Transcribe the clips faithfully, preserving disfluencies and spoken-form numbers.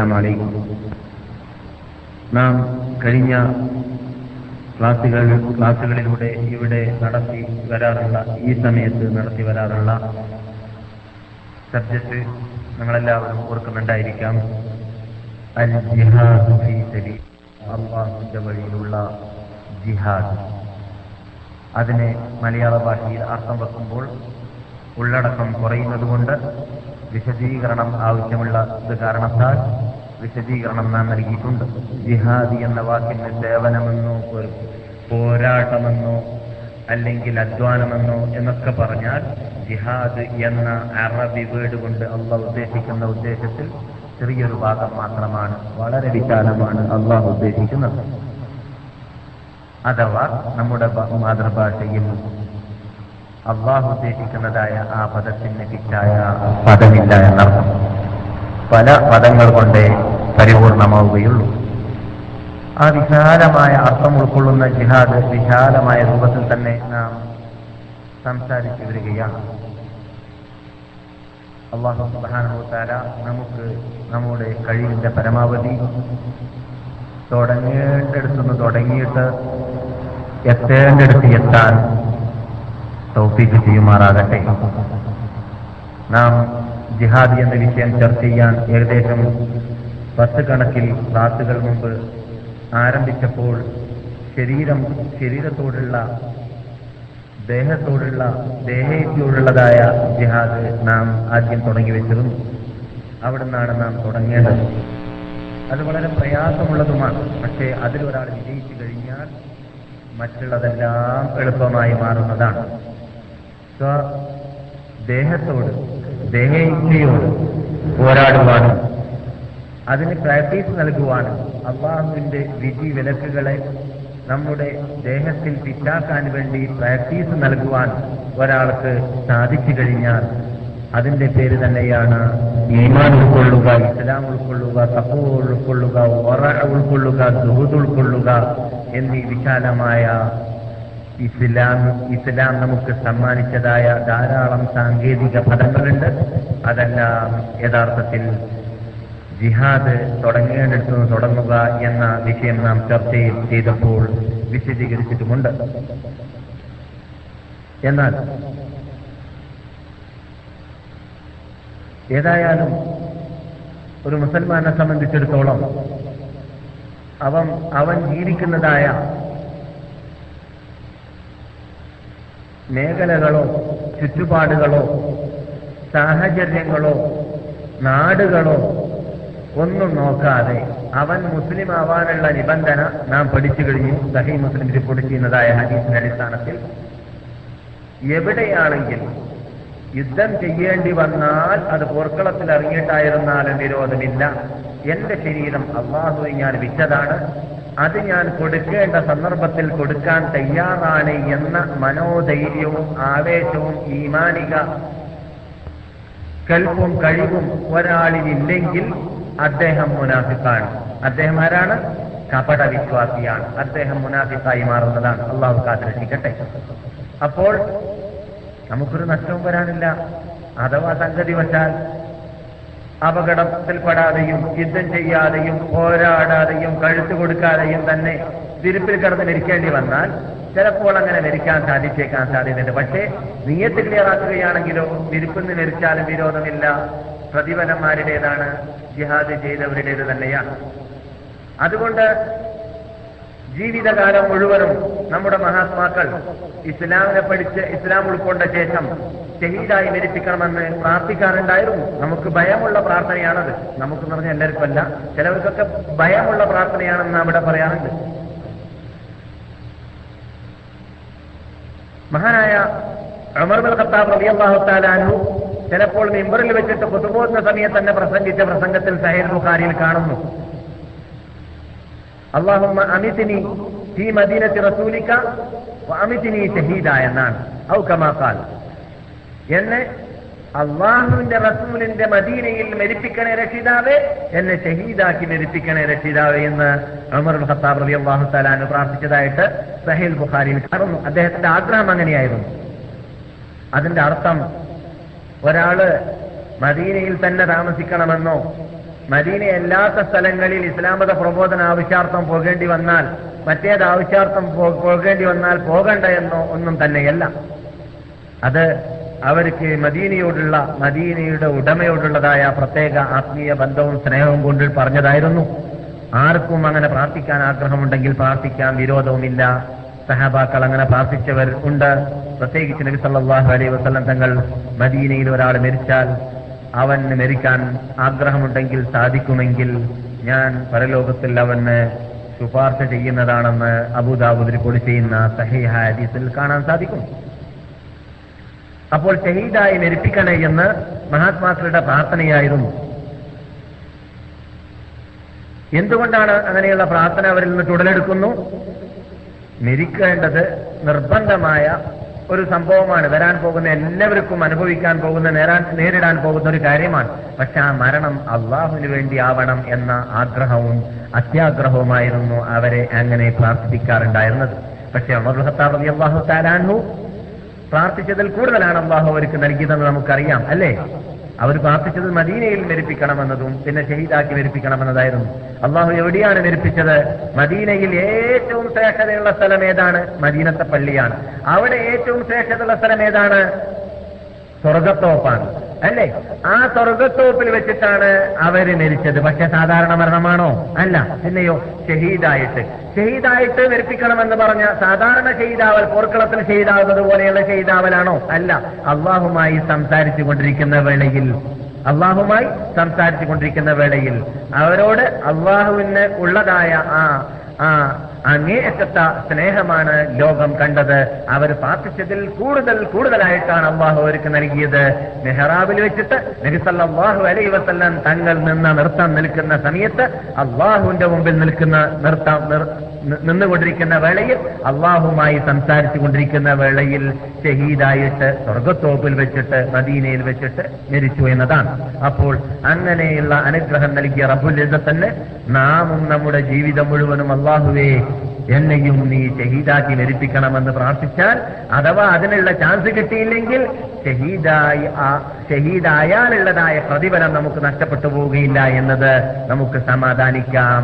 അസ്സലാമലൈക്കും. നാം കഴിഞ്ഞ ക്ലാസുകൾ ക്ലാസുകളിലൂടെ ഇവിടെ നടത്തി വരാറുള്ള ഈ സമയത്ത് നടത്തി വരാറുള്ള സബ്ജക്റ്റ് നിങ്ങളെല്ലാവരും ഓർക്കുന്നുണ്ടായിരിക്കാം. അൽ ജിഹാദു ഫീ സബീൽ അല്ലാഹുവിന്റെ വഴിയിലുള്ള ജിഹാദ്. അതിനെ മലയാള ഭാഷയിൽ അർത്ഥം വെക്കുമ്പോൾ ഉള്ളടക്കം കുറയുന്നതുകൊണ്ട് വിശദീകരണം ആവശ്യമുള്ളത് കാരണത്താൽ വിശദീകരണം നാം നൽകിയിട്ടുണ്ട്. ജിഹാദി എന്ന വാക്കിന് സേവനമെന്നോ പോരാട്ടമെന്നോ അല്ലെങ്കിൽ അധ്വാനമെന്നോ എന്നൊക്കെ പറഞ്ഞാൽ ജിഹാദ് എന്ന അറബി വേർഡ് കൊണ്ട് അള്ളാഹ് ഉദ്ദേശിക്കുന്ന ഉദ്ദേശത്തിൽ ചെറിയൊരു ഭാഗം മാത്രമാണ്, വളരെ വിശാലമാണ് അള്ളാഹ് ഉദ്ദേശിക്കുന്നത്. അഥവാ നമ്മുടെ മാതൃഭാഷയിൽ അള്ളാഹ് ഉദ്ദേശിക്കുന്നതായ ആ പദത്തിന് കിട്ടായ പദമില്ല എന്നർത്ഥം. പല പദങ്ങൾ കൊണ്ട് പരിപൂർണമാവുകയുള്ളൂ. ആ വിശാലമായ അർത്ഥം ഉൾക്കൊള്ളുന്ന ജിഹാദ് വിശാലമായ രൂപത്തിൽ തന്നെ നാം സംസാരിച്ചു വരികയാണ്. അള്ളാഹു സുബ്ഹാനഹു വ തആല നമുക്ക് നമ്മുടെ കഴിവിന്റെ പരമാവധി തുടങ്ങേണ്ടടുത്തുനിന്ന് തുടങ്ങിയിട്ട് എത്തേണ്ടടുത്ത് എത്താൻ തൗഫീഖ് ചെയ്യുമാറാകട്ടെ. നാം ജിഹാദ് എന്ന വിഷയം ചർച്ച ചെയ്യാൻ ഏകദേശം പത്ത് കണക്കിൽ ക്ലാസുകൾ മുമ്പ് ആരംഭിച്ചപ്പോൾ ശരീരം ശരീരത്തോടുള്ള ദേഹത്തോടുള്ള ദേഹത്തോടുള്ളതായ ജിഹാദ് നാം ആദ്യം തുടങ്ങി വെച്ചിരുന്നു. അവിടെ നിന്നാണ് നാം തുടങ്ങേണ്ടത്. അത് വളരെ പ്രയാസമുള്ളതുമാണ്. പക്ഷേ അതിലൊരാൾ വിജയിച്ചു കഴിഞ്ഞാൽ മറ്റുള്ളതെല്ലാം എളുപ്പമായി മാറുന്നതാണ്. സ്വ ദേഹത്തോട് ദേഹയോട് പോരാടുവാനും അതിന് പ്രാക്ടീസ് നൽകുവാനും അള്ളാഹുവിന്റെ വിധി വിലക്കുകളെ നമ്മുടെ ദേഹത്തിൽ പിറ്റാക്കാൻ വേണ്ടി പ്രാക്ടീസ് നൽകുവാൻ ഒരാൾക്ക് സാധിച്ചു കഴിഞ്ഞാൽ അതിന്റെ പേര് തന്നെയാണ് ഈമാൻ ഉൾക്കൊള്ളുക, ഇസ്ലാം ഉൾക്കൊള്ളുക, തഖ്വ ഉൾക്കൊള്ളുക, വറഅ ഉൾക്കൊള്ളുക, ദുഹൂദ് ഉൾക്കൊള്ളുക എന്നീ വിശാലമായ ഇസ്ലാം ഇസ്ലാം നമുക്ക് സമ്മാനിച്ചതായ ധാരാളം സാങ്കേതിക പദങ്ങളുണ്ട്. അതെല്ലാം യഥാർത്ഥത്തിൽ ജിഹാദ് തുടങ്ങേണ്ടടുത്തു നിന്ന് തുടങ്ങുക എന്ന വിഷയം നാം ചർച്ച ചെയ്തപ്പോൾ വിശദീകരിച്ചിട്ടുമുണ്ട്. എന്നാൽ ഏതായാലും ഒരു മുസൽമാനെ സംബന്ധിച്ചിടത്തോളം അവൻ അവൻ ജീവിക്കുന്നതായ മേഖലകളോ ചുറ്റുപാടുകളോ സാഹചര്യങ്ങളോ നാടുകളോ ഒന്നും നോക്കാതെ അവൻ മുസ്ലിം ആവാനുള്ള നിബന്ധന നാം പഠിച്ചു കഴിഞ്ഞു. സഹീഹ് മുസ്ലിം റിപ്പോർട്ട് ചെയ്യുന്നതായ ഹദീസിന്റെ അടിസ്ഥാനത്തിൽ എവിടെയാണെങ്കിൽ യുദ്ധം ചെയ്യേണ്ടി വന്നാൽ അത് പോർക്കളത്തിൽ ഇറങ്ങിയിട്ടായിരുന്നാലും വിരോധമില്ല. എന്റെ ശരീരം അല്ലാഹുവെ ഞാൻ വിറ്റതാണ്, അത് ഞാൻ കൊടുക്കേണ്ട സന്ദർഭത്തിൽ കൊടുക്കാൻ തയ്യാറാണ് എന്ന മനോധൈര്യവും ആവേശവും ഈമാനിക കൽപ്പും കഴിവും ഒരാളിനില്ലെങ്കിൽ അദ്ദേഹം മുനാഫിഖാണ്. അദ്ദേഹം ആരാണ്? കപട വിശ്വാസിയാണ്. അദ്ദേഹം മുനാഫിഖായി മാറുന്നതാണ്. അള്ളാഹു കാത്തിരക്ഷിക്കട്ടെ. അപ്പോൾ നമുക്കൊരു നഷ്ടവും വരാനില്ല. അഥവാ സംഗതി വച്ചാൽ അപകടത്തിൽപ്പെടാതെയും യുദ്ധം ചെയ്യാതെയും പോരാടാതെയും കഴുത്തു കൊടുക്കാതെയും തന്നെ തിരുപ്പിൽ കിടന്ന് മരിക്കേണ്ടി വന്നാൽ ചിലപ്പോൾ അങ്ങനെ മരിക്കാൻ സാധിച്ചേക്കാൻ സാധ്യതയുണ്ട്. പക്ഷേ നിയ്യത്ത് ക്ലിയറാക്കുകയാണെങ്കിലോ തിരുപ്പിൽ നിന്ന് മരിച്ചാലും വിരോധമില്ല. പ്രതിഫലന്മാരുടേതാണ്, ജിഹാദ് ചെയ്തവരുടേത് തന്നെയാണ്. അതുകൊണ്ട് ജീവിതകാലം മുഴുവനും നമ്മുടെ മഹാത്മാക്കൾ ഇസ്ലാമിനെ പഠിച്ച് ഇസ്ലാം ഉൾക്കൊണ്ട ശേഷം ഷഹീദായി മരിപ്പിക്കണമെന്ന് പ്രാർത്ഥിക്കാറുണ്ടായിരുന്നു. നമുക്ക് ഭയമുള്ള പ്രാർത്ഥനയാണത്. നമുക്കെന്ന് പറഞ്ഞാൽ എല്ലാവർക്കും അല്ല, ചിലവർക്കൊക്കെ ഭയമുള്ള പ്രാർത്ഥനയാണെന്ന് അവിടെ പറയാറുണ്ട്. മഹാനായ ഉമർ ഇബ്നുൽ ഖത്താബ് റളിയല്ലാഹു തആല അൻഹു ചിലപ്പോൾ മിമ്പറിൽ വെച്ചിട്ട് ഖുതുബോന്ന സമയത്ത് തന്നെ പ്രസംഗിച്ച പ്രസംഗത്തിൽ സഹീഹ് ബുഖാരിയിൽ കാണുന്നു, അല്ലാഹുമ്മ അമിത്നി ഫീ മദീനത്തി റസൂലിക വഅമിത്നി ഷഹീദ എന്നാണ്. ഔ കമാ ഖാൽ, എന്നെ അള്ളാഹുവിന്റെ റസൂലിന്റെ മദീനയിൽ മരിപ്പിക്കണേ രക്ഷിതാവേ, എന്നെ ഷഹീദാക്കി മരിപ്പിക്കണേ രക്ഷിതാവേ എന്ന് ഉമർ ഇബ്നുൽ ഖത്താബ് റളിയല്ലാഹു തആല അൻഹു പ്രാർത്ഥിച്ചതായിട്ട് സഹീഹ് ബുഖാരിയിൽ കാണുന്നു. അദ്ദേഹത്തിന്റെ ആഗ്രഹം അങ്ങനെയായിരുന്നു. അതിന്റെ അർത്ഥം ഒരാള് മദീനയിൽ തന്നെ താമസിക്കണമെന്നോ മദീനയല്ലാത്ത സ്ഥലങ്ങളിൽ ഇസ്ലാമത പ്രബോധന ആവശ്യാർത്ഥം പോകേണ്ടി വന്നാൽ മറ്റേത് ആവശ്യാർത്ഥം പോകേണ്ടി വന്നാൽ പോകണ്ട എന്നോ ഒന്നും തന്നെയല്ല. അത് അവർക്ക് മദീനയോടുള്ള മദീനയുടെ ഉടമയോടുള്ളതായ പ്രത്യേക ആത്മീയ ബന്ധവും സ്നേഹവും കൊണ്ട് പറഞ്ഞതായിരുന്നു. ആർക്കും അങ്ങനെ പ്രാർത്ഥിക്കാൻ ആഗ്രഹമുണ്ടെങ്കിൽ പ്രാർത്ഥിക്കാം, വിരോധവുമില്ല. സഹാബാക്കൾ അങ്ങനെ പ്രാർത്ഥിച്ചവർ ഉണ്ട്. പ്രത്യേകിച്ച് നബി സല്ലല്ലാഹു അലൈഹി വസല്ലം തങ്ങൾ മദീനയിൽ ഒരാൾ മരിച്ചാൽ അവന് മരിക്കാൻ ആഗ്രഹമുണ്ടെങ്കിൽ സാധിക്കുമെങ്കിൽ ഞാൻ പരലോകത്തിൽ അവന് ശുപാർശ ചെയ്യുന്നതാണെന്ന് അബൂദാവൂദ് റിപ്പോർട്ട് ചെയ്യുന്ന സഹീഹ ഹദീസിൽ കാണാൻ സാധിക്കും. അപ്പോൾ ഷഹീദായി മരിപ്പിക്കണേ എന്ന് മഹാത്മാക്കളുടെ പ്രാർത്ഥനയായിരുന്നു. എന്തുകൊണ്ടാണ് അങ്ങനെയുള്ള പ്രാർത്ഥന അവരിൽ നിന്ന് തുടലെടുക്കുന്നു? മരിക്കേണ്ടത് നിർബന്ധമായ ഒരു സംഭവമാണ്. വരാൻ പോകുന്ന എല്ലാവർക്കും അനുഭവിക്കാൻ പോകുന്ന നേരാൻ നേരിടാൻ പോകുന്ന ഒരു കാര്യമാണ്. പക്ഷെ ആ മരണം അള്ളാഹുവിന് വേണ്ടി ആവണം എന്ന ആഗ്രഹവും അത്യാഗ്രഹവുമായിരുന്നു അവരെ അങ്ങനെ പ്രാർത്ഥിപ്പിക്കാറുണ്ടായിരുന്നത്. പക്ഷെ ഉമർ ഖത്താബ് റളിയല്ലാഹു തആല അൻഹു പ്രാർത്ഥിച്ചതിൽ കൂടുതലാണ് അള്ളാഹു അവർക്ക് നൽകിയതെന്ന് നമുക്കറിയാം, അല്ലേ? അവർ പ്രാർത്ഥിച്ചത് മദീനയിൽ മരിപ്പിക്കണമെന്നതും പിന്നെ ഷഹീദാക്കി മരിപ്പിക്കണമെന്നതായിരുന്നു. അള്ളാഹു എവിടെയാണ് മരിപ്പിച്ചത്? മദീനയിൽ ഏറ്റവും ശ്രേഷ്ഠതയുള്ള സ്ഥലം ഏതാണ്? മദീനത്തെ പള്ളിയാണ്. അവിടെ ഏറ്റവും ശ്രേഷ്ഠതയുള്ള സ്ഥലം ഏതാണ്? സ്വർഗത്തോപ്പാണ്, അല്ലേ? ആ സ്വർഗത്തോപ്പിൽ വെച്ചിട്ടാണ് അവര് മരിച്ചത്. പക്ഷെ സാധാരണ മരണമാണോ? അല്ല, പിന്നെയോ ഷഹീദായിട്ട് ഷഹീദായിട്ട് മരിപ്പിക്കണമെന്ന് പറഞ്ഞ സാധാരണ ഷഹീദാവൽ, പോർക്കളത്തിൽ ഷഹീദാവുന്നത് പോലെയുള്ള ഷഹീദാവലാണോ? അല്ല, അള്ളാഹുമായി സംസാരിച്ചു കൊണ്ടിരിക്കുന്ന വേളയിൽ അള്ളാഹുമായി സംസാരിച്ചു കൊണ്ടിരിക്കുന്ന വേളയിൽ അവരോട് അള്ളാഹുവിന് ഉള്ളതായ ആ ആ അങ്ങേയറ്റത്ത സ്നേഹമാണ് ലോകം കണ്ടത്. അവർ പ്രാർത്ഥിച്ചതിൽ കൂടുതൽ കൂടുതലായിട്ടാണ് അള്ളാഹു അവർക്ക് നൽകിയത്. മെഹ്റാബിൽ വെച്ചിട്ട് നബി സല്ലല്ലാഹു അലൈഹി വസല്ലം തങ്ങൾ നിന്ന നൃത്തം നിൽക്കുന്ന സമയത്ത്, അള്ളാഹുവിന്റെ മുമ്പിൽ നിൽക്കുന്ന നൃത്തം നിന്നുകൊണ്ടിരിക്കുന്ന വേളയിൽ, അള്ളാഹുമായി സംസാരിച്ചു കൊണ്ടിരിക്കുന്ന വേളയിൽ ഷഹീദായിട്ട് സ്വർഗത്തോപ്പിൽ വെച്ചിട്ട് മദീനയിൽ വെച്ചിട്ട് മരിച്ചു എന്നതാണ്. അപ്പോൾ അങ്ങനെയുള്ള അനുഗ്രഹം നൽകിയ റബ്ബുൽ ഇസ്സത്തിന് നാമും നമ്മുടെ ജീവിതം മുഴുവനും അള്ളാഹുവേ എന്നെയും നീ ഷഹീദാക്കി മരിപ്പിക്കണമെന്ന് പ്രാർത്ഥിച്ചാൽ, അഥവാ അതിനുള്ള ചാൻസ് കിട്ടിയില്ലെങ്കിൽ ഷഹീദായി ആ ഷഹീദായാലുള്ളതായ പ്രതിഫലം നമുക്ക് നഷ്ടപ്പെട്ടു പോവുകയില്ല എന്നത് നമുക്ക് സമാധാനിക്കാം.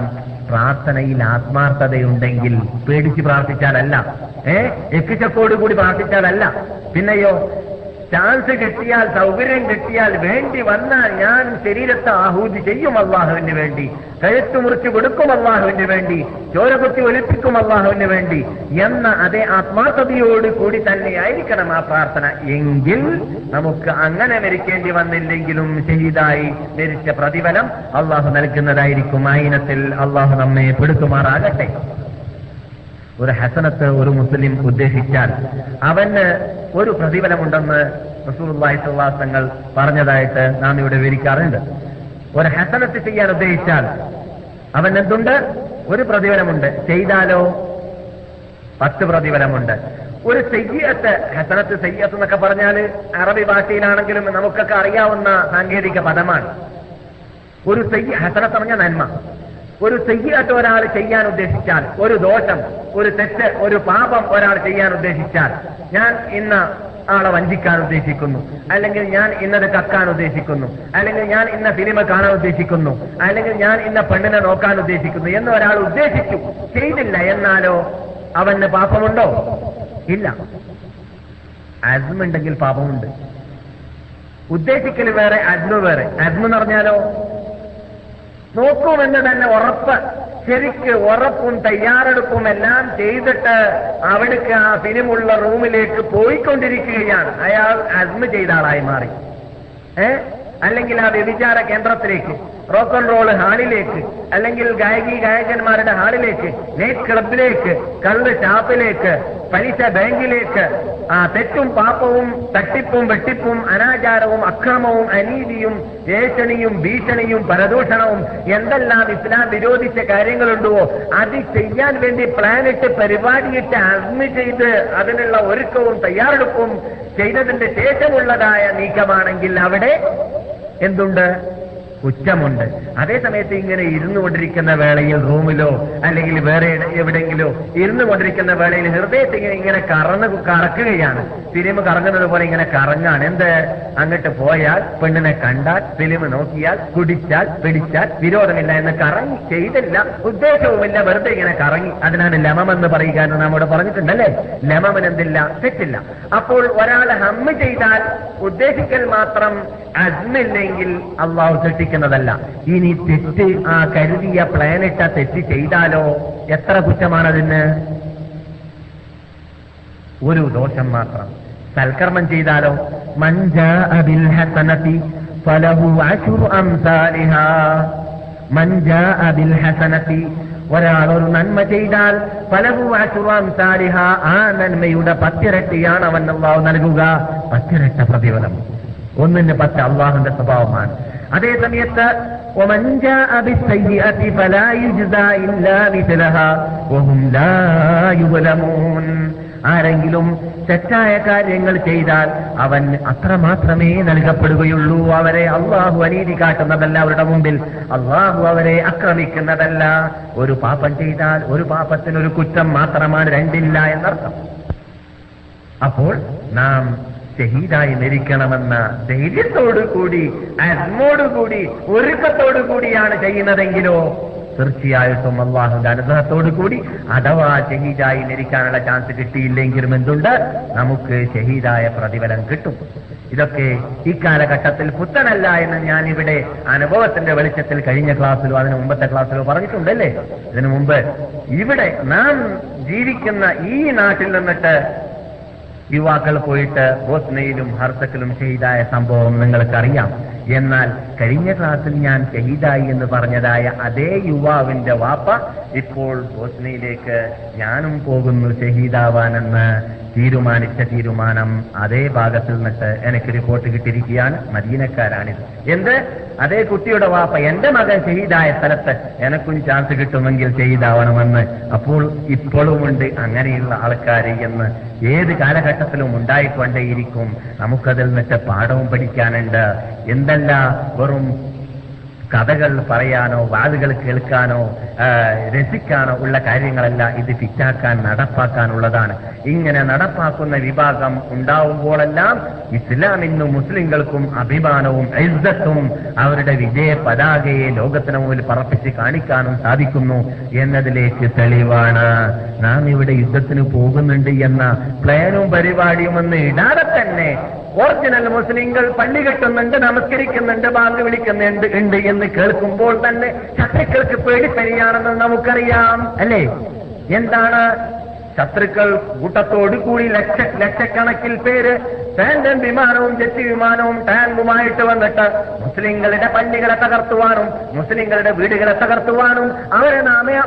പ്രാർത്ഥനയിൽ ആത്മാർത്ഥതയുണ്ടെങ്കിൽ, പേടിച്ച് പ്രാർത്ഥിച്ചാലല്ല, ഏ എക്കിച്ചക്കോട് കൂടി പ്രാർത്ഥിച്ചാലല്ല, പിന്നെയോ ചാൻസ് കിട്ടിയാൽ, സൗകര്യം കിട്ടിയാൽ, വേണ്ടി വന്നാൽ ഞാൻ ശരീരത്തെ ആഹൂതി ചെയ്യും അള്ളാഹുവിന് വേണ്ടി, കഴുത്ത് മുറിച്ചു കൊടുക്കും അള്ളാഹുവിന് വേണ്ടി, ചോരകുത്തി ഒലിപ്പിക്കും അള്ളാഹുവിന് വേണ്ടി എന്ന അതേ ആത്മാർത്ഥതയോട് കൂടി തന്നെയായിരിക്കണം ആ പ്രാർത്ഥന. എങ്കിൽ നമുക്ക് അങ്ങനെ മരിക്കേണ്ടി വന്നില്ലെങ്കിലും ഷഹീദായി മരിച്ച പ്രതിഫലം അള്ളാഹു നൽകുന്നതായിരിക്കും. ആ ഇനത്തിൽ അള്ളാഹു നമ്മെ പെടുത്തുമാറാകട്ടെ. ഒരു ഹസനത്ത് ഒരു മുസ്ലിം ഉദ്ദേശിച്ചാൽ അവന് ഒരു പ്രതിഫലമുണ്ടെന്ന് റസൂലുള്ളാഹി സ്വല്ലല്ലാഹു അലൈഹി വസല്ലം പറഞ്ഞതായിട്ട് നാം ഇവിടെ വിവരിക്കാറുണ്ട്. ഒരു ഹസനത്ത് ചെയ്യാൻ ഉദ്ദേശിച്ചാൽ അവൻ എന്തുണ്ട്? ഒരു പ്രതിഫലമുണ്ട്. ചെയ്താലോ പത്ത് പ്രതിഫലമുണ്ട്. ഒരു സയ്യിഅത്ത്, ഹസനത്ത് സയ്യിഅത്ത് എന്നൊക്കെ പറഞ്ഞാൽ അറബി ഭാഷയിലാണെങ്കിലും നമുക്കൊക്കെ അറിയാവുന്ന സാങ്കേതിക പദമാണ്. ഒരു സയ്യിഅത്ത്, ഹസനത്ത് പറഞ്ഞ നന്മ. ഒരു സയ്യിഅത്ത് ഒരാൾ ചെയ്യാൻ ഉദ്ദേശിച്ചാൽ, ഒരു ദോഷം, ഒരു തെറ്റ്, ഒരു പാപം ഒരാൾ ചെയ്യാൻ ഉദ്ദേശിച്ചാൽ, ഞാൻ ഇന്ന ആളെ വഞ്ചിക്കാൻ ഉദ്ദേശിക്കുന്നു, അല്ലെങ്കിൽ ഞാൻ ഇന്നത് കക്കാൻ ഉദ്ദേശിക്കുന്നു, അല്ലെങ്കിൽ ഞാൻ ഇന്ന സിനിമ കാണാൻ ഉദ്ദേശിക്കുന്നു, അല്ലെങ്കിൽ ഞാൻ ഇന്ന പെണ്ണിനെ നോക്കാൻ ഉദ്ദേശിക്കുന്നു എന്ന് ഒരാൾ ഉദ്ദേശിച്ചു, ചെയ്തില്ല. എന്നാലോ അവന് പാപമുണ്ടോ? ഇല്ല. അസ്മുണ്ടെങ്കിൽ പാപമുണ്ട്. ഉദ്ദേശിക്കൽ വേറെ, അസ്മു വേറെ. അസ്മു എന്ന് പറഞ്ഞാലോ നോക്കുമെന്ന് തന്നെ ഉറപ്പ്, ശരിക്ക് ഉറപ്പും തയ്യാറെടുപ്പും എല്ലാം ചെയ്തിട്ട് അവിടേക്ക് ആ സിനിമുള്ള റൂമിലേക്ക് പോയിക്കൊണ്ടിരിക്കുകയാണ്, അയാൾ അസ്മ ചെയ്ത ആളായി മാറി. ഏ അല്ലെങ്കിൽ ആ വ്യഭിചാര കേന്ദ്രത്തിലേക്ക്, റോക്ക് ആൻഡ് റോള് ഹാളിലേക്ക്, അല്ലെങ്കിൽ ഗായകി ഗായകന്മാരുടെ ഹാളിലേക്ക്, നൈറ്റ് ക്ലബിലേക്ക്, കള്ള് ഷാപ്പിലേക്ക്, പലിശ ബാങ്കിലേക്ക്, ആ തെറ്റും പാപ്പവും തട്ടിപ്പും വെട്ടിപ്പും അനാചാരവും അക്രമവും അനീതിയും ഏഷണിയും ഭീഷണിയും പരദൂഷണവും എന്തെല്ലാം ഇസ്ലാം വിരോധിച്ച കാര്യങ്ങളുണ്ടോ അത് ചെയ്യാൻ വേണ്ടി പ്ലാനിട്ട് പരിപാടിയിട്ട് അസ്മി ചെയ്ത് അതിനുള്ള ഒരുക്കവും തയ്യാറെടുപ്പും ചെയ്തതിന്റെ ശേഷമുള്ളതായ നീക്കമാണെങ്കിൽ അവിടെ എന്തുണ്ട്? കുറ്റമുണ്ട്. അതേസമയത്ത് ഇങ്ങനെ ഇരുന്നു കൊണ്ടിരിക്കുന്ന വേളയിൽ റൂമിലോ അല്ലെങ്കിൽ വേറെ എവിടെയെങ്കിലോ ഇരുന്നു കൊണ്ടിരിക്കുന്ന വേളയിൽ ഹൃദയത്തിൽ ഇങ്ങനെ കറന്ന് കറക്കുകയാണ്. ഫിലിം കറങ്ങുന്നത് പോലെ ഇങ്ങനെ കറങ്ങാൻ എന്ത്? അങ്ങോട്ട് പോയാൽ, പെണ്ണിനെ കണ്ടാൽ, ഫിലിം നോക്കിയാൽ, കുടിച്ചാൽ, പിടിച്ചാൽ, വിരോധമില്ല എന്ന് കറങ്ങി, ചെയ്തില്ല, ഉദ്ദേശവുമില്ല, വെറുതെ ഇങ്ങനെ കറങ്ങി. അതിനാണ് ലമമെന്ന് പറയുക എന്ന് നമ്മോട് പറഞ്ഞിട്ടുണ്ടല്ലേ. ലമമെന്നെന്തില്ല? തെറ്റില്ല. അപ്പോൾ ഒരാൾ ഹമ്മ് ചെയ്താൽ ഉദ്ദേശിക്കൽ മാത്രം അസ്മില്ലെങ്കിൽ അള്ളാഹു തെറ്റിക്കുന്നതല്ല. ഇനി തെറ്റ് ആ കരുതിയ പ്ലാനിട്ട തെറ്റ് ചെയ്താലോ എത്ര കുറ്റമാണതിന്? ഒരു ദോഷം മാത്രം. സൽക്കർമ്മം ചെയ്താലോ? മൻജാ ബിൽ ഹസനതി ഫലഹു അശ്റു അംസാലിഹാ. മൻജാ ബിൽ ഹസനതി, ഒരാൾ ഒരു നന്മ ചെയ്താൽ ഫലഹു അശ്റു അംസാലിഹാ, ആ നന്മയുടെ പത്തിരട്ടിയാണ് അവൻ അല്ലാഹു നൽകുക. പത്തിരട്ട പ്രതിഫലം. ഒന്നിന് പത്ത് അള്ളാഹുന്റെ സ്വഭാവമാണ്. അതേ സമയത്ത് ആരെങ്കിലും തെറ്റായ കാര്യങ്ങൾ ചെയ്താൽ അവൻ അത്ര മാത്രമേ നൽകപ്പെടുകയുള്ളൂ. അവരെ അള്ളാഹു അനീതി കാട്ടുന്നതല്ല, അവരുടെ മുമ്പിൽ അള്ളാഹു അവരെ ആക്രമിക്കുന്നതല്ല. ഒരു പാപം ചെയ്താൽ ഒരു പാപത്തിനൊരു കുറ്റം മാത്രമാണ്, രണ്ടില്ല എന്നർത്ഥം. അപ്പോൾ നാം ഷഹീദായി മരിക്കണമെന്ന ധൈര്യത്തോടുകൂടി, അസ്മോടുകൂടി, ഒരുക്കത്തോടുകൂടിയാണ് ചെയ്യുന്നതെങ്കിലോ തീർച്ചയായിട്ടും അള്ളാഹുന്റെ അനുഗ്രഹത്തോടു കൂടി അഥവാ ഷഹീദായി മരിക്കാനുള്ള ചാൻസ് കിട്ടിയില്ലെങ്കിലും എന്തുണ്ട്, നമുക്ക് ഷഹീദായ പ്രതിഫലം കിട്ടും. ഇതൊക്കെ ഇക്കാലഘട്ടത്തിൽ പുത്തനല്ല എന്ന് ഞാൻ ഇവിടെ അനുഭവത്തിന്റെ വെളിച്ചത്തിൽ കഴിഞ്ഞ ക്ലാസ്സിലോ അതിന് മുമ്പത്തെ ക്ലാസ്സിലോ പറഞ്ഞിട്ടുണ്ടല്ലേ. ഇതിനു മുമ്പ് ഇവിടെ നാം ജീവിക്കുന്ന ഈ നാട്ടിൽ നിന്നിട്ട് യുവാക്കൾ പോയിട്ട് ബോസ്നയിലും ഹർസക്കിലും ഷഹീദായ സംഭവം നിങ്ങൾക്കറിയാം. എന്നാൽ കഴിഞ്ഞ ക്ലാസ്സിൽ ഞാൻ ഷഹീദായി എന്ന് പറഞ്ഞതായ അതേ യുവാവിന്റെ വാപ്പ ഇപ്പോൾ ബോസ്നയിലേക്ക് ഞാനും പോകുന്നു ഷഹീദാവാനെന്ന് തീരുമാനിച്ച തീരുമാനം അതേ ഭാഗത്തിൽ നിന്നിട്ട് എനിക്ക് റിപ്പോർട്ട് കിട്ടിയിരിക്കുകയാണ്. മദീനക്കാരാണിത്. എന്ത്? അതേ കുട്ടിയുടെ വാപ്പ എന്റെ മകൻ ഷഹീദായ സ്ഥലത്ത് എനക്കും ചാൻസ് കിട്ടുമെങ്കിൽ ഷഹീദാവണമെന്ന്. അപ്പോൾ ഇപ്പോഴുമുണ്ട് അങ്ങനെയുള്ള ആൾക്കാർ എന്ന് ഏത് കാലഘട്ടത്തിലും ഉണ്ടായിക്കൊണ്ടേയിരിക്കും. നമുക്കതിൽ നിന്നിട്ട് പാഠവും പഠിക്കാനുണ്ട്. എന്തല്ല വെറും കഥകൾ പറയാനോ വാദുകൾ കേൾക്കാനോ രസിക്കാനോ ഉള്ള കാര്യങ്ങളല്ല, ഇത് ഫിറ്റാക്കാൻ നടപ്പാക്കാനുള്ളതാണ്. ഇങ്ങനെ നടപ്പാക്കുന്ന വിഭാഗം ഉണ്ടാവുമ്പോഴെല്ലാം ഇസ്ലാമിനും മുസ്ലിങ്ങൾക്കും അഭിമാനവും ഇസ്സത്തും അവരുടെ വിജയ പതാകയെ ലോകത്തിന് മുമ്പിൽ പറപ്പിച്ച് കാണിക്കാനും സാധിക്കുന്നു എന്നതിലേക്ക് തെളിവാണ് നാം ഇവിടെ യുദ്ധത്തിന് പോകുന്നുണ്ട് എന്ന പ്ലാനും പരിപാടിയും ഒന്ന് ഇടാതെ തന്നെ ഒറിജിനൽ മുസ്ലിങ്ങൾ പള്ളി കെട്ടുന്നുണ്ട്, നമസ്കരിക്കുന്നുണ്ട്, ബാങ്ക് വിളിക്കുന്നുണ്ട് ഉണ്ട് എന്ന് കേൾക്കുമ്പോൾ തന്നെ ശത്രുക്കൾക്ക് പേടിപ്പനിയാണെന്ന് നമുക്കറിയാം അല്ലേ. എന്താണ് ശത്രുക്കൾ കൂട്ടത്തോടു കൂടി ലക്ഷ ലക്ഷക്കണക്കിൽ പേര് ടാൻഡൻ വിമാനവും ജെറ്റ് വിമാനവും ടാങ്കുമായിട്ട് വന്നിട്ട് മുസ്ലിങ്ങളുടെ പള്ളികളെ തകർത്തുവാനും മുസ്ലിങ്ങളുടെ വീടുകളെ തകർത്തുവാനും അവരെ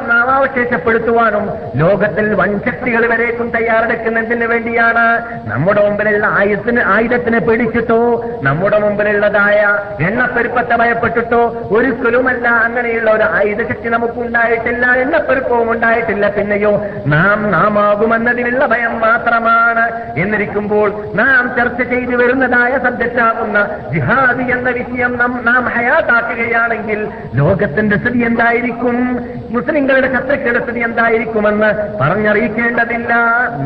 നാമാവശേഷപ്പെടുത്തുവാനും ലോകത്തിൽ വൻശക്തികൾ വരേക്കും തയ്യാറെടുക്കുന്നതിന് വേണ്ടിയാണ്. നമ്മുടെ മുമ്പിലുള്ള ആയുധത്തിന് ആയുധത്തിനെ പേടിച്ചിട്ടോ നമ്മുടെ മുമ്പിലുള്ളതായ എണ്ണപ്പെരുപ്പത്തെ ഭയപ്പെട്ടിട്ടോ ഒരിക്കലുമല്ല. അങ്ങനെയുള്ള ഒരു ആയുധശക്തി നമുക്കുണ്ടായിട്ടില്ല, എണ്ണപ്പെരുപ്പവും ഉണ്ടായിട്ടില്ല. പിന്നെയോ നാം നാമാകുമെന്നതിനുള്ള ഭയം മാത്രമാണ്. എന്നിരിക്കുമ്പോൾ നാം ചർച്ച ചെയ്തു വരുന്നതായ സബ്ജക്റ്റാകുന്ന ജിഹാദ് എന്ന വിഷയം നാം ഹയാതാക്കുകയാണെങ്കിൽ ലോകത്തിന്റെ സ്ഥിതി എന്തായിരിക്കും, മുസ്ലിങ്ങളുടെ ശത്രുക്കളുടെ സ്ഥിതി എന്തായിരിക്കുമെന്ന് പറഞ്ഞറിയിക്കേണ്ടതില്ല.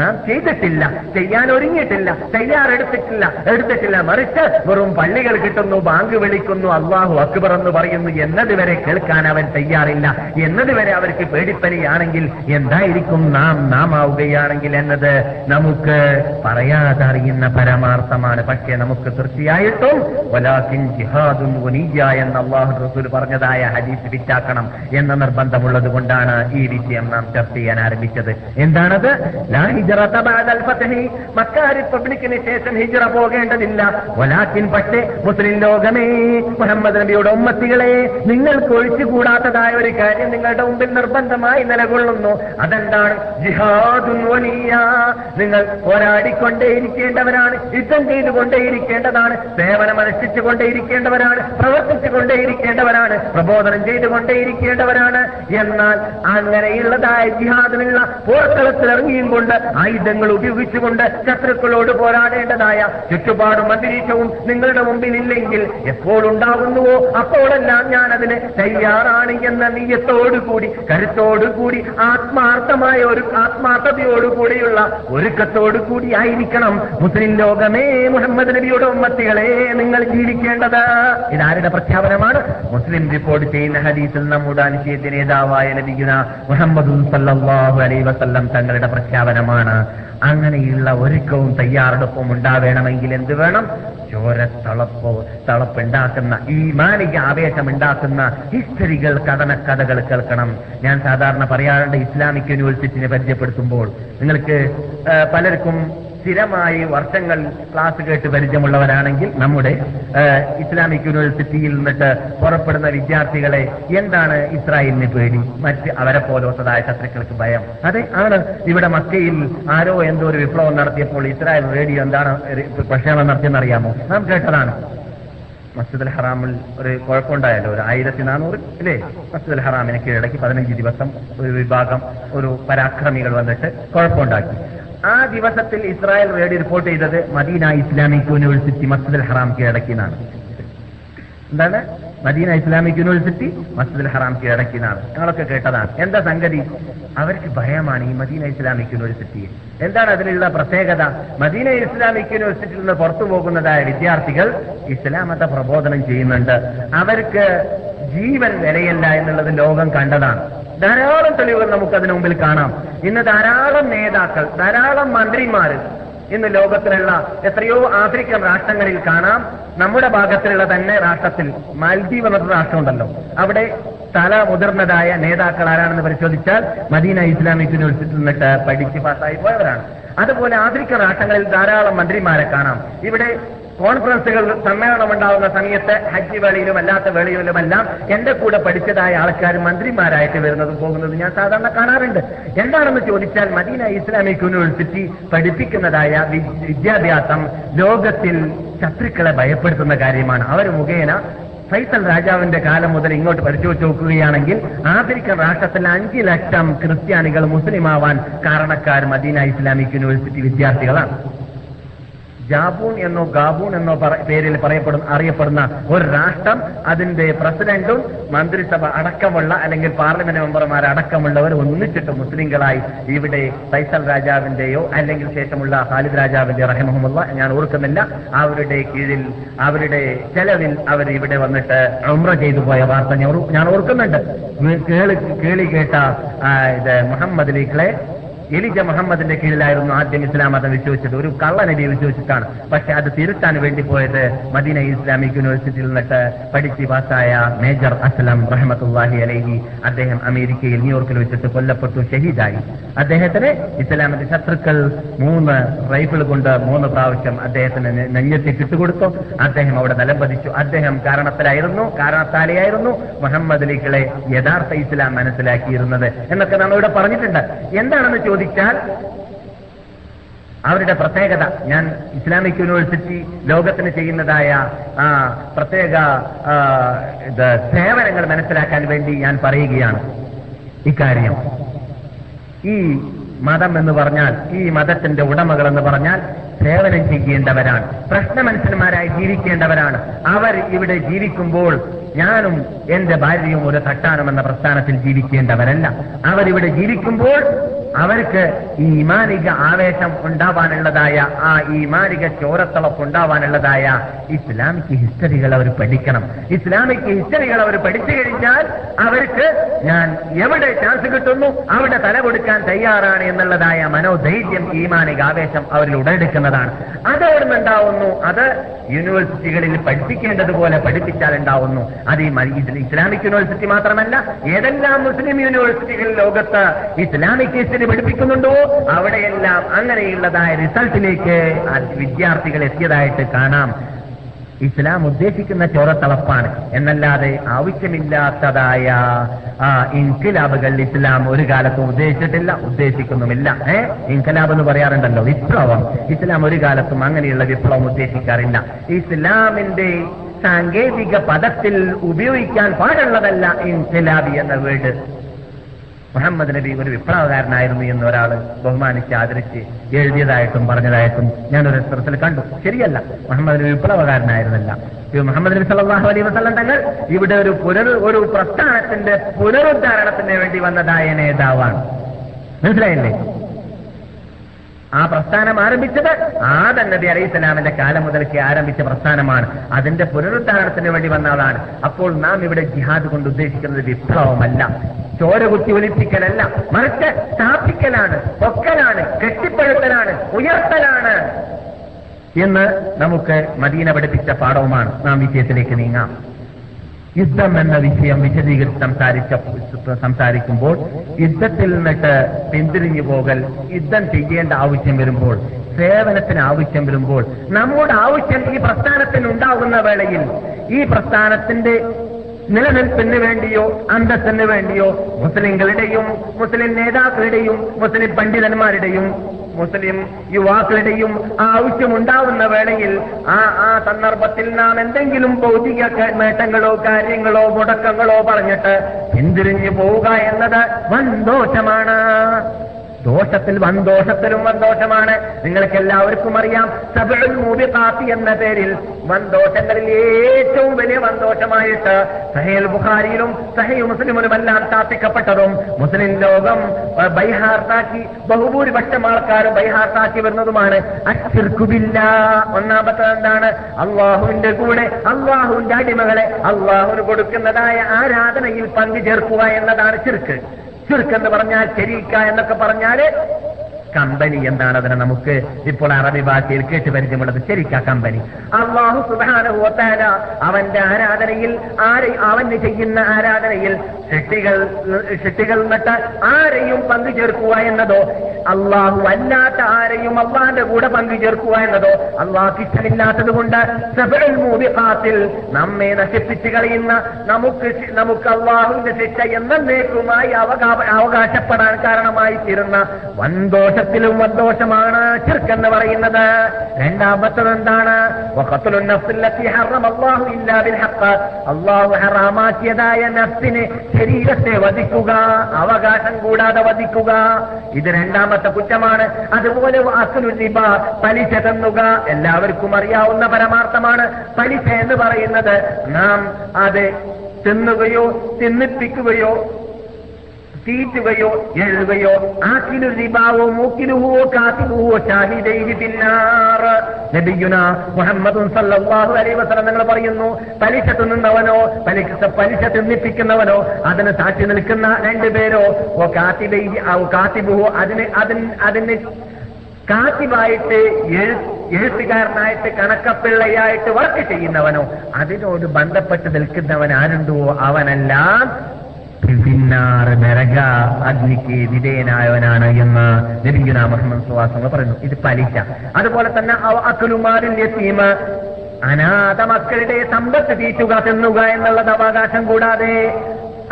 നാം ചെയ്തിട്ടില്ല, ചെയ്യാൻ ഒരുങ്ങിയിട്ടില്ല, തയ്യാറെടുത്തിട്ടില്ല എടുത്തിട്ടില്ല മറിച്ച് വെറും പള്ളികൾ കിട്ടുന്നു, ബാങ്ക് വിളിക്കുന്നു, അല്ലാഹു അക്ബർ എന്ന് പറയുന്നു എന്നതുവരെ കേൾക്കാൻ അവൻ തയ്യാറില്ല, എന്നതുവരെ അവർക്ക് പേടിപ്പനിയാണെങ്കിൽ എന്തായിരിക്കും നാം നാം ആവുകയാണെങ്കിൽ എന്നത് നമുക്ക് പറയാതറിയുന്ന പരമാർത്ഥമാണ്. പക്ഷേ നമുക്ക് തീർച്ചയായിട്ടും വലാകിൻ ജിഹാദുൻ വനിയ എന്ന അല്ലാഹു റസൂൽ പറഞ്ഞതായ ഹദീസ് വിറ്റാക്കണം എന്ന നിർബന്ധമുള്ളത് കൊണ്ടാണ് ഈ വിഷയം നാം ചർച്ച ചെയ്യാൻ ആരംഭിച്ചത്. എന്താണത്? ലാ ഹിജ്റത ബഅദൽ ഫത്ഹി. മക്ക റിപ്പബ്ലിക്കിന് ശേഷം ഹിജ്റ പോകേണ്ടതില്ല. വലാകിൻ, പക്ഷേ മുസ്ലിം ലോകമേ, മുഹമ്മദ് നബിയുടെ ഉമ്മത്തികളെ, നിങ്ങൾക്ക് ഒഴിച്ചുകൂടാത്തതായ ഒരു കാര്യം നിങ്ങളുടെ മുമ്പിൽ നിർബന്ധമായി നിലകൊള്ളുന്നു. അതെന്താണ്? ജിഹാദുൻ വനിയ. നിങ്ങൾ പോരാടിക്കൊണ്ടേയിരിക്കേണ്ടവരാണ്. യുദ്ധം ചെയ്തുകൊണ്ടേയിരിക്കേണ്ടതാണ്, സേവനമനുഷ്ഠിച്ചു കൊണ്ടേയിരിക്കേണ്ടവരാണ്, പ്രവർത്തിച്ചു കൊണ്ടേയിരിക്കേണ്ടവരാണ്, പ്രബോധനം ചെയ്തുകൊണ്ടേയിരിക്കേണ്ടവരാണ്. എന്നാൽ അങ്ങനെയുള്ളതായ ജിഹാദിനുള്ള പോർക്കളത്തിലിറങ്ങിയും കൊണ്ട് ആയുധങ്ങൾ ഉപയോഗിച്ചുകൊണ്ട് ശത്രുക്കളോട് പോരാടേണ്ടതായ ചുറ്റുപാടും അന്തരീക്ഷവും നിങ്ങളുടെ മുമ്പിൽ ഇല്ലെങ്കിൽ എപ്പോൾ ഉണ്ടാകുന്നുവോ അപ്പോഴെല്ലാം ഞാൻ അതിന് തയ്യാറാണ് എന്ന നീയത്തോടുകൂടി, കരുത്തോടുകൂടി, ആത്മാർത്ഥമായ ഒരു ആത്മാർത്ഥതയോടുകൂടിയുള്ള ഒരുക്കത്തോടുകൂടി ആയിരിക്കണം മുസ്ലിം ലോകമേ, മുഹമ്മദ് നബിയുടെ ഉമ്മത്തികളെ നിങ്ങൾ ജീവിക്കേണ്ടത്. ഇതാരുടെ പ്രഖ്യാപനമാണ്? മുസ്ലിം റിപ്പോർട്ട് ചെയ്യുന്ന ഹദീസിൽ നമ്മുടെ അനുശീലന നേതാവായ ലഭിക്കുന്ന മുഹമ്മദ് സല്ലല്ലാഹു അലൈഹി വസല്ലം തങ്ങളുടെ പ്രഖ്യാപനമാണ്. അങ്ങനെയുള്ള ഒരുക്കവും തയ്യാറെടുപ്പും ഉണ്ടാവേണമെങ്കിൽ എന്ത് വേണം? ചോര തളപ്പ് തളപ്പുണ്ടാക്കുന്ന ഈ മാനിക ആവേശമുണ്ടാക്കുന്ന ഹിസ്റ്ററികൾ, കഥന കഥകൾ കേൾക്കണം. ഞാൻ സാധാരണ പറയാറുണ്ട്, ഇസ്ലാമിക് യൂണിവേഴ്സിറ്റിനെ പരിചയപ്പെടുത്തുമ്പോൾ നിങ്ങൾക്ക് പലർക്കും സ്ഥിരമായി വർഷങ്ങൾ ക്ലാസ് കേട്ട് പരിചയമുള്ളവരാണെങ്കിൽ നമ്മുടെ ഇസ്ലാമിക് യൂണിവേഴ്സിറ്റിയിൽ നിന്നിട്ട് പുറപ്പെടുന്ന വിദ്യാർത്ഥികളെ എന്താണ് ഇസ്രായേലിന് പേടി, മറ്റ് അവരെ പോലത്തതായ ശത്രുക്കൾക്ക് ഭയം? അതെ ആണ്. ഇവിടെ മക്കയിൽ ആരോ എന്തോ ഒരു വിപ്ലവം നടത്തിയപ്പോൾ ഇസ്രായേൽ റേഡിയോ എന്താണ് പ്രക്ഷേപണം നടത്തിയെന്ന് അറിയാമോ? നാം കേട്ടതാണ്. മസ്ജിദുൽ ഹറാമിൽ ഒരു കുഴപ്പമുണ്ടായല്ലോ, ഒരു ആയിരത്തി നാനൂറ് അല്ലേ, മസ്ജിദുൽ ഹറാമിന് കീഴടക്കി പതിനഞ്ച് ദിവസം ഒരു വിഭാഗം ഒരു പരാക്രമികൾ വന്നിട്ട് കുഴപ്പമുണ്ടാക്കി. ആ ദിവസത്തിൽ ഇസ്രായേൽ റേഡിയോ റിപ്പോർട്ട് ചെയ്തത് മദീന ഇസ്ലാമിക് യൂണിവേഴ്സിറ്റി മസ്ജിദുൽ ഹറാം കീഴടക്കിയെന്നാണ്. എന്താണ്? മദീന ഇസ്ലാമിക് യൂണിവേഴ്സിറ്റി മസ്ജിദുൽ ഹറാം കീഴടക്കിയെന്നാണ്. ഞങ്ങളൊക്കെ കേട്ടതാണ്. എന്താ സംഗതി? അവർക്ക് ഭയമാണ് ഈ മദീന ഇസ്ലാമിക് യൂണിവേഴ്സിറ്റിയെ. എന്താണ് അതിലുള്ള പ്രത്യേകത? മദീന ഇസ്ലാമിക് യൂണിവേഴ്സിറ്റിയിൽ നിന്ന് പുറത്തു പോകുന്നതായ വിദ്യാർത്ഥികൾ ഇസ്ലാമത പ്രബോധനം ചെയ്യുന്നുണ്ട്. അവർക്ക് ജീവൻ വിലയല്ല എന്നുള്ളത് ലോകം കണ്ടതാണ്. ധാരാളം തെളിവുകൾ നമുക്ക് അതിനു മുമ്പിൽ കാണാം. ഇന്ന് ധാരാളം നേതാക്കൾ, ധാരാളം മന്ത്രിമാർ ഇന്ന് ലോകത്തിലുള്ള എത്രയോ ആഫ്രിക്കൻ രാഷ്ട്രങ്ങളിൽ കാണാം. നമ്മുടെ ഭാഗത്തിലുള്ള തന്നെ രാഷ്ട്രത്തിൽ മാൽദ്വീപ് എന്നൊരു രാഷ്ട്രമുണ്ടല്ലോ, അവിടെ തല മുതിർന്നതായ നേതാക്കൾ ആരാണെന്ന് പരിശോധിച്ചാൽ മദീന ഇസ്ലാമിക് യൂണിവേഴ്സിറ്റിയിൽ നിന്നിട്ട് പഠിച്ച് പാസ്സായി പോയവരാണ്. അതുപോലെ ആഫ്രിക്കൻ രാഷ്ട്രങ്ങളിൽ ധാരാളം മന്ത്രിമാരെ കാണാം. ഇവിടെ കോൺഫറൻസുകൾ, സമ്മേളനം ഉണ്ടാകുന്ന സമയത്ത് ഹജ്ജ് വേളയിലും അല്ലാത്ത വേളയിലുമെല്ലാം എന്റെ കൂടെ പഠിച്ചതായ ആൾക്കാർ മന്ത്രിമാരായിട്ട് വരുന്നത് പോകുന്നത് ഞാൻ സാധാരണ കാണാറുണ്ട്. എന്താണെന്ന് ചോദിച്ചാൽ മദീന ഇസ്ലാമിക് യൂണിവേഴ്സിറ്റി പഠിപ്പിക്കുന്നതായ വിദ്യാഭ്യാസം ലോകത്തിൽ ശത്രുക്കളെ ഭയപ്പെടുത്തുന്ന കാര്യമാണ്. അവർ മുഖേന ഫൈസൽ രാജാവിന്റെ കാലം മുതൽ ഇങ്ങോട്ട് പരിശോധിച്ച് നോക്കുകയാണെങ്കിൽ ആഫ്രിക്കൻ രാഷ്ട്രത്തിൽ അഞ്ച് ലക്ഷം ക്രിസ്ത്യാനികൾ മുസ്ലിമാവാൻ കാരണക്കാർ മദീന ഇസ്ലാമിക് യൂണിവേഴ്സിറ്റി വിദ്യാർത്ഥികളാണ്. ജാബൂൺ എന്നോ ഗാബൂൺ എന്നോ പേരിൽ പറയപ്പെടുന്ന അറിയപ്പെടുന്ന ഒരു രാഷ്ട്രം, അതിന്റെ പ്രസിഡന്റും മന്ത്രിസഭ അടക്കമുള്ള അല്ലെങ്കിൽ പാർലമെന്റ് മെമ്പർമാർ അടക്കമുള്ളവർ ഒന്നിച്ചിട്ട് മുസ്ലിങ്ങളായി ഇവിടെ ഫൈസൽ രാജാവിന്റെയോ അല്ലെങ്കിൽ ശേഷമുള്ള ഖാലിദ് രാജാവിന്റെ റഹ്മഹുല്ല ഞാൻ ഓർക്കുന്നില്ല, അവരുടെ കീഴിൽ അവരുടെ ചെലവിൽ അവർ ഇവിടെ വന്നിട്ട് ഉംറ ചെയ്തു പോയ വാർത്ത ഞാൻ ഓർക്കുന്നുണ്ട്. കേളി കേട്ട ഇത് മുഹമ്മദ് ലീഖ്ലെ എലിജ മുഹമ്മദിന്റെ കീഴിലായിരുന്നു ആദ്യം ഇസ്ലാം മതം വിശ്വസിച്ചത്. ഒരു കള്ളനബിയെ വിശ്വസിച്ചിട്ടാണ്. പക്ഷെ അത് തിരുത്താൻ വേണ്ടി പോയത് മദീന ഇസ്ലാമിക് യൂണിവേഴ്സിറ്റിയിൽ നിന്നിട്ട് പഠിച്ച് പാസ്സായ മേജർ അസ്ലം റഹ്മത്തുള്ളാഹി അലൈഹി, അദ്ദേഹം അമേരിക്കയിൽ ന്യൂയോർക്കിൽ വെച്ചിട്ട് കൊല്ലപ്പെട്ടു, ഷഹീദായി. അദ്ദേഹത്തിന് ഇസ്ലാമിന്റെ ശത്രുക്കൾ മൂന്ന് റൈഫിൾ കൊണ്ട് മൂന്ന് പ്രാവശ്യം അദ്ദേഹത്തിന് നെഞ്ഞെത്തിട്ട് ഇട്ടുകൊടുത്തു. അദ്ദേഹം അവിടെ നിലംപതിച്ചു. അദ്ദേഹം കാരണത്തിലായിരുന്നു കാരണത്താലെയായിരുന്നു മുഹമ്മദ് ലീഖ്ലെ യഥാർത്ഥ ഇസ്ലാം മനസ്സിലാക്കിയിരുന്നത് എന്നൊക്കെ നമ്മൾ ഇവിടെ പറഞ്ഞിട്ടുണ്ട്. എന്താണെന്ന് ചോദിച്ചു ാൽ അവരുടെ പ്രത്യേകത ഞാൻ ഇസ്ലാമിക് യൂണിവേഴ്സിറ്റി ലോകത്തിന് ചെയ്യുന്നതായ ആ പ്രത്യേക സേവനങ്ങൾ മനസ്സിലാക്കാൻ വേണ്ടി ഞാൻ പറയുകയാണ് ഇക്കാര്യം. ഈ മതം എന്ന് പറഞ്ഞാൽ, ഈ മതത്തിന്റെ ഉടമകൾ എന്ന് പറഞ്ഞാൽ സേവനം ചെയ്യേണ്ടവരാണ്, പ്രശ്നമനുഷ്യന്മാരായി ജീവിക്കേണ്ടവരാണ്. അവർ ഇവിടെ ജീവിക്കുമ്പോൾ ഞാനും എന്റെ ഭാര്യയും ഒരു തട്ടാനും എന്ന പ്രസ്ഥാനത്തിൽ ജീവിക്കേണ്ടവരല്ല. അവരിവിടെ ജീവിക്കുമ്പോൾ അവർക്ക് ഈ ഈമാനിക ആവേശം ഉണ്ടാവാനുള്ളതായ ആ ഈമാനിക ചോരത്തളപ്പ് ഉണ്ടാവാനുള്ളതായ ഇസ്ലാമിക് ഹിസ്റ്ററികൾ അവർ പഠിക്കണം. ഇസ്ലാമിക് ഹിസ്റ്ററികൾ അവർ പഠിച്ചു കഴിഞ്ഞാൽ അവർക്ക് ഞാൻ എവിടെ ചാൻസ് കിട്ടുന്നു അവിടെ തല കൊടുക്കാൻ തയ്യാറാണ് എന്നുള്ളതായ മനോധൈര്യം, ഈമാനിക ആവേശം അവരിൽ ഉടലെടുക്കുന്നതാണ്. അത് അവിടെ നിന്നുണ്ടാവുന്നു. അത് യൂണിവേഴ്സിറ്റികളിൽ പഠിപ്പിക്കേണ്ടതുപോലെ പഠിപ്പിച്ചാൽ ഉണ്ടാവുന്നു. അത് ഈ ഇസ്ലാമിക് യൂണിവേഴ്സിറ്റി മാത്രമല്ല, ഏതെല്ലാം മുസ്ലിം യൂണിവേഴ്സിറ്റികളിൽ ലോകത്ത് ഇസ്ലാമിക് ഹിസ്റ്ററി പഠിപ്പിക്കുന്നുണ്ടോ അവിടെയെല്ലാം അങ്ങനെയുള്ളതായ റിസൾട്ടിലേക്ക് വിദ്യാർത്ഥികൾ എത്തിയതായിട്ട് കാണാം. ഇസ്ലാം ഉദ്ദേശിക്കുന്ന ചോരത്തളപ്പാണ്. എന്നല്ലാതെ ആവശ്യമില്ലാത്തതായ ആ ഇൻഖിലാബുകൾ ഇസ്ലാം ഒരു കാലത്തും ഉദ്ദേശിച്ചിട്ടില്ല, ഉദ്ദേശിക്കുന്നുമില്ല. ഏഹ് ഇൻഖിലാബ് എന്ന് പറയാറുണ്ടല്ലോ, വിപ്ലവം. ഇസ്ലാം ഒരു കാലത്തും അങ്ങനെയുള്ള വിപ്ലവം ഉദ്ദേശിക്കാറില്ല. ഇസ്ലാമിന്റെ സാങ്കേതിക പദത്തിൽ ഉപയോഗിക്കാൻ പാടുള്ളതല്ല ഇൻഖിലാബി എന്ന വീട്. മുഹമ്മദ് നബി ഒരു വിപ്ലവകാരനായിരുന്നു എന്ന് ഒരാൾ ബഹുമാനിച്ച് ആദരിച്ച് എഴുതിയതായിട്ടും പറഞ്ഞതായിട്ടും ഞാനൊരു സ്ഥലത്തിൽ കണ്ടു. ശരിയല്ല, മുഹമ്മദ് നബി വിപ്ലവകാരനായിരുന്നില്ല. മുഹമ്മദ് നബി സല്ലല്ലാഹു അലൈഹി വസല്ലം തങ്ങൾ ഇവിടെ ഒരു പുനർ ഒരു പ്രസ്ഥാനത്തിന്റെ പുനരുദ്ധാരണത്തിന് വേണ്ടി വന്നതായ നേതാവാണ്. മനസ്സിലായില്ലേ? ആ പ്രസ്ഥാനം ആരംഭിച്ചത് ആദൻ നബി അലൈഹിസ്സലാമിന്റെ കാലം മുതൽക്ക് ആരംഭിച്ച പ്രസ്ഥാനമാണ്. അതിന്റെ പുനരുദ്ധാരണത്തിന് വേണ്ടി വന്ന ആളാണ്. അപ്പോൾ നാം ഇവിടെ ജിഹാദ് കൊണ്ട് ഉദ്ദേശിക്കുന്നത് വിപ്ലവമല്ല, ചോര കുത്തി ഒലിപ്പിക്കലല്ല, മറിച്ച് സ്ഥാപിക്കലാണ്, പൊക്കലാണ്, കെട്ടിപ്പടുക്കലാണ്, ഉയർത്തലാണ് എന്ന് നമുക്ക് മദീന പഠിപ്പിച്ച പാഠവുമാണ്. നാം വിഷയത്തിലേക്ക് നീങ്ങാം. യുദ്ധം എന്ന വിഷയം വിശദീകരിച്ച് സംസാരിച്ച സംസാരിക്കുമ്പോൾ യുദ്ധത്തിൽ നിന്നിട്ട് പിന്തിരിഞ്ഞു പോകൽ, യുദ്ധം ചെയ്യേണ്ട ആവശ്യം വരുമ്പോൾ, സേവനത്തിന് ആവശ്യം വരുമ്പോൾ, നമ്മുടെ ആവശ്യം ഈ പ്രസ്ഥാനത്തിന് ഉണ്ടാകുന്ന വേളയിൽ ഈ പ്രസ്ഥാനത്തിന്റെ നിലനിൽപ്പിന് വേണ്ടിയോ അന്തസ്സിന് വേണ്ടിയോ മുസ്ലിങ്ങളുടെയും മുസ്ലിം നേതാക്കളുടെയും മുസ്ലിം പണ്ഡിതന്മാരുടെയും മുസ്ലിം യുവാക്കളുടെയും ആ ആവശ്യമുണ്ടാവുന്ന വേളയിൽ ആ ആ സന്ദർഭത്തിൽ നാം എന്തെങ്കിലും ഭൗതിക നേട്ടങ്ങളോ കാര്യങ്ങളോ മുടക്കങ്ങളോ പറഞ്ഞിട്ട് പിന്തിരിഞ്ഞു പോവുക എന്നത് വൻദോഷമാണ്. ദോഷത്തിൽ വൻദോഷത്തിലും വൻദോഷമാണ്. നിങ്ങൾക്ക് എല്ലാവർക്കും അറിയാം, സബഉൽ മൂബിഖാത്തി എന്ന പേരിൽ വൻദോഷങ്ങളിൽ ഏറ്റവും വലിയ വൻദോഷമായിട്ട് സഹീഹ് ബുഖാരിയിലും സഹീഹ് മുസ്ലിമിലുമെല്ലാം സ്ഥാപിക്കപ്പെട്ടതും മുസ്ലിം ലോകം ബൈഹാർത്താക്കി ബഹുഭൂരിപക്ഷം ആൾക്കാരും ബൈഹാർത്താക്കി വരുന്നതുമാണ് അശ്ശിർക്കു ബില്ലാഹ്. ഒന്നാമത്തത് എന്താണ്? അള്ളാഹുവിന്റെ കൂടെ അള്ളാഹുവിന്റെ അടിമകളെ അള്ളാഹുവിന് കൊടുക്കുന്നതായ ആരാധനയിൽ പങ്കുചേർക്കുക എന്നതാണ് ശിർക്ക്. െന്ന് പറഞ്ഞാൽ ശരീക്ക എന്നൊക്കെ പറഞ്ഞാല് കമ്പനി എന്താണ് അതിനെ നമുക്ക് ഇപ്പോൾ അറബി ഭാഷയിൽ കേട്ട് പരിചയമുള്ളത് ശരിക്ക കമ്പനി. അല്ലാഹു സുബ്ഹാനഹു വ തആല അവന്റെ ആരാധനയിൽ ആരെ അവന് ചെയ്യുന്ന ആരാധനയിൽ ശക്തികൾ ശക്തികൾ നട്ട് ആരെയും പങ്കു ചേർക്കുക എന്നതോ അല്ലാഹു അല്ലാത്ത ആരെയും അല്ലാഹുവിന്റെ കൂടെ പങ്കു ചേർക്കുക എന്നതോ അല്ലാഹുക്ക് ഇഷ്ടമില്ലാത്തത് കൊണ്ട് സബഉൽ മൂബിഖാത്തിൽ നമ്മെ നശിപ്പിച്ചു കളയുന്ന നമുക്ക് നമുക്ക് അല്ലാഹുവിന്റെ ശിക്ഷ എന്നേക്കുമായി അവകാശപ്പെടാൻ കാരണമായി തീരുന്ന വൻദോഷം ത്തിലും വൻദോഷമാണ് ശിർക്ക് എന്ന് പറയുന്നത്. രണ്ടാമത്തത് എന്താണ്? വഖത്ലുൻ നഫ്സില്ലത്തി ഹറമ അല്ലാഹു ഇല്ലാ ബിൽ ഹഖ്. അല്ലാഹു ഹറാമാക്കിയതായ നഫ്സിനെ, ശരീരത്തെ വധിക്കുക, അവകാശം കൂടാതെ വധിക്കുക, ഇത് രണ്ടാമത്തെ കുറ്റമാണ്. അതുപോലെ അഖ്ലുൽ റിബ, പലിശ തന്നുക. എല്ലാവർക്കും അറിയാവുന്ന പരമാർത്ഥമാണ് പലിശ എന്ന് പറയുന്നത്. നാം അത് തിന്നുകയോ തിന്നിപ്പിക്കുകയോ തീറ്റുകയോ എഴുതുകയോ ആക്കിലു റിബാവോ മൂക്കിലുഹോ കാത്തിലുഹോ ഷാഹിദൈഹി ബിന്നാർ. നബിയുന മുഹമ്മദ് സല്ലല്ലാഹു അലൈഹി വസല്ലം തങ്ങൾ പറയുന്നു, പലിശ തിന്നുന്നവനോ പലിശ പലിശ തിന്നിപ്പിക്കുന്നവനോ അതിന് സാക്ഷി നിൽക്കുന്ന രണ്ടുപേരോ ഓ കാത്തിബൈഹി ഔ കാത്തിബുഹോ, അതിന് അതിന് അതിന് കാത്തിബായിട്ട് എഴുത്തുകാരനായിട്ട് കണക്കപ്പിള്ളയായിട്ട് വർക്ക് ചെയ്യുന്നവനോ അതിനോട് ബന്ധപ്പെട്ട് നിൽക്കുന്നവൻ ആരുണ്ടോ അവനെല്ലാം പിന്നാറ് നരക അഗ്നിക്ക് വിധേയനായവനാണ് എന്ന് നബിയുനാ മുഹമ്മദ് സ്വല്ലല്ലാഹു അലൈഹി വസല്ലം പറയുന്നു. ഇത് പലിശ. അതുപോലെ തന്നെ അക്ലു മാലിൽ യതീമ, അനാഥ മക്കളുടെ സമ്പത്ത് തീറ്റുക, തിന്നുക എന്നുള്ളത് അവകാശം കൂടാതെ.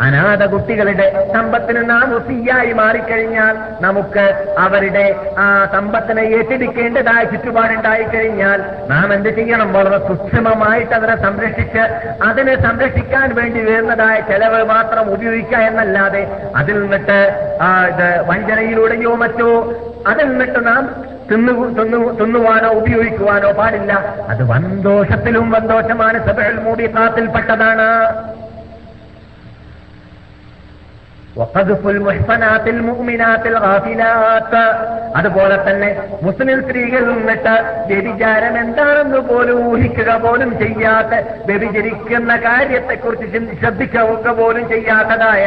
അനാഥ കുട്ടികളുടെ സമ്പത്തിന് നാം വസിയ്യായി മാറിക്കഴിഞ്ഞാൽ, നമുക്ക് അവരുടെ ആ സമ്പത്തിനെ ഏറ്റെടുക്കേണ്ടതായ ചുറ്റുപാടുണ്ടായിക്കഴിഞ്ഞാൽ നാം എന്ത് ചെയ്യണം? വളരെ സൂക്ഷ്മമായിട്ട് അതിനെ സംരക്ഷിച്ച് അതിനെ സംരക്ഷിക്കാൻ വേണ്ടി വരുന്നതായ ചെലവ് മാത്രം ഉപയോഗിക്കുക എന്നല്ലാതെ അതിൽ നിന്നിട്ട് വഞ്ചനയിലൂടെയോ മറ്റോ അതിൽ നിന്നിട്ട് നാം തിന്നു തിന്നു തിന്നുവാനോ ഉപയോഗിക്കുവാനോ പാടില്ല. അത് വൻദോഷത്തിലും വൻദോഷമാണ്, സബഉൽ മൂബിഖാത്തിൽപ്പെട്ടതാണ്. അതുപോലെ തന്നെ മുസ്ലിം സ്ത്രീകൾ നിന്നിട്ട് വ്യഭിചാരം എന്താണെന്ന് പോലും ഊഹിക്കുക പോലും ചെയ്യാത്ത, വ്യഭിചരിക്കുന്ന കാര്യത്തെക്കുറിച്ച് ശ്രദ്ധിക്കുക പോലും ചെയ്യാത്തതായ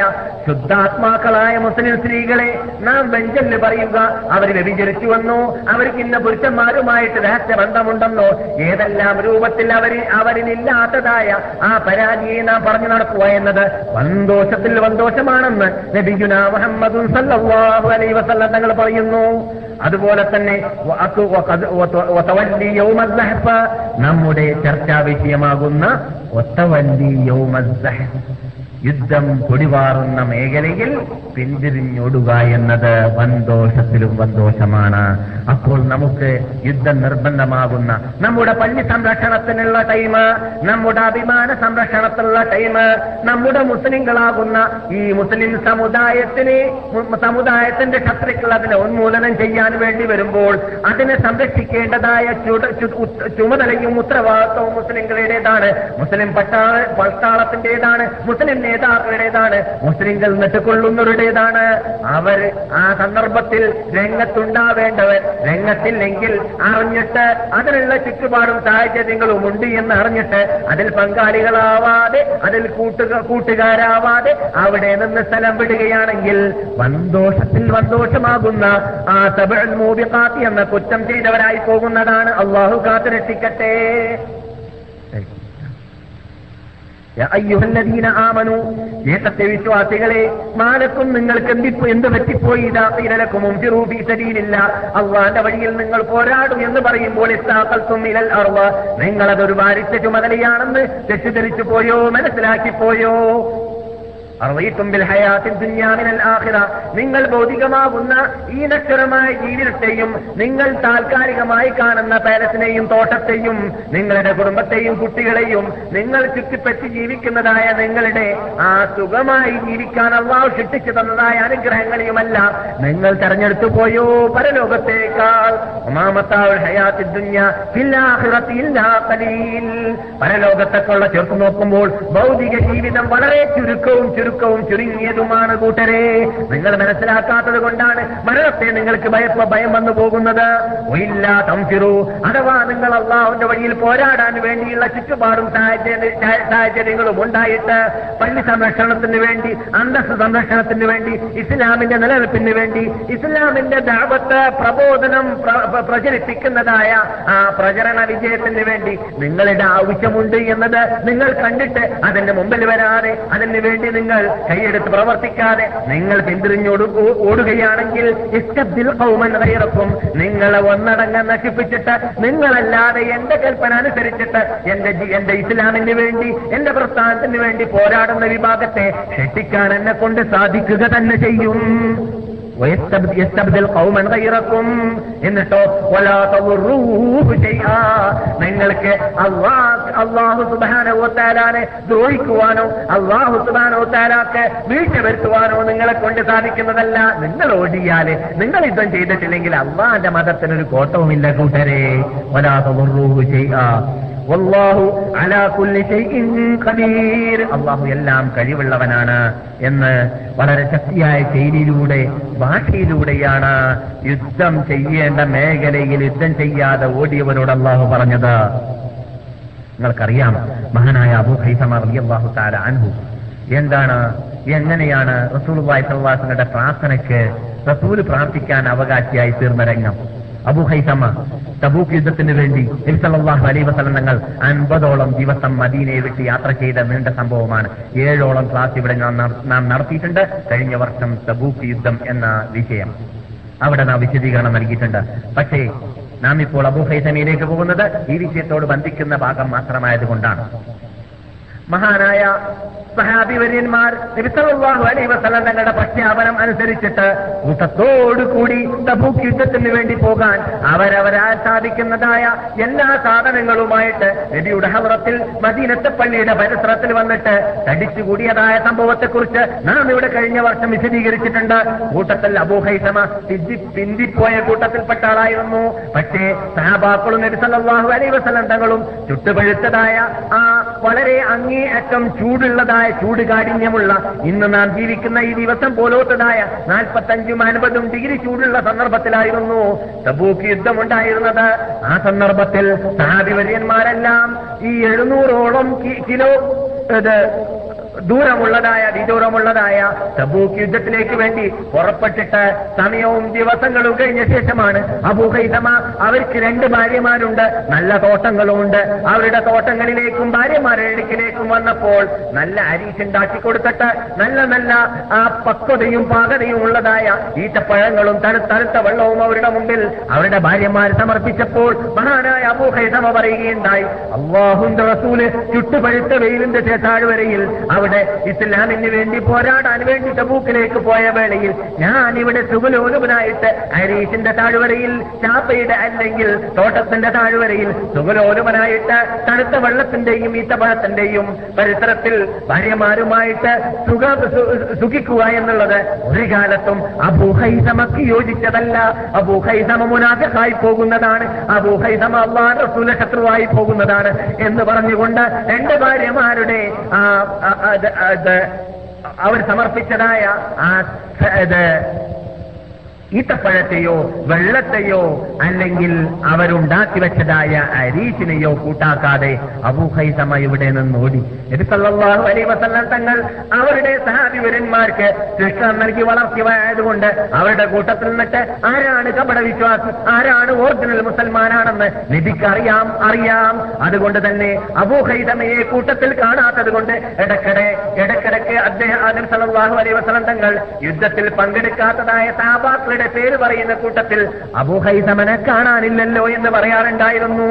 ശുദ്ധാത്മാക്കളായ മുസ്ലിം സ്ത്രീകളെ നാം വെഞ്ചല് പറയുക, അവർ വ്യഭിചരിച്ചു വന്നു, അവർക്ക് ഇന്ന പുരുഷന്മാരുമായിട്ട് രഹസ്യ ബന്ധമുണ്ടെന്നോ ഏതെല്ലാം രൂപത്തിൽ അവർ അവരിലില്ലാത്തതായ ആ പരാതിയെ നാം പറഞ്ഞു നടക്കുക എന്നത് വൻദോഷത്തിൽ വൻദോഷമാണെന്ന് നബിയുനാ മുഹമ്മദ് സല്ലല്ലാഹു അലൈഹി വസല്ലം തങ്ങൾ പറയുന്നു. അതുപോലെ തന്നെ നമ്മുടെ ചർച്ചാ വിഷയമാകുന്ന യുദ്ധം പൊടിവാറുന്ന മേഖലയിൽ പിന്തിരിഞ്ഞോടുക എന്നത് വൻദോഷത്തിലും വൻദോഷമാണ്. അപ്പോൾ നമുക്ക് യുദ്ധം നിർബന്ധമാകുന്ന നമ്മുടെ പള്ളി സംരക്ഷണത്തിനുള്ള ടൈം, നമ്മുടെ അഭിമാന സംരക്ഷണത്തിനുള്ള ടൈം, നമ്മുടെ മുസ്ലിങ്ങളാകുന്ന ഈ മുസ്ലിം സമുദായത്തിന് സമുദായത്തിന്റെ ശത്രുക്കൾ അതിനെ ഉന്മൂലനം ചെയ്യാൻ വേണ്ടി വരുമ്പോൾ അതിനെ സംരക്ഷിക്കേണ്ടതായ ചുമതലയും ഉത്തരവാദിത്വവും മുസ്ലിങ്ങളുടേതാണ്, മുസ്ലിം പട്ടാള പട്ടാളത്തിന്റേതാണ്, മുസ്ലിം നേതാക്കളുടേതാണ്, മുസ്ലിങ്ങൾ നെട്ടുകൊള്ളുന്നവരുടേതാണ്. അവർ ആ സന്ദർഭത്തിൽ രംഗത്തുണ്ടാവേണ്ടവർ, രംഗത്തില്ലെങ്കിൽ അറിഞ്ഞിട്ട് അതിനുള്ള ചുറ്റുപാടും സാഹചര്യങ്ങളും ഉണ്ട് എന്ന് അറിഞ്ഞിട്ട് അതിൽ പങ്കാളികളാവാതെ അതിൽ കൂട്ടുക കൂട്ടുകാരാവാതെ അവിടെ നിന്ന് സ്ഥലം വിടുകയാണെങ്കിൽ വൻദോഷത്തിൽ വൻദോഷമാകുന്ന ആ സബഅൽ മൂബിഖാത്ത് എന്ന കുറ്റം ചെയ്തവരായി പോകുന്നതാണ്. അള്ളാഹു കാത്തുരക്ഷിക്കട്ടെ. േ വിശ്വാസികളെ, മാലക്കും നിങ്ങൾക്ക് എന്തിപ്പോ എന്ത് പറ്റിപ്പോയി? അള്ളാന്റെ വഴിയിൽ നിങ്ങൾ പോരാടും എന്ന് പറയുമ്പോൾ നിങ്ങളതൊരു ഭാരിച്ച ചുമതലയാണെന്ന് തെറ്റിദ്ധരിച്ചു പോയോ, മനസ്സിലാക്കിപ്പോയോ? നിങ്ങൾ ഭൗതികമാകുന്ന ഈ നശ്വരമായ ജീവിതത്തെയും നിങ്ങൾ താൽക്കാലികമായി കാണുന്ന പാലസിനെയും തോട്ടത്തെയും നിങ്ങളുടെ കുടുംബത്തെയും കുട്ടികളെയും നിങ്ങൾ ചുറ്റിപ്പറ്റി ജീവിക്കുന്നതായ നിങ്ങളുടെ ആ സുഖമായി ജീവിക്കാൻ അല്ലാഹു സൃഷ്ടിച്ചു തന്നതായ അനുഗ്രഹങ്ങളെയുമല്ല നിങ്ങൾ തെരഞ്ഞെടുത്തു പോയോ പരലോകത്തേക്കാൾ? പരലോകത്തേക്കുള്ള ചേർത്ത് നോക്കുമ്പോൾ ഭൗതിക ജീവിതം വളരെ ചുരുക്കവും ചുരുക്കവും ചുരുങ്ങിയതുമാണ് കൂട്ടരെ. നിങ്ങൾ മനസ്സിലാക്കാത്തത് കൊണ്ടാണ് മരണത്തെ നിങ്ങൾക്ക് ഭയപ്പ ഭയം വന്നു പോകുന്നത്. അഥവാ നിങ്ങൾ അള്ളാഹുവിന്റെ വഴിയിൽ പോരാടാൻ വേണ്ടിയുള്ള ചുറ്റുപാടും സാഹചര്യങ്ങളും ഉണ്ടായിട്ട് പള്ളി സംരക്ഷണത്തിന് വേണ്ടി, അന്തസ്സ് സംരക്ഷണത്തിന് വേണ്ടി, ഇസ്ലാമിന്റെ നിലനിൽപ്പിന് വേണ്ടി, ഇസ്ലാമിന്റെ ദഅവത്ത് പ്രബോധനം പ്രചരിപ്പിക്കുന്നതായ ആ പ്രചരണ വിജയത്തിന് വേണ്ടി നിങ്ങളുടെ ആവശ്യമുണ്ട് എന്നത് നിങ്ങൾ കണ്ടിട്ട് അതിന്റെ മുമ്പിൽ വരാതെ അതിന് വേണ്ടി നിങ്ങൾ കൈയെടുത്ത് പ്രവർത്തിക്കാതെ നിങ്ങൾ പിന്തിരിഞ്ഞോട് ഓടുകയാണെങ്കിൽ നിങ്ങളെ ഒന്നടങ്കം നശിപ്പിച്ചിട്ട് നിങ്ങളല്ലാതെ എന്റെ കൽപ്പന അനുസരിച്ചിട്ട് എന്റെ എന്റെ ഇസ്ലാമിന് വേണ്ടി, എന്റെ പ്രസ്ഥാനത്തിന് വേണ്ടി പോരാടുന്ന വിഭാഗത്തെ ശിക്ഷിക്കാൻ എന്നെ കൊണ്ട് സാധിക്കുക തന്നെ ചെയ്യും. എന്നിട്ടോ നിങ്ങൾക്ക് അല്ലാഹു സുബ്ഹാനഹു വ തആലാനെ ദ്രോഹിക്കുവാനോ അല്ലാഹു സുബ്ഹാനഹു വ തആലാക്ക് വീഴ്ച വരുത്തുവാനോ നിങ്ങളെ കൊണ്ട് സാധിക്കുന്നതല്ല. നിങ്ങൾ ഓടിയാല്, നിങ്ങൾ യുദ്ധം ചെയ്തിട്ടില്ലെങ്കിൽ അല്ലാഹുവിന്റെ മതത്തിനൊരു കോട്ടവുമില്ല കൂട്ടരെ. വലാ തദുറൂഹു ശൈആ വല്ലാഹു അലാ കുല്ലി ശൈഇൻ ഖദീർ. അല്ലാഹു എല്ലാം കഴിവുള്ളവനാണ് എന്ന് വളരെ ശക്തിയായ ശൈലിയിലൂടെ, ഭാഷയിലൂടെയാണ് യുദ്ധം ചെയ്യേണ്ട മേഖലയിൽ യുദ്ധം ചെയ്യാതെ ഓടിയവനോട് അള്ളാഹു പറഞ്ഞത്. നിങ്ങൾക്കറിയാം, മഹാനായ അബൂ ഹൈസമ റളിയല്ലാഹു തആല അൻഹു എന്താണ്, എങ്ങനെയാണ് റസൂലുള്ളാഹി സ്വല്ലല്ലാഹു അലൈഹി വസല്ലമയുടെ പ്രാർത്ഥനയ്ക്ക് റസൂൽ പ്രാർത്ഥിക്കാൻ അവകാശിയായി തീർന്ന രംഗം. അബൂ ഹൈസമ തബൂക്ക് യുദ്ധത്തിന് വേണ്ടി നബി സല്ലല്ലാഹു അലൈഹി വസല്ലം തങ്ങൾ അൻപതോളം ദിവസം മദീനയെ വിട്ട് യാത്ര ചെയ്ത നീണ്ട സംഭവമാണ്. ഏഴോളം ക്ലാസ് ഇവിടെ നാം നടത്തിയിട്ടുണ്ട്. കഴിഞ്ഞ വർഷം തബൂക്ക് യുദ്ധം എന്ന വിഷയം അവിടെ നാം വിശദീകരണം നൽകിയിട്ടുണ്ട്. പക്ഷേ നാം ഇപ്പോൾ അബൂ ഹൈസമയിലേക്ക് പോകുന്നത് ഈ വിഷയത്തോട് ബന്ധിക്കുന്ന ഭാഗം മാത്രമായതുകൊണ്ടാണ്. മഹാനായ സഹാബി വര്യന്മാർ നബി സല്ലല്ലാഹു അലൈഹി വസല്ലം തങ്ങളുടെ പ്രഖ്യാപനം അനുസരിച്ചിട്ട് കൂട്ടത്തോടുകൂടി തബൂക്ക് യുദ്ധത്തിന് വേണ്ടി പോകാൻ അവരവരാൽ സാധിക്കുന്നതായ എല്ലാ സാധനങ്ങളുമായിട്ട് നബിയുടെ ഹവറത്തിൽ മദീനത്തെ പള്ളിയുടെ പരിസരത്തിൽ വന്നിട്ട് തടിച്ചുകൂടിയതായ സംഭവത്തെക്കുറിച്ച് നാം ഇവിടെ കഴിഞ്ഞ വർഷം വിശദീകരിച്ചിട്ടുണ്ട്. കൂട്ടത്തിൽ അബൂ ഹൈസമ തിജി പിന്തിപ്പോയ കൂട്ടത്തിൽപ്പെട്ട ആളായിരുന്നു. പക്ഷേ സഹാബാക്കളും നബി സല്ലല്ലാഹു അലൈഹി വസല്ലം തങ്ങളും ചുട്ടുപഴുത്തതായ ആ വളരെ അങ്ങേയറ്റം ചൂടുള്ളതായ ചൂട് കാഠിന്യമുള്ള ഇന്ന് നാം ജീവിക്കുന്ന ഈ ദിവസം പോലോത്തതായ നാൽപ്പത്തഞ്ചും അൻപതും ഡിഗ്രി ചൂടുള്ള സന്ദർഭത്തിലായിരുന്നു തബൂക്ക് യുദ്ധമുണ്ടായിരുന്നത്. ആ സന്ദർഭത്തിൽ സഹാബി വര്യന്മാരെല്ലാം ഈ എഴുന്നൂറോളം കിലോ ദൂരമുള്ളതായ വിദൂരമുള്ളതായ തബൂക്ക് യുദ്ധത്തിലേക്ക് വേണ്ടി പുറപ്പെട്ടിട്ട് സമയവും ദിവസങ്ങളും കഴിഞ്ഞ ശേഷമാണ് അബൂ ഖൈസമ. അവർക്ക് രണ്ട് ഭാര്യമാരുണ്ട്, നല്ല തോട്ടങ്ങളുമുണ്ട്. അവരുടെ തോട്ടങ്ങളിലേക്കും ഭാര്യമാരുടെ അടുക്കിലേക്കും വന്നപ്പോൾ നല്ല അരീശുണ്ടാക്കി കൊടുത്തിട്ട് നല്ല നല്ല ആ പക്വതയും പാകതയും ഉള്ളതായ ഈത്തപ്പഴങ്ങളും തണുത്ത വെള്ളവും അവരുടെ മുമ്പിൽ അവരുടെ ഭാര്യമാർ സമർപ്പിച്ചപ്പോൾ മഹാനായ അബൂ ഖൈസമ പറയുകയുണ്ടായി, അല്ലാഹുവിന്റെ റസൂല് ചുട്ടുപഴുത്ത വെയിലിന്റെ ചേത്താഴ്വരയിൽ അവിടെ ഇസ്ലാമിന് വേണ്ടി പോരാടാൻ വേണ്ടി തബൂക്കിലേക്ക് പോയ വേളയിൽ ഞാൻ ഇവിടെ സുഖലോലുപനായിട്ട് അരീഷിന്റെ താഴ്വരയിൽ, ചാപ്പയുടെ അല്ലെങ്കിൽ തോട്ടത്തിന്റെ താഴ്വരയിൽ സുഖലോലുപനായിട്ട് തണുത്ത വെള്ളത്തിന്റെയും ഈത്തപ്പഴത്തിന്റെയും പരിസരത്തിൽ ഭാര്യമാരുമായിട്ട് സുഖ സുഖിക്കുക എന്നുള്ളത് ഒരു കാലത്തും അബൂ ഖൈസമക്ക് യോജിച്ചതല്ല. അബൂ ഖൈസമ മുനാഫിഖായി പോകുന്നതാണ്, അബൂ ഖൈസമ അല്ലാഹുവിന്റെ റസൂലിന്റെ ശത്രുവായി പോകുന്നതാണ് എന്ന് പറഞ്ഞുകൊണ്ട് രണ്ട് ഭാര്യമാരുടെ ആ അവർ സമർപ്പിച്ചതായ ആ ഈത്തപ്പഴത്തെയോ വെള്ളത്തെയോ അല്ലെങ്കിൽ അവരുണ്ടാക്കി വെച്ചതായ അരീഷിനെയോ കൂട്ടാക്കാതെ അബൂ ഖൈസമ ഇവിടെ നിന്നോടി. നബി സല്ലല്ലാഹു അലൈഹി വസല്ലം തങ്ങൾ അവരുടെ സഹാബിവരന്മാർക്ക് ശിക്ഷണം നൽകി വളർത്തിയവരായതുകൊണ്ട് അവരുടെ കൂട്ടത്തിൽ നിന്നിട്ട് ആരാണ് കപട വിശ്വാസി, ആരാണ് ഒറിജിനൽ മുസൽമാനാണെന്ന് നബിക്ക് അറിയാം അറിയാം അതുകൊണ്ട് തന്നെ അബൂ ഖൈസമയെ കൂട്ടത്തിൽ കാണാത്തത് കൊണ്ട് ഇടക്കിടെ ഇടക്കിടക്ക് അദ്ദേഹം നബി സല്ലല്ലാഹു അലൈഹി വസല്ലം തങ്ങൾ യുദ്ധത്തിൽ പങ്കെടുക്കാത്തതായ സഹാബാക്കളുടെ പേര് പറയുന്ന കൂട്ടത്തിൽ അബൂ ഖൈസമനെ കാണാനില്ലല്ലോ എന്ന് പറയാറുണ്ടായിരുന്നു.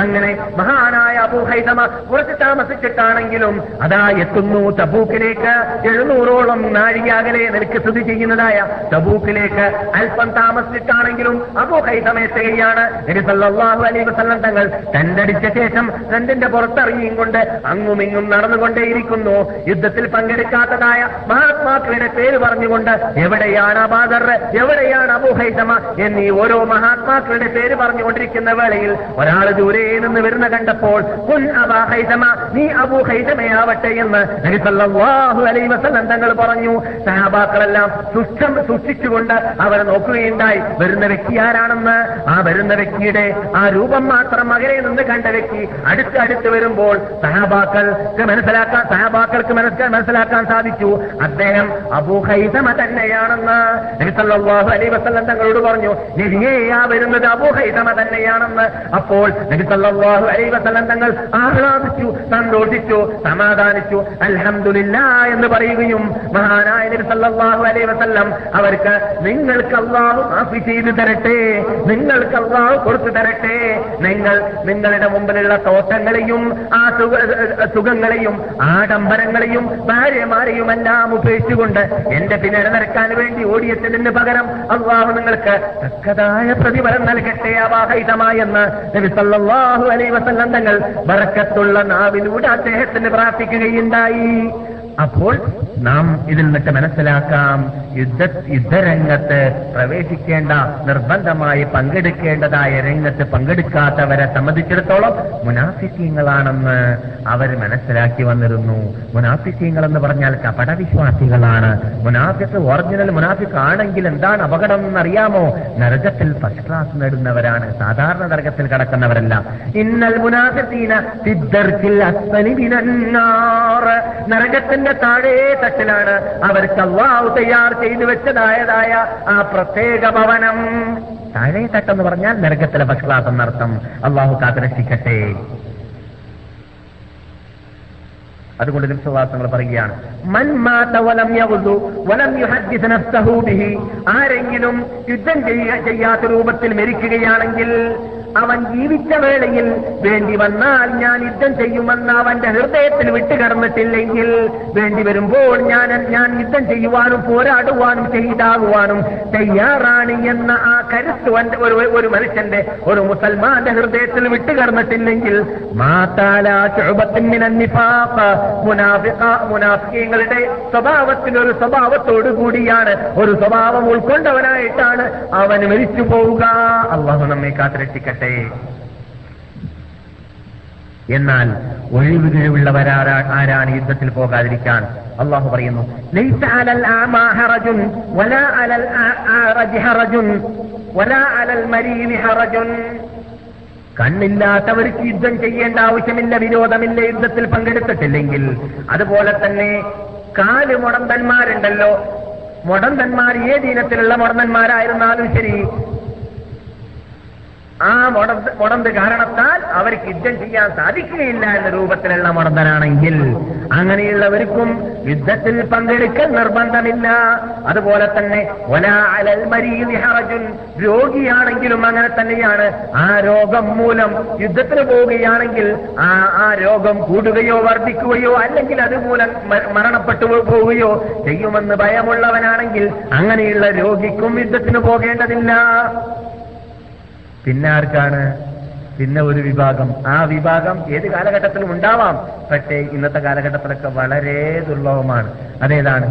അങ്ങനെ മഹാനായ അബൂ ഖൈസമ കുറച്ച് താമസിച്ചിട്ടാണെങ്കിലും അതാ എത്തുന്നു തബൂക്കിലേക്ക്. എഴുന്നൂറോളം നാഴികയാകലെ നിനക്ക് സ്ഥിതി ചെയ്യുന്നതായ തബൂക്കിലേക്ക് അല്പം താമസിച്ചിട്ടാണെങ്കിലും അബൂ ഖൈസമ എത്തുകയാണ്. നബി സല്ലല്ലാഹു അലൈഹി വസല്ലം തങ്ങൾ തണ്ടടിച്ച ശേഷം തണ്ടിന്റെ പുറത്തിറങ്ങിയും കൊണ്ട് അങ്ങുമിങ്ങും നടന്നുകൊണ്ടേയിരിക്കുന്നു. യുദ്ധത്തിൽ പങ്കെടുക്കാത്തതായ മഹാത്മാക്കളുടെ പേര് പറഞ്ഞുകൊണ്ട് എവിടെയാണ് അബൂദർ, എവിടെയാണ് അബൂ ഖൈസമ എന്നീ ഓരോ മഹാത്മാക്കളുടെ പേര് പറഞ്ഞുകൊണ്ടിരിക്കുന്ന വേളയിൽ ഒരാൾ ദൂരെ നിന്ന് വരുന്ന കണ്ടപ്പോൾ കുൻ അബൂ ഖൈസമ, നീ അബൂ ഖൈസമയാവട്ടെ എന്ന് നബി സല്ലല്ലാഹു അലൈഹി വസല്ലം തങ്ങൾ പറഞ്ഞു. സഹാബാക്കളെല്ലാം സൂക്ഷ്മം സൂക്ഷിച്ചുകൊണ്ട് അവർ നോക്കുകയുണ്ടായി വരുന്ന വ്യക്തി ആരാണെന്ന്. ആ വരുന്ന വ്യക്തിയുടെ ആ രൂപം മാത്രം അകലെ നിന്ന് കണ്ട വ്യക്തി അടുത്ത് അടുത്ത് വരുമ്പോൾ സഹാബാക്കൾക്ക് മനസ്സിലാക്കാൻ സഹാബാക്കൾക്ക് മനസ്സിലാക്കാൻ സാധിച്ചു അദ്ദേഹം അബൂ ഖൈസമ തന്നെയാണെന്ന്. നബി സല്ലല്ലാഹു അലൈഹി വസല്ലം തങ്ങളോട് പറഞ്ഞു, നബിയേ, ആ വരുന്നത് അബൂ ഖൈസമ തന്നെയാണെന്ന്. അപ്പോൾ നബി സല്ലല്ലാഹു അലൈഹി വസല്ലം തങ്ങൾ ആഹ്ലാദിച്ചു, സന്തോഷിച്ചു, സമാധാനിച്ചു, അൽഹംദുലില്ലാഹ് എന്ന് പറയുകയും മഹാനായ നബി സല്ലല്ലാഹു അലൈഹി വസല്ലം അവർക്ക് നിങ്ങൾക്ക് അല്ലാഹു മാഫി ചെയ്തു തരട്ടെ, നിങ്ങൾക്ക് അല്ലാഹു കൊടുത്തു തരട്ടെ, നിങ്ങൾ നിങ്ങളുടെ മുമ്പിലുള്ള തോട്ടങ്ങളെയും ആ സുഖങ്ങളെയും ആഡംബരങ്ങളെയും ഭാര്യമാരെയുമെല്ലാം ഉപേക്ഷിച്ചുകൊണ്ട് എന്റെ പിന്നിൽ നടക്കാൻ വേണ്ടി ഓടിയെത്തതിന് പകരം അല്ലാഹു നിങ്ങൾക്ക് തക്കതായ പ്രതിഫലം നൽകട്ടെ അബൂ ഖൈസമ എന്ന് നബി സല്ലല്ലാഹു അലൈഹി വസല്ലം തങ്ങൾ ബറക്കത്തുള്ള നാവിലൂടെ അദ്ദേഹത്തിന് പ്രാർത്ഥിക്കുകയുണ്ടായി. അപ്പോൾ നാം ഇതിൽ നിന്നിട്ട് മനസ്സിലാക്കാം, യുദ്ധ യുദ്ധരംഗത്ത് പ്രവേശിക്കേണ്ട നിർബന്ധമായി പങ്കെടുക്കേണ്ടതായ രംഗത്ത് പങ്കെടുക്കാത്തവരെ സംബന്ധിച്ചിടത്തോളം മുനാഫിക്കീങ്ങളാണെന്ന് അവർ മനസ്സിലാക്കി വന്നിരുന്നു. മുനാഫിക്കീങ്ങൾ എന്ന് പറഞ്ഞാൽ കപടവിശ്വാസികളാണ്. മുനാഫിക്ക് ഒറിജിനൽ മുനാഫിക്ക് ആണെങ്കിൽ എന്താണ് അപകടം എന്നറിയാമോ? നരകത്തിൽ ഫസ്റ്റ് ക്ലാസ് നേടുന്നവരാണ്, സാധാരണ നരകത്തിൽ കടക്കുന്നവരല്ല. ഇന്നൽ മുനാഫിഖീന ഫിദ്ദർകിൽ അസ്ഫലി മിനന്നാർ, നരകത്തിന്റെ താഴെ തട്ടിലാണ് അവർക്ക് അല്ലാഹു തയ്യാർ ചെയ്തു വെച്ചതായതായ ആ പ്രത്യേക ഭവനം. താഴെ തട്ടെന്ന് പറഞ്ഞാൽ നരകത്തിലെ ഫസ്റ്റ് ക്ലാസ് എന്നർത്ഥം. അല്ലാഹു കാത്തിരക്ഷിക്കട്ടെ. അതുകൊണ്ട് നബി സല്ലല്ലാഹു അലൈഹി വസല്ലം പറയുകയാണ്, മൻ മാത വലം യഗ്ദു വലം യുഹദ്ദിസ് നഫ്സഹു ബിഹി, ആരെങ്കിലും യുദ്ധം ചെയ്യാത്ത രൂപത്തിൽ മരിക്കുകയാണെങ്കിൽ അവൻ ജീവിച്ച വേളയിൽ വേണ്ടി വന്നാൽ ഞാൻ യുദ്ധം ചെയ്യുമെന്ന് അവന്റെ ഹൃദയത്തിൽ വിട്ടുകടന്നിട്ടില്ലെങ്കിൽ, വേണ്ടി വരുമ്പോൾ ഞാൻ ഞാൻ യുദ്ധം ചെയ്യുവാനും പോരാടുവാനും ചെയ്താകുവാനും തയ്യാറാണ് എന്ന ആ കരുത്ത് ഒരു മനുഷ്യന്റെ ഒരു മുസൽമാന്റെ ഹൃദയത്തിൽ വിട്ടുകടന്നിട്ടില്ലെങ്കിൽ മുനാഫിഖീങ്ങളുടെ സ്വഭാവത്തിന് ഒരു സ്വഭാവത്തോടു കൂടിയാണ്, ഒരു സ്വഭാവം ഉൾക്കൊണ്ടവനായിട്ടാണ് അവൻ മരിച്ചു പോവുക. അല്ലാഹു നമ്മെ കാത്തിരക്ഷിക്കട്ടെ. എന്നാൽ ഒഴിവ് കഴിവുള്ളവരാരാ ആരാണ് യുദ്ധത്തിൽ പോകാതിരിക്കാൻ? അള്ളാഹു പറയുന്നു, ലൈസ അലൽ ആമാ ഹറജുൻ വലാ അലൽ ആറജ് ഹറജുൻ വലാ അലൽ മരീനി ഹറജുൻ, കണ്ണില്ലാത്തവർക്ക് യുദ്ധം ചെയ്യേണ്ട ആവശ്യമില്ല, വിരോധമില്ല, യുദ്ധത്തിൽ പങ്കെടുത്തിട്ടില്ലെങ്കിൽ. അതുപോലെ തന്നെ കാല് മുടന്തന്മാരുണ്ടല്ലോ, മുടന്തന്മാർ ഏത് ഇനത്തിലുള്ള മുടന്തന്മാരായിരുന്നാലും ശരി, ആ മുടന്ത് മുടന്ത് കാരണത്താൽ അവർക്ക് യുദ്ധം ചെയ്യാൻ സാധിക്കുകയില്ല എന്ന രൂപത്തിലുള്ള മുടന്തനാണെങ്കിൽ അങ്ങനെയുള്ളവർക്കും യുദ്ധത്തിൽ പങ്കെടുക്കൽ നിർബന്ധമില്ല. അതുപോലെ തന്നെ വലാ അലൽ മരീദി ഹറജുൻ, രോഗിയാണെങ്കിലും അങ്ങനെ തന്നെയാണ്. ആ രോഗം മൂലം യുദ്ധത്തിന് പോവുകയാണെങ്കിൽ ആ ആ രോഗം കൂടുകയോ വർദ്ധിക്കുകയോ അല്ലെങ്കിൽ അതുമൂലം മരണപ്പെട്ടു പോവുകയോ ചെയ്യുമെന്ന് ഭയമുള്ളവനാണെങ്കിൽ അങ്ങനെയുള്ള രോഗിക്കും യുദ്ധത്തിന് പോകേണ്ടതില്ല. പിന്നെ ആർക്കാണ് പിന്നെ ഒരു വിഭാഗം? ആ വിഭാഗം ഏത് കാലഘട്ടത്തിലും ഉണ്ടാവാം, പക്ഷേ ഇന്നത്തെ കാലഘട്ടത്തിലൊക്കെ വളരെ ദുർലഭമാണ്. അതേതാണ്?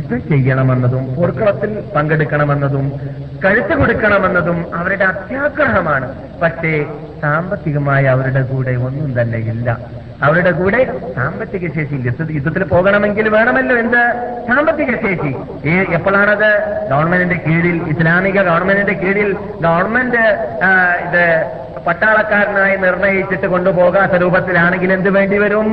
ഇത് ചെയ്യണമെന്നതും പോർക്കളത്തിൽ പങ്കെടുക്കണമെന്നതും കഴുത്ത് കൊടുക്കണമെന്നതും അവരുടെ അത്യാഗ്രഹമാണ്. പക്ഷേ സാമ്പത്തികമായി അവരുടെ കൂടെ ഒന്നും തന്നെ ഇല്ല. അവരുടെ കൂടെ സാമ്പത്തിക ശേഷി, യുദ്ധത്തിൽ പോകണമെങ്കിൽ വേണമല്ലോ എന്ത്? സാമ്പത്തിക ശേഷി. എപ്പോഴാണത്? ഗവൺമെന്റിന്റെ കീഴിൽ, ഇസ്ലാമിക ഗവൺമെന്റിന്റെ കീഴിൽ ഗവൺമെന്റ് ഇത് പട്ടാളക്കാരനായി നിർണയിച്ചിട്ട് കൊണ്ടുപോകാത്ത രൂപത്തിലാണെങ്കിൽ എന്ത് വേണ്ടി വരും?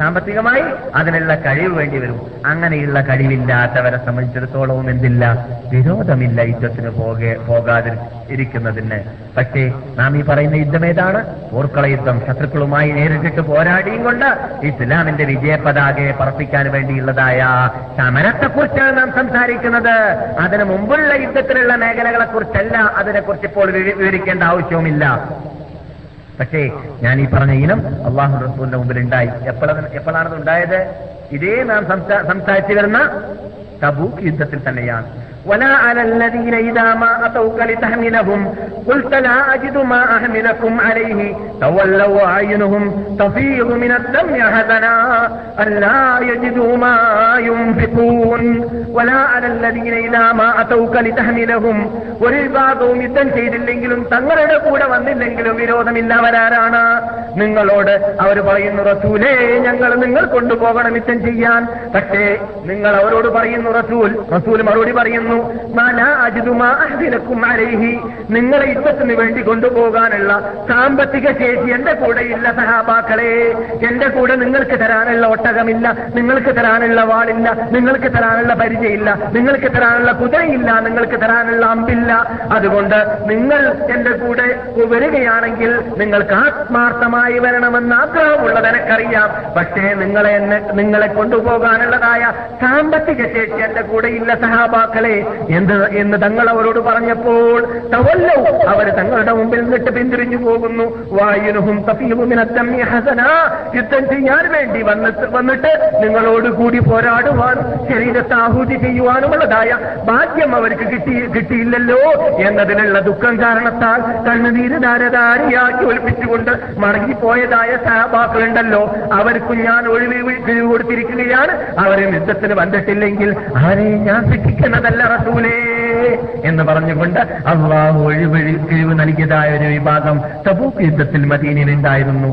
സാമ്പത്തികമായി അതിനുള്ള കഴിവ് വേണ്ടി വരും. അങ്ങനെയുള്ള കഴിവില്ലാത്തവരെ സംബന്ധിച്ചിടത്തോളവും എന്തില്ല? വിരോധമില്ല യുദ്ധത്തിന് പോകെ പോകാതി ഇരിക്കുന്നതിന്. പക്ഷേ നാം ഈ പറയുന്ന യുദ്ധം ഏതാണ്? പോർക്കള യുദ്ധം. ശത്രുക്കളുമായി നേരിട്ടിട്ട് പോരാടിയും കൊണ്ട് ഇസ്ലാമിന്റെ വിജയപതാകയെ പറപ്പിക്കാൻ വേണ്ടിയുള്ളതായ സമരത്തെക്കുറിച്ചാണ് നാം സംസാരിക്കുന്നത്. അതിനു മുമ്പുള്ള യുദ്ധത്തിലുള്ള മേഖലകളെ കുറിച്ചല്ല, അതിനെക്കുറിച്ച് ഇപ്പോൾ വിവരിക്കേണ്ട ആവശ്യവുമില്ല. പക്ഷേ ഞാൻ ഈ പറഞ്ഞ ഇനം അള്ളാഹു റസൂലിന്റെ മുമ്പിൽ ഉണ്ടായി. എപ്പോഴാണത് ഉണ്ടായത്? ഇതേ നാം സംസാരിച്ചു വരുന്ന തബൂക്ക് യുദ്ധത്തിൽ തന്നെയാണ്. ولا على الذين إذا ما أتوك لتحملهم قلت لا أجد ما أحملكم عليه تولوا أعينهم تفيض من الدمع حزنا ألا يجدوا ما ينفقون ولا على الذين إذا ما أتوك لتحملهم ورباضهم يتنشيد اللينجلهم തങ്ങളുടെ കൂടെ വന്നില്ലെങ്കിലും വിരോധമില്ലാവരാരാണ് നിങ്ങളോട്? അവർ പറയുന്നു, റസൂലേ, ഞങ്ങൾ നിങ്ങൾ കൊണ്ടുപോകണം യുദ്ധം ചെയ്യാൻ. പക്ഷേ നിങ്ങൾ അവരോട് പറയുന്നു, റസൂൽ റസൂൽ മറുപടി പറയുന്നു, നിങ്ങളെ യുദ്ധത്തിന് വേണ്ടി കൊണ്ടുപോകാനുള്ള സാമ്പത്തിക ശേഷി എന്റെ കൂടെയില്ല സഹാബാക്കളെ. എന്റെ കൂടെ നിങ്ങൾക്ക് തരാനുള്ള ഒട്ടകമില്ല, നിങ്ങൾക്ക് തരാനുള്ള വാളില്ല, നിങ്ങൾക്ക് തരാനുള്ള പരിചയമില്ല, നിങ്ങൾക്ക് തരാനുള്ള കുതിരയില്ല, നിങ്ങൾക്ക് തരാനുള്ള അമ്പില്ല. അതുകൊണ്ട് നിങ്ങൾ എന്റെ കൂടെ വരികയാണെങ്കിൽ നിങ്ങൾക്ക് ആത്മാർത്ഥമായി വരണമെന്ന് ആഗ്രഹമുള്ളത് എനിക്കറിയാം. പക്ഷേ നിങ്ങളെ നിങ്ങളെ കൊണ്ടുപോകാനുള്ളതായ സാമ്പത്തിക ശേഷി എന്റെ കൂടെയില്ല സഹാബാക്കളെ എന്ത് എന്ന് തങ്ങൾ അവരോട് പറഞ്ഞപ്പോൾ തവല്ലു, അവർ തങ്ങളുടെ മുമ്പിൽ നിന്നിട്ട് പിന്തിരിഞ്ഞു പോകുന്നു. വായുനുഹും യുദ്ധം ചെയ്യാൻ വേണ്ടി വന്നിട്ട് വന്നിട്ട് നിങ്ങളോടുകൂടി പോരാടുവാൻ, ശരീരത്തെ ആഹൂതി ചെയ്യുവാനുമുള്ളതായ ഭാഗ്യം അവർക്ക് കിട്ടി കിട്ടിയില്ലല്ലോ എന്നതിനുള്ള ദുഃഖം കാരണത്താൽ കണ്ണുനീര് ധാരധാരിയാക്കി ഒലിപ്പിച്ചുകൊണ്ട് മടങ്ങിപ്പോയതായ സഹാബാക്കളുണ്ടല്ലോ, അവർക്കും ഞാൻ ഒഴിവ് കിഴിവ് കൊടുത്തിരിക്കുകയാണ്. അവരെ യുദ്ധത്തിന് വന്നിട്ടില്ലെങ്കിൽ അവരെ ഞാൻ ശിക്ഷിക്കണം ല്ല റസൂലേ എന്ന് പറഞ്ഞുകൊണ്ട് അള്ളാഹു ഒഴിവഴി കിഴിവ് നൽകിയതായ ഒരു വിഭാഗം തബൂക്ക് യുദ്ധത്തിൽ മദീനയിലുണ്ടായിരുന്നു.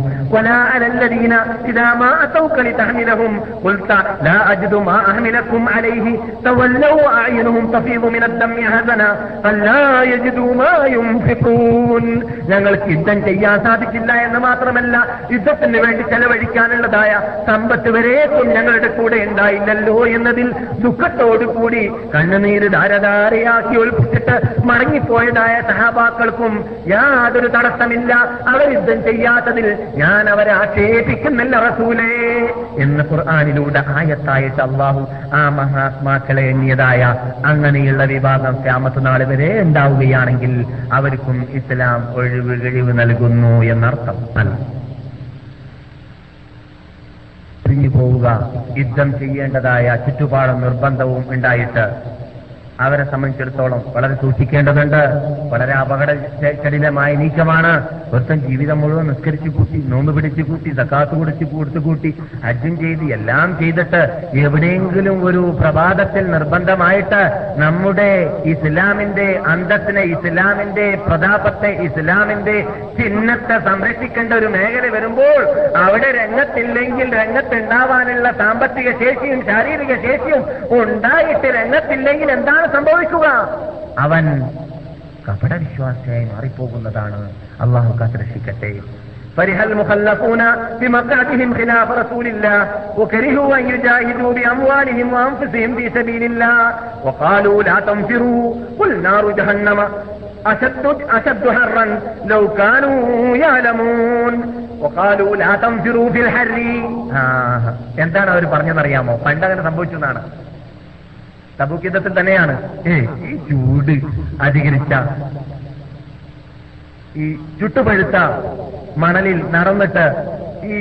ഞങ്ങൾക്ക് യുദ്ധം ചെയ്യാൻ സാധിക്കില്ല എന്ന് മാത്രമല്ല, യുദ്ധത്തിന് വേണ്ടി ചെലവഴിക്കാനുള്ളതായ സമ്പത്ത് വരേക്കും ഞങ്ങളുടെ കൂടെ ഉണ്ടായില്ലല്ലോ എന്നതിൽ ദുഃഖത്തോടുകൂടി കണ്ണുനീര് ധാരധാരയാക്കി ഒളിപ്പിച്ചിട്ട് മടങ്ങിപ്പോയതായ സഹാബാക്കൾക്കും യാതൊരു തടസ്സമില്ല. അവർ യുദ്ധം ചെയ്യാത്തതിൽ ഞാൻ അവരെ ആക്ഷേപിക്കുന്നില്ല റസൂലേ എന്ന് ഖുർആനിലൂടെ ആയത്തായിട്ട് അല്ലാഹു ആ മഹാത്മാക്കളെ എണ്ണിയതായ അങ്ങനെയുള്ള വിഭാഗം ഖിയാമത്ത് നാൾ വരെ ഉണ്ടാവുകയാണെങ്കിൽ അവർക്കും ഇസ്ലാം ഒഴിവ് കഴിവ് നൽകുന്നു എന്നർത്ഥം അല്ല. പിരിഞ്ഞു പോവുക, യുദ്ധം ചെയ്യേണ്ടതായ ചുറ്റുപാടും നിർബന്ധവും ഉണ്ടായിട്ട് അവരെ സംബന്ധിച്ചിടത്തോളം വളരെ സൂക്ഷിക്കേണ്ടതുണ്ട്. വളരെ അപകടകരമായ നീക്കമാണ്. ഒട്ടും ജീവിതം മുഴുവൻ നിസ്കരിച്ചു കൂട്ടി, നോമ്പ് പിടിച്ചു കൂട്ടി, സക്കാത്ത് കുടിച്ച് കൊടുത്തു കൂട്ടി, ഹജ്ജും ചെയ്ത് എല്ലാം ചെയ്തിട്ട് എവിടെയെങ്കിലും ഒരു പ്രഭാതത്തിൽ നിർബന്ധമായിട്ട് നമ്മുടെ ഇസ്ലാമിന്റെ അന്തസ്സിനെ, ഇസ്ലാമിന്റെ പ്രതാപത്തെ, ഇസ്ലാമിന്റെ ചിഹ്നത്തെ സംരക്ഷിക്കേണ്ട ഒരു മേഖല വരുമ്പോൾ അവിടെ രംഗത്തില്ലെങ്കിൽ, രംഗത്തുണ്ടാവാനുള്ള സാമ്പത്തിക ശേഷിയും ശാരീരിക ശേഷിയും ഉണ്ടായിട്ട് രംഗത്തില്ലെങ്കിൽ എന്താണ് സംഭവിക്കുക? അവൻ കപട വിശ്വാസിയായി മാറിപ്പോകുന്നതാണ്. അള്ളാഹു കാത്തിരക്ഷിക്കട്ടെ. فرح المخلفون بمقعدهم خلاف رسول الله وكرهوا أن يجاهدوا بأموالهم وأنفسهم في سبيل الله وقالوا لا تنفروا قل نار جهنم أشد أشد حرا لو كانوا يعلمون وقالوا لا تنفروا في الحر. എന്താണ് അവർ പറഞ്ഞതെന്നറിയാമോ? പണ്ടങ്ങനെ സംഭവിച്ചതാണ്. തബൂക്ക് യുദ്ധത്തിൽ തന്നെയാണ് ഈ ചൂട് അധികരിച്ച ഈ ചുട്ടുപഴുത്ത മണലിൽ നടന്നിട്ട് ഈ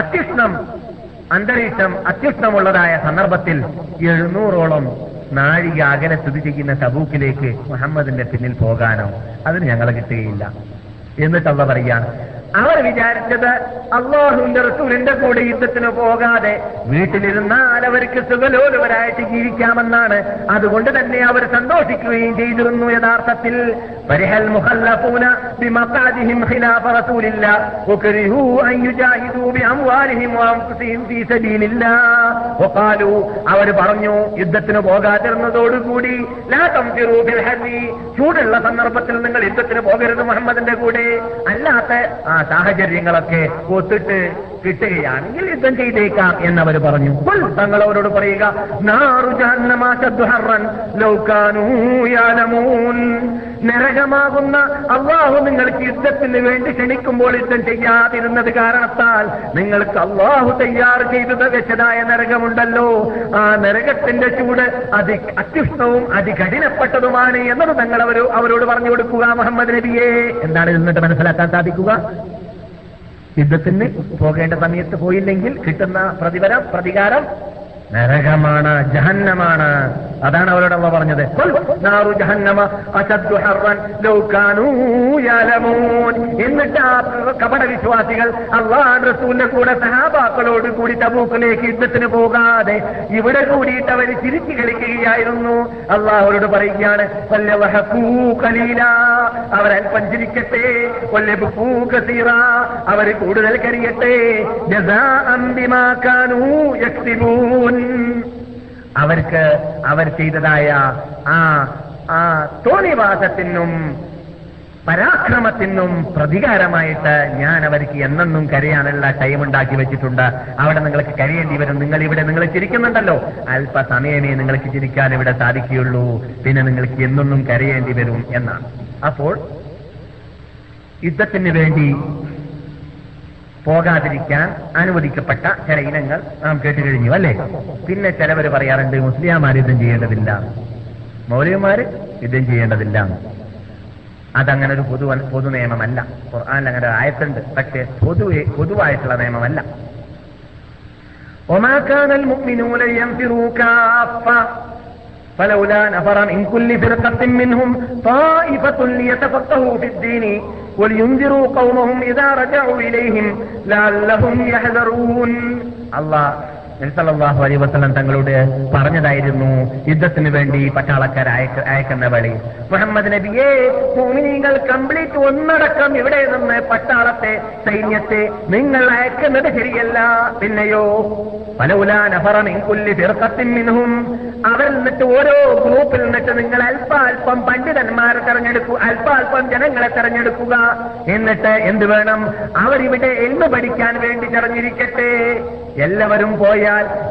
അത്യുഷ്ണം അന്തരീക്ഷം അത്യുഷ്ണമുള്ളതായ സന്ദർഭത്തിൽ എഴുന്നൂറോളം നാഴിക അകലെ സ്ഥിതി ചെയ്യുന്ന തബൂക്കിലേക്ക് മുഹമ്മദിന്റെ പിന്നിൽ പോകാനോ അതിന് ഞങ്ങൾ കിട്ടുകയില്ല. എന്നിട്ടുള്ള പറയാണ്, അവർ വിചാരിച്ചത് അള്ളാഹുവിന്റെ റസൂലിന്റെ കൂടെ യുദ്ധത്തിന് പോകാതെ വീട്ടിലിരുന്നാൽ അവർക്ക് സുഖലോലുവരായിട്ട് ജീവിക്കാമെന്നാണ്. അതുകൊണ്ട് തന്നെ അവർ സന്തോഷിക്കുകയും ചെയ്തിരുന്നു. യഥാർത്ഥത്തിൽ അവർ പറഞ്ഞു, യുദ്ധത്തിന് പോകാതിരുന്നതോടുകൂടി ചൂടുള്ള സന്ദർഭത്തിൽ നിങ്ങൾ യുദ്ധത്തിന് പോകരുത് മുഹമ്മദിന്റെ കൂടെ. അല്ലാത്ത ആ സാഹചര്യങ്ങളൊക്കെ ഒത്തിട്ട് കിട്ടുകയാണെങ്കിൽ യുദ്ധം ചെയ്തേക്കാം എന്നവർ പറഞ്ഞു. തങ്ങൾ അവരോട് പറയുക, നരകമാകുന്ന അള്ളാഹു നിങ്ങൾക്ക് യുദ്ധത്തിന് വേണ്ടി ക്ഷണിക്കുമ്പോൾ യുദ്ധം ചെയ്യാതിരുന്നത് കാരണത്താൽ നിങ്ങൾക്ക് അള്ളാഹു തയ്യാർ ചെയ്തത് വെച്ചതായ നരകമുണ്ടല്ലോ, ആ നരകത്തിന്റെ ചൂട് അതി അത്യുഷ്ണവും അതികഠിനപ്പെട്ടതുമാണ് എന്നത് തങ്ങൾ അവർ അവരോട് പറഞ്ഞു കൊടുക്കുക മുഹമ്മദ് നബിയെ. എന്താണ് ഇതിന്നിട്ട് മനസ്സിലാക്കാൻ സാധിക്കുക? യുദ്ധത്തിന് പോകേണ്ട സമയത്ത് പോയില്ലെങ്കിൽ കിട്ടുന്ന പ്രതിഫലം പ്രതികാരം നരകമാണ്, ജഹന്നമാണ്. അതാണ് അവരോടുള്ള പറഞ്ഞത്. എന്നിട്ട് ആ കപട വിശ്വാസികൾ അള്ളാഹു റസൂലിന്റെ കൂടെ സഹാബാക്കളോട് കൂടി തബൂക്കിലേക്ക് യുദ്ധത്തിന് പോകാതെ ഇവിടെ കൂടിയിട്ട് അവർ ചിരിച്ചു കളിക്കുകയായിരുന്നു. അള്ളാഹു അവരോട് പറയുകയാണ്, അവരൽപ്പം ചിരിക്കട്ടെ, അവർ കൂടുതൽ കരയട്ടെ, അവർക്ക് അവർ ചെയ്തതായ ആ ആ തോന്നിവാസത്തിനും പരാക്രമത്തിനും പ്രതികാരമായിട്ട് ഞാൻ അവർക്ക് എന്നെന്നും കരയാനുള്ള ടൈം ഉണ്ടാക്കി വെച്ചിട്ടുണ്ട്. അവിടെ നിങ്ങൾക്ക് കരയേണ്ടി വരും. നിങ്ങൾ ഇവിടെ നിങ്ങൾ ചിരിക്കുന്നുണ്ടല്ലോ, അല്പസമയമേ നിങ്ങൾക്ക് ചിരിക്കാൻ ഇവിടെ സാധിക്കുകയുള്ളൂ, പിന്നെ നിങ്ങൾക്ക് എന്നൊന്നും കരയേണ്ടി വരും എന്നാണ്. അപ്പോൾ യുദ്ധത്തിന് വേണ്ടി പോകാതിരിക്കാൻ അനുവദിക്കപ്പെട്ട ചില ഇനങ്ങൾ നാം കേട്ടു കഴിഞ്ഞു അല്ലേ. പിന്നെ ചിലവർ പറയാറുണ്ട്, മുസ്ലിംമാർ യുദ്ധം ചെയ്യേണ്ടതില്ല, മൗലവിമാർ യുദ്ധം ചെയ്യേണ്ടതില്ല. അതങ്ങനെ ഒരു പൊതു പൊതു നിയമമല്ല. ഖുർആനിൽ അങ്ങനെ ഒരു ആയത്തുണ്ട്, പക്ഷേ പൊതുവെ പൊതുവായിട്ടുള്ള നിയമമല്ല. വമാ കാനൽ മുഅ്മിനൂന യൻഫിറൂ കാഫ ഫലൗലാ നഫറ മിൻ കുല്ലി ഫിർഖത്തിൻ മിൻഹും ത്വായിഫത്തുൻ ലിയതഫഖഹു ഫിദ്ദീനി وَلْيُنْذِرُوا قَوْمَهُمْ إِذَا رَجَعُوا إِلَيْهِمْ لَعَلَّهُمْ يَحْذَرُونَ. അല്ലാഹ് നബി സല്ലല്ലാഹു അലൈഹി വസല്ലം തങ്ങളോട് പറഞ്ഞതായിരുന്നു യുദ്ധത്തിന് വേണ്ടി പട്ടാളക്കാർ അയക്കുന്ന വഴി. മുഹമ്മദ് നബിയെ, മുഅ്മിനീങ്ങൾ കംപ്ലീറ്റ് ഒന്നടക്കം ഇവിടെ നിന്ന് പട്ടാളത്തെ സൈന്യത്തെ നിങ്ങൾ അയക്കുന്നത് ശരിയല്ല. പിന്നെയോ ഫലൗലാ നഫറ മിൻ കുല്ലി ഫിർഖത്തിൻ മിൻഹും, അവരിൽ നിന്നിട്ട് ഓരോ ഗ്രൂപ്പിൽ നിന്നിട്ട് നിങ്ങൾ അല്പാൽപ്പം പണ്ഡിതന്മാരെ തെരഞ്ഞെടുക്കുക, അല്പാൽപ്പം ജനങ്ങളെ തെരഞ്ഞെടുക്കുക. എന്നിട്ട് എന്ത് വേണം? അവരിവിടെ എൽമ് പഠിക്കാൻ വേണ്ടി തെരഞ്ഞിരിക്കട്ടെ. എല്ലാവരും പോയാൽ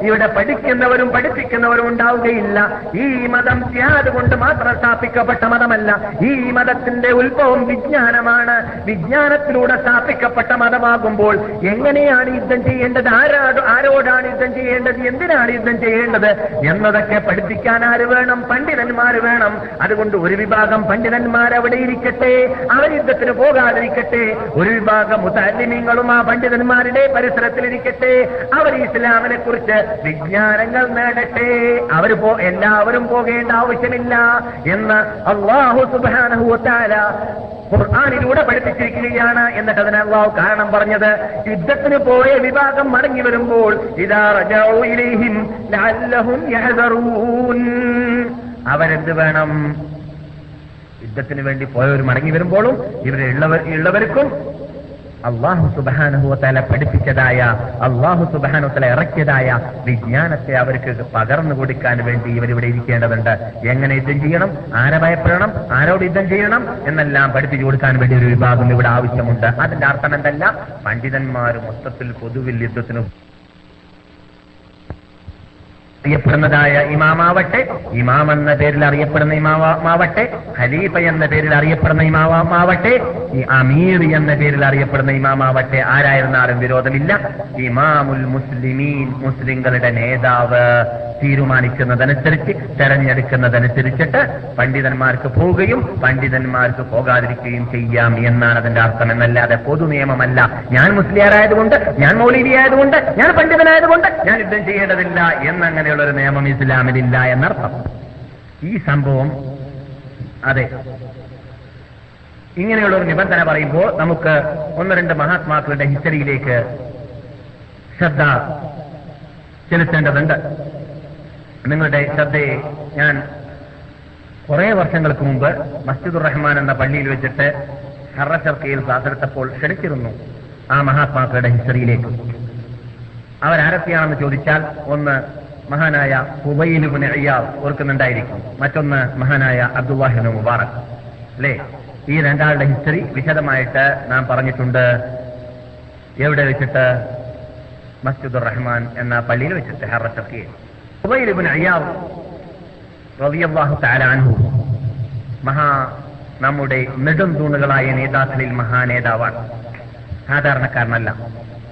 ഇവിടെ പഠിക്കുന്നവരും പഠിപ്പിക്കുന്നവരും ഉണ്ടാവുകയില്ല. ഈ മതം ത്യാഗം കൊണ്ട് മാത്രം സ്ഥാപിക്കപ്പെട്ട മതമല്ല. ഈ മതത്തിന്റെ ഉത്ഭവം വിജ്ഞാനമാണ്. വിജ്ഞാനത്തിലൂടെ സ്ഥാപിക്കപ്പെട്ട മതമാകുമ്പോൾ എങ്ങനെയാണ് യുദ്ധം ചെയ്യേണ്ടത്, ആരാണ് ആരോടാണ് യുദ്ധം ചെയ്യേണ്ടത്, എന്തിനാണ് യുദ്ധം ചെയ്യേണ്ടത് എന്നതൊക്കെ പഠിപ്പിക്കാൻ ആര് വേണം? പണ്ഡിതന്മാർ വേണം. അതുകൊണ്ട് ഒരു വിഭാഗം പണ്ഡിതന്മാർ അവിടെ ഇരിക്കട്ടെ, അവർ യുദ്ധത്തിന് പോകാതിരിക്കട്ടെ. ഒരു വിഭാഗം മുതഅല്ലിമീങ്ങളും ആ പണ്ഡിതന്മാരുടെ പരിസരത്തിലിരിക്കട്ടെ, അവർ ഇസ്ലാമിനെ കുറിച്ച് വിജ്ഞാനങ്ങൾ നേടട്ടെ. അവർ പോ എല്ലാവരും പോകേണ്ട ആവശ്യമില്ല എന്ന് അല്ലാഹു സുബ്ഹാനഹു വ തആല ഖുർആനിലൂടെ പഠിപ്പിച്ചിരിക്കുകയാണ്. എന്നിട്ട് അതിന് അല്ലാഹു കാരണം പറഞ്ഞത്, യുദ്ധത്തിന് പോയ വിഭാഗം മടങ്ങി വരുമ്പോൾ ഇദാ റജഊ ഇലൈഹിം ലഅല്ലഹും യഹ്ദറൂൻ, അവരെന്ത് വേണം? യുദ്ധത്തിന് വേണ്ടി പോയവർ മടങ്ങി വരുമ്പോഴും ഇവരെ ഉള്ളവർക്കും അല്ലാഹു സുബ്ഹാനഹു വ തആല പഠിപ്പിച്ചതായ, അല്ലാഹു സുബ്ഹാനഹു വ തആല ഇറക്കിയതായ വിജ്ഞാനത്തെ അവർക്ക് പകർന്നു കൊടുക്കാൻ വേണ്ടി ഇവരിവിടെ ഇരിക്കേണ്ടതുണ്ട്. എങ്ങനെ യുദ്ധം ചെയ്യണം, ആരെ ഭയപ്പെടണം, ആരോട് യുദ്ധം ചെയ്യണം എന്നെല്ലാം പഠിപ്പിച്ചു കൊടുക്കാൻ വേണ്ടി ഒരു വിഭാഗം ഇവിടെ ആവശ്യമുണ്ട്. അതിന്റെ അർത്ഥം എന്തല്ല, പണ്ഡിതന്മാർ മൊത്തത്തിൽ പൊതുവിൽ യുദ്ധത്തിന് അറിയപ്പെടുന്നതായ ഇമാമാവട്ടെ, ഇമാം എന്ന പേരിൽ അറിയപ്പെടുന്ന ഇമാമാവട്ടെ, ഖലീഫ എന്ന പേരിൽ അറിയപ്പെടുന്ന ഇമാമാവട്ടെ, ഈ അമീർ എന്ന പേരിൽ അറിയപ്പെടുന്ന ഇമാമാവട്ടെ, ആരായിരുന്നാലും വിരോധമില്ല. ഇമാമുൽ മുസ്ലിമീൻ, മുസ്ലിങ്ങളുടെ നേതാവ് തീരുമാനിക്കുന്നതനുസരിച്ച്, തെരഞ്ഞെടുക്കുന്നതനുസരിച്ചിട്ട് പണ്ഡിതന്മാർക്ക് പോവുകയും പണ്ഡിതന്മാർക്ക് പോകാതിരിക്കുകയും ചെയ്യാം എന്നാണ് അതിന്റെ അർത്ഥം, എന്നല്ലാതെ പൊതു നിയമമല്ല. ഞാൻ മുസ്ലിയാരായതുകൊണ്ട്, ഞാൻ മൗലവിയായതുകൊണ്ട്, ഞാൻ പണ്ഡിതനായതുകൊണ്ട് ഞാൻ യുദ്ധം ചെയ്യേണ്ടതില്ല എന്നങ്ങനെ ഒരു നിയമം ഇസ്ലാമിലില്ല എന്നർത്ഥം. ഈ സംഭവം അതെ, ഇങ്ങനെയുള്ള ഒരു നിബന്ധന പറയുമ്പോൾ നമുക്ക് ഒന്ന് രണ്ട് മഹാത്മാക്കളുടെ ഹിസ്റ്ററിയിലേക്ക് ശ്രദ്ധ ചെലുത്തേണ്ടതുണ്ട്. നിങ്ങളുടെ ശ്രദ്ധയെ ഞാൻ കുറെ വർഷങ്ങൾക്ക് മുമ്പ് മസ്ജിദുർ റഹ്മാൻ എന്ന പള്ളിയിൽ വെച്ചിട്ട് ഹർറശർക്കയിൽ ക്ലാസ്സെടുത്തപ്പോൾ ക്ഷണിച്ചിരുന്നു ആ മഹാത്മാക്കളുടെ ഹിസ്റ്ററിയിലേക്ക്. അവരാരൊക്കെയാണെന്ന് ചോദിച്ചാൽ ഒന്ന് മഹാനായ ഹുബൈൽ ഇബ്നു ഇയാദ് ഓർക്കുന്നുണ്ടായിരിക്കും, മറ്റൊന്ന് മഹാനായ അബ്ദുല്ലാഹ് ഇബ്നു മുബാറക് അല്ലേ. ഈ രണ്ടാളുടെ ഹിസ്റ്ററി വിശദമായിട്ട് നാം പറഞ്ഞിട്ടുണ്ട്. എവിടെ വെച്ചിട്ട്? മസ്ജിദുർ റഹ്മാൻ എന്ന പള്ളിയിൽ വെച്ചിട്ട് ഹർറശർക്കയിൽ. ഹുബൈൽ ഇബ്നു ഇയാദ് റളിയല്ലാഹു തആല അൻഹു മഹാ നമ്മുടെ നെടുംതൂണുകളായ നേതാക്കളിൽ മഹാനേതാവാണ്, സാധാരണക്കാരനല്ല.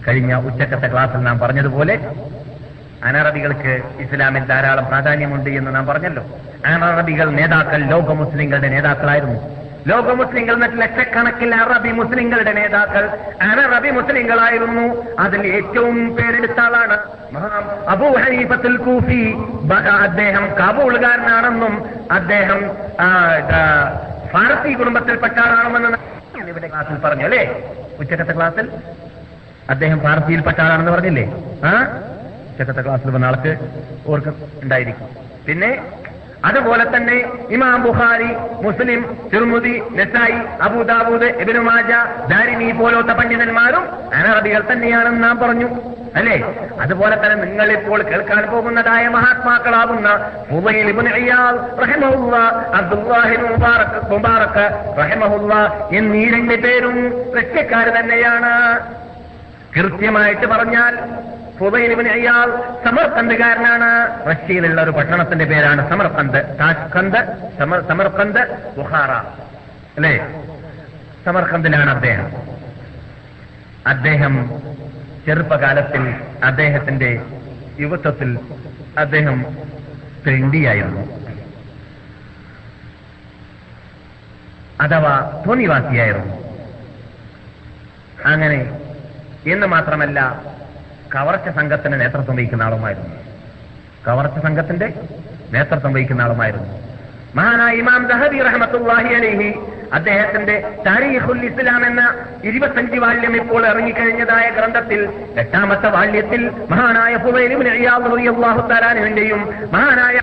കഴിഞ്ഞ ഉച്ചക്കത്തെ ക്ലാസ്സിൽ നാം പറഞ്ഞതുപോലെ അനറബികൾക്ക് ഇസ്ലാമിൽ ധാരാളം പ്രാധാന്യമുണ്ട് എന്ന് നാം പറഞ്ഞല്ലോ. അനറബികൾ നേതാക്കൾ ലോക മുസ്ലിങ്ങളുടെ നേതാക്കളായിരുന്നു. ലോക മുസ്ലിങ്ങൾ എന്നിട്ട് ലക്ഷക്കണക്കിൽ അറബി മുസ്ലിങ്ങളുടെ നേതാക്കൾ അനറബി മുസ്ലിങ്ങളായിരുന്നു. അതിൽ ഏറ്റവും പേരെടുത്ത ആളാണ് മഹാം അബൂ ഹനീഫത്തുൽ കൂഫി. അദ്ദേഹം കാബൂൾകാരനാണെന്നും അദ്ദേഹം ഫാർസി കുടുംബത്തിൽപ്പെട്ട ആളാണെന്ന് ഇവിടെ ക്ലാസ്സിൽ പറഞ്ഞു അല്ലേ. ഉച്ചക്കത്തെ ക്ലാസ്സിൽ അദ്ദേഹം ഫാർസിയിൽപ്പെട്ട ആളാണെന്ന് പറഞ്ഞില്ലേ. ആ ഉച്ചക്കത്തെ ക്ലാസ്സിൽ വന്ന ആൾക്ക് ഓർക്കും ഉണ്ടായിരിക്കും. പിന്നെ അതുപോലെ തന്നെ ഇമാം Bukhari, Muslim, Tirmidhi, Nasai, Abu Dawud, Ibn Majah, Darimi പോലത്തെ പണ്ഡിതന്മാരും അനറബികൾ തന്നെയാണെന്ന് നാം പറഞ്ഞു അല്ലേ. അതുപോലെ തന്നെ നിങ്ങളിപ്പോൾ കേൾക്കാൻ പോകുന്നതായ മഹാത്മാക്കളാവുന്ന ഹുബൈൽ ഇബ്നു ഇയാദ് റഹിമഹുല്ലാഹ്, അബ്ദുല്ലാഹ് ഇബ്നു മുബാറക് മുബാറക് റഹിമഹുല്ലാഹ് എന്നീ രണ്ട് പേരും കൃത്യക്കാർ തന്നെയാണ്. കൃത്യമായിട്ട് പറഞ്ഞാൽ ഹുബൈൽ ഇബ്നു ഇയാദ് സമർഖണ്ഡുകാരനാണ്. റഷ്യയിലുള്ള ഒരു പട്ടണത്തിന്റെ പേരാണ് സമർഖണ്ഡ്, താഷ്കന്ത്, സമർഖണ്ഡ്, ബുഖാറ അല്ലേ. സമർഖണ്ഡിലാണ് അദ്ദേഹം. അദ്ദേഹം ചെറുപ്പകാലത്തിൽ, അദ്ദേഹത്തിന്റെ യുവത്വത്തിൽ അദ്ദേഹം തെണ്ടിയായിരുന്നു, അഥവാ തോന്നിവാസിയായിരുന്നു. അങ്ങനെ എന്ന് മാത്രമല്ല, കവർച്ച സംഘത്തിന് നേതൃത്വം വഹിക്കുന്ന ആളുമായിരുന്നു. കവർച്ച സംഘത്തിന്റെ നേതൃത്വം വഹിക്കുന്ന ആളുമായിരുന്നു മഹാനായ ഇമാം ദഹബി റഹ്മത്തുള്ളാഹി അലൈഹി. അദ്ദേഹത്തിന്റെ താരീഖുൽ ഇസ്ലാം എന്ന ഇരുപത്തഞ്ച് വാല്യം ഇപ്പോൾ ഇറങ്ങിക്കഴിഞ്ഞതായ ഗ്രന്ഥത്തിൽ എട്ടാമത്തെ വാല്യത്തിൽ മഹാനായ ഹുബൈൽ ഇബ്നു ഇയാദ് റളിയല്ലാഹു തആല അൻഹുവിന്റെയും മഹാനായ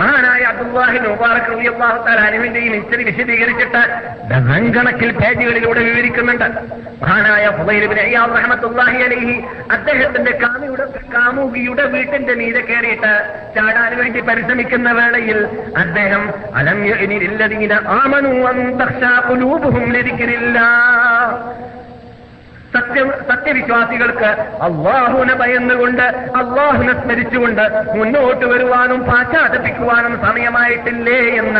മഹാനായ അബ്ദുല്ലാഹി മുബാറക് റളിയല്ലാഹു തആല അൻഹുവിന്റെയും ഹിസ്റ്ററി വിശദീകരിച്ചിട്ട് ഡസൻ കണക്കിൽ പേജുകളിലൂടെ വിവരിക്കുന്നുണ്ട്. മഹാനായ ഹുബൈൽ ഇബ്നു ഇയാദ് റഹ്മത്തുള്ളാഹി അലൈഹി അദ്ദേഹത്തിന്റെ കാമുകിയുടെ കാമുകിയുടെ വീട്ടിന്റെ മീതെ കയറിയിട്ട് ചാടാൻ വേണ്ടി പരിശ്രമിക്കുന്ന വേളയിൽ അദ്ദേഹം അലം യഅനി ലില്ലദീന ആമനൂ അൻ തഖ്ശാ ഖുലൂബുഹും ലിദിക്രില്ലാഹ്, സത്യ സത്യവിശ്വാസികൾക്ക് അള്ളാഹുവിനെ ഭയന്നുകൊണ്ട് അള്ളാഹുവിനെ സ്മരിച്ചുകൊണ്ട് മുന്നോട്ട് വരുവാനും പാശ്ചാത്തപിക്കുവാനും സമയമായിട്ടില്ലേ എന്ന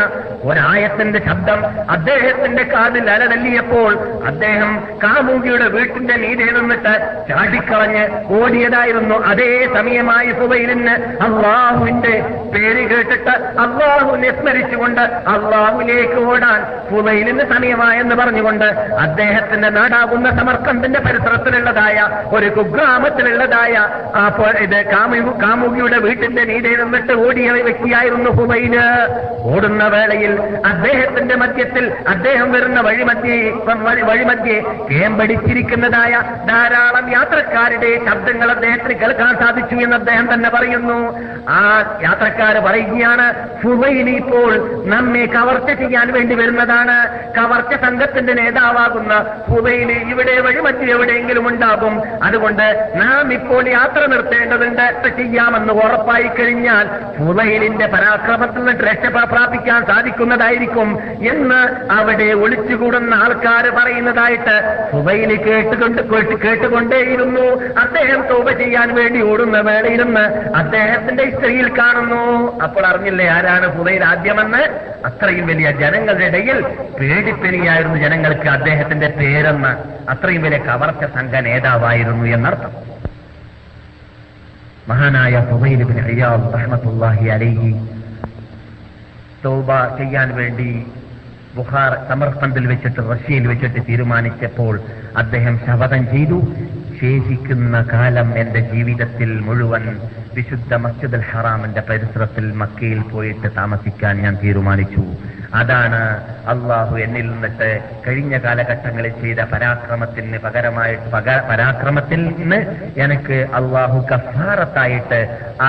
ഒരായത്തിന്റെ ശബ്ദം അദ്ദേഹത്തിന്റെ കാതിൽ അലതല്ലിയപ്പോൾ അദ്ദേഹം കാമുകിയുടെ വീട്ടിന്റെ മീതെ നിന്നിട്ട് ചാടിക്കളഞ്ഞ് ഓടിയതായിരുന്നു. അതേ സമയമായി ഹുബൈലിന് അള്ളാഹുവിന്റെ പേര് കേട്ടിട്ട് അള്ളാഹുവിനെ സ്മരിച്ചുകൊണ്ട് അള്ളാഹുലേക്ക് ഓടാൻ ഹുബൈലിന് സമയമായെന്ന് പറഞ്ഞുകൊണ്ട് അദ്ദേഹത്തിന്റെ നാടാകുന്ന സമർഖണ്ഡിന്റെ പരിസരത്തിലുള്ളതായ ഒരു കുഗ്രാമത്തിലുള്ളതായ ഇത് കാമുകിയുടെ വീട്ടിന്റെ നീതി നിന്നിട്ട് ഓടിയ വ്യക്തിയായിരുന്നു ഹുമൈന്. ഓടുന്ന വേളയിൽ അദ്ദേഹത്തിന്റെ മധ്യത്തിൽ അദ്ദേഹം വരുന്ന വഴിമധ്യേ വഴിമധ്യേ കേമ്പടിച്ചിരിക്കുന്നതായ ധാരാളം യാത്രക്കാരുടെ ശബ്ദങ്ങൾ അദ്ദേഹത്തിന് കേൾക്കാൻ സാധിച്ചു എന്ന് അദ്ദേഹം തന്നെ പറയുന്നു. ആ യാത്രക്കാർ പറയുകയാണ്, ഹുമൈൻ ഇപ്പോൾ നമ്മെ കവർച്ച ചെയ്യാൻ വേണ്ടി വരുന്നതാണ്. കവർച്ച സംഘത്തിന്റെ നേതാവാകുന്ന ഹുമൈൻ ഇവിടെ വഴിമധ്യ എവിടെയെങ്കിലും ഉണ്ടാകും. അതുകൊണ്ട് നാം ഇപ്പോൾ യാത്ര നിർത്തേണ്ടതുണ്ട്. ചെയ്യാമെന്ന് ഉറപ്പായി കഴിഞ്ഞാൽ ഹുമൈനിന്റെ പരാക്രമത്തിൽ നിന്ന് രക്ഷ പ്രാപിക്കാൻ സാധിക്കുന്നതായിരിക്കും എന്ന് അവിടെ ഒളിച്ചുകൂടുന്ന ആൾക്കാർ പറയുന്നതായിട്ട് ഹുമൈൻ കേട്ടുകൊണ്ട് കേട്ടുകൊണ്ടേയിരുന്നു. അദ്ദേഹം തൗബ ചെയ്യാൻ വേണ്ടി ഓടുന്ന വേളയിലെന്ന് അദ്ദേഹത്തിന്റെ ഹിസ്റ്ററിയിൽ കാണുന്നു. അപ്പോൾ അറിഞ്ഞില്ലേ ആരാണ് ഹുമൈൻ ആദ്യമെന്ന്? അത്രയും വലിയ ജനങ്ങളുടെ ഇടയിൽ പേടിപ്പെരിയായിരുന്നു ജനങ്ങൾക്ക് അദ്ദേഹത്തിന്റെ പേരെന്ന്. അത്രയും വലിയ കവർച്ച സംഘ നേതാവായിരുന്നു എന്നർത്ഥം. മഹാനായ ഹുമൈൻ ഇബ്നു ഇയാദ് റഹ്മത്തുള്ളാഹി അലൈഹി തൗബ ചെയ്യാൻ വേണ്ടി ബുഹാർ സമർഖന്ദിൽ വെച്ചിട്ട് റഷ്യയിൽ വെച്ചിട്ട് തീരുമാനിച്ചപ്പോൾ അദ്ദേഹം ശപഥം ചെയ്തു, ശേഷിക്കുന്ന കാലം എന്റെ ജീവിതത്തിൽ മുഴുവൻ വിശുദ്ധ മസ്ജിദുൽ ഹറാമിന്റെ പരിസരത്തിൽ മക്കയിൽ പോയിട്ട് താമസിക്കാൻ ഞാൻ തീരുമാനിച്ചു. അതാണ് അള്ളാഹു എന്നിൽ നിന്നിട്ട് കഴിഞ്ഞ കാലഘട്ടങ്ങളിൽ ചെയ്ത പരാക്രമത്തിന് പകരമായിട്ട് പരാക്രമത്തിൽ നിന്ന് എനിക്ക് അള്ളാഹു കഫാറത്തായിട്ട്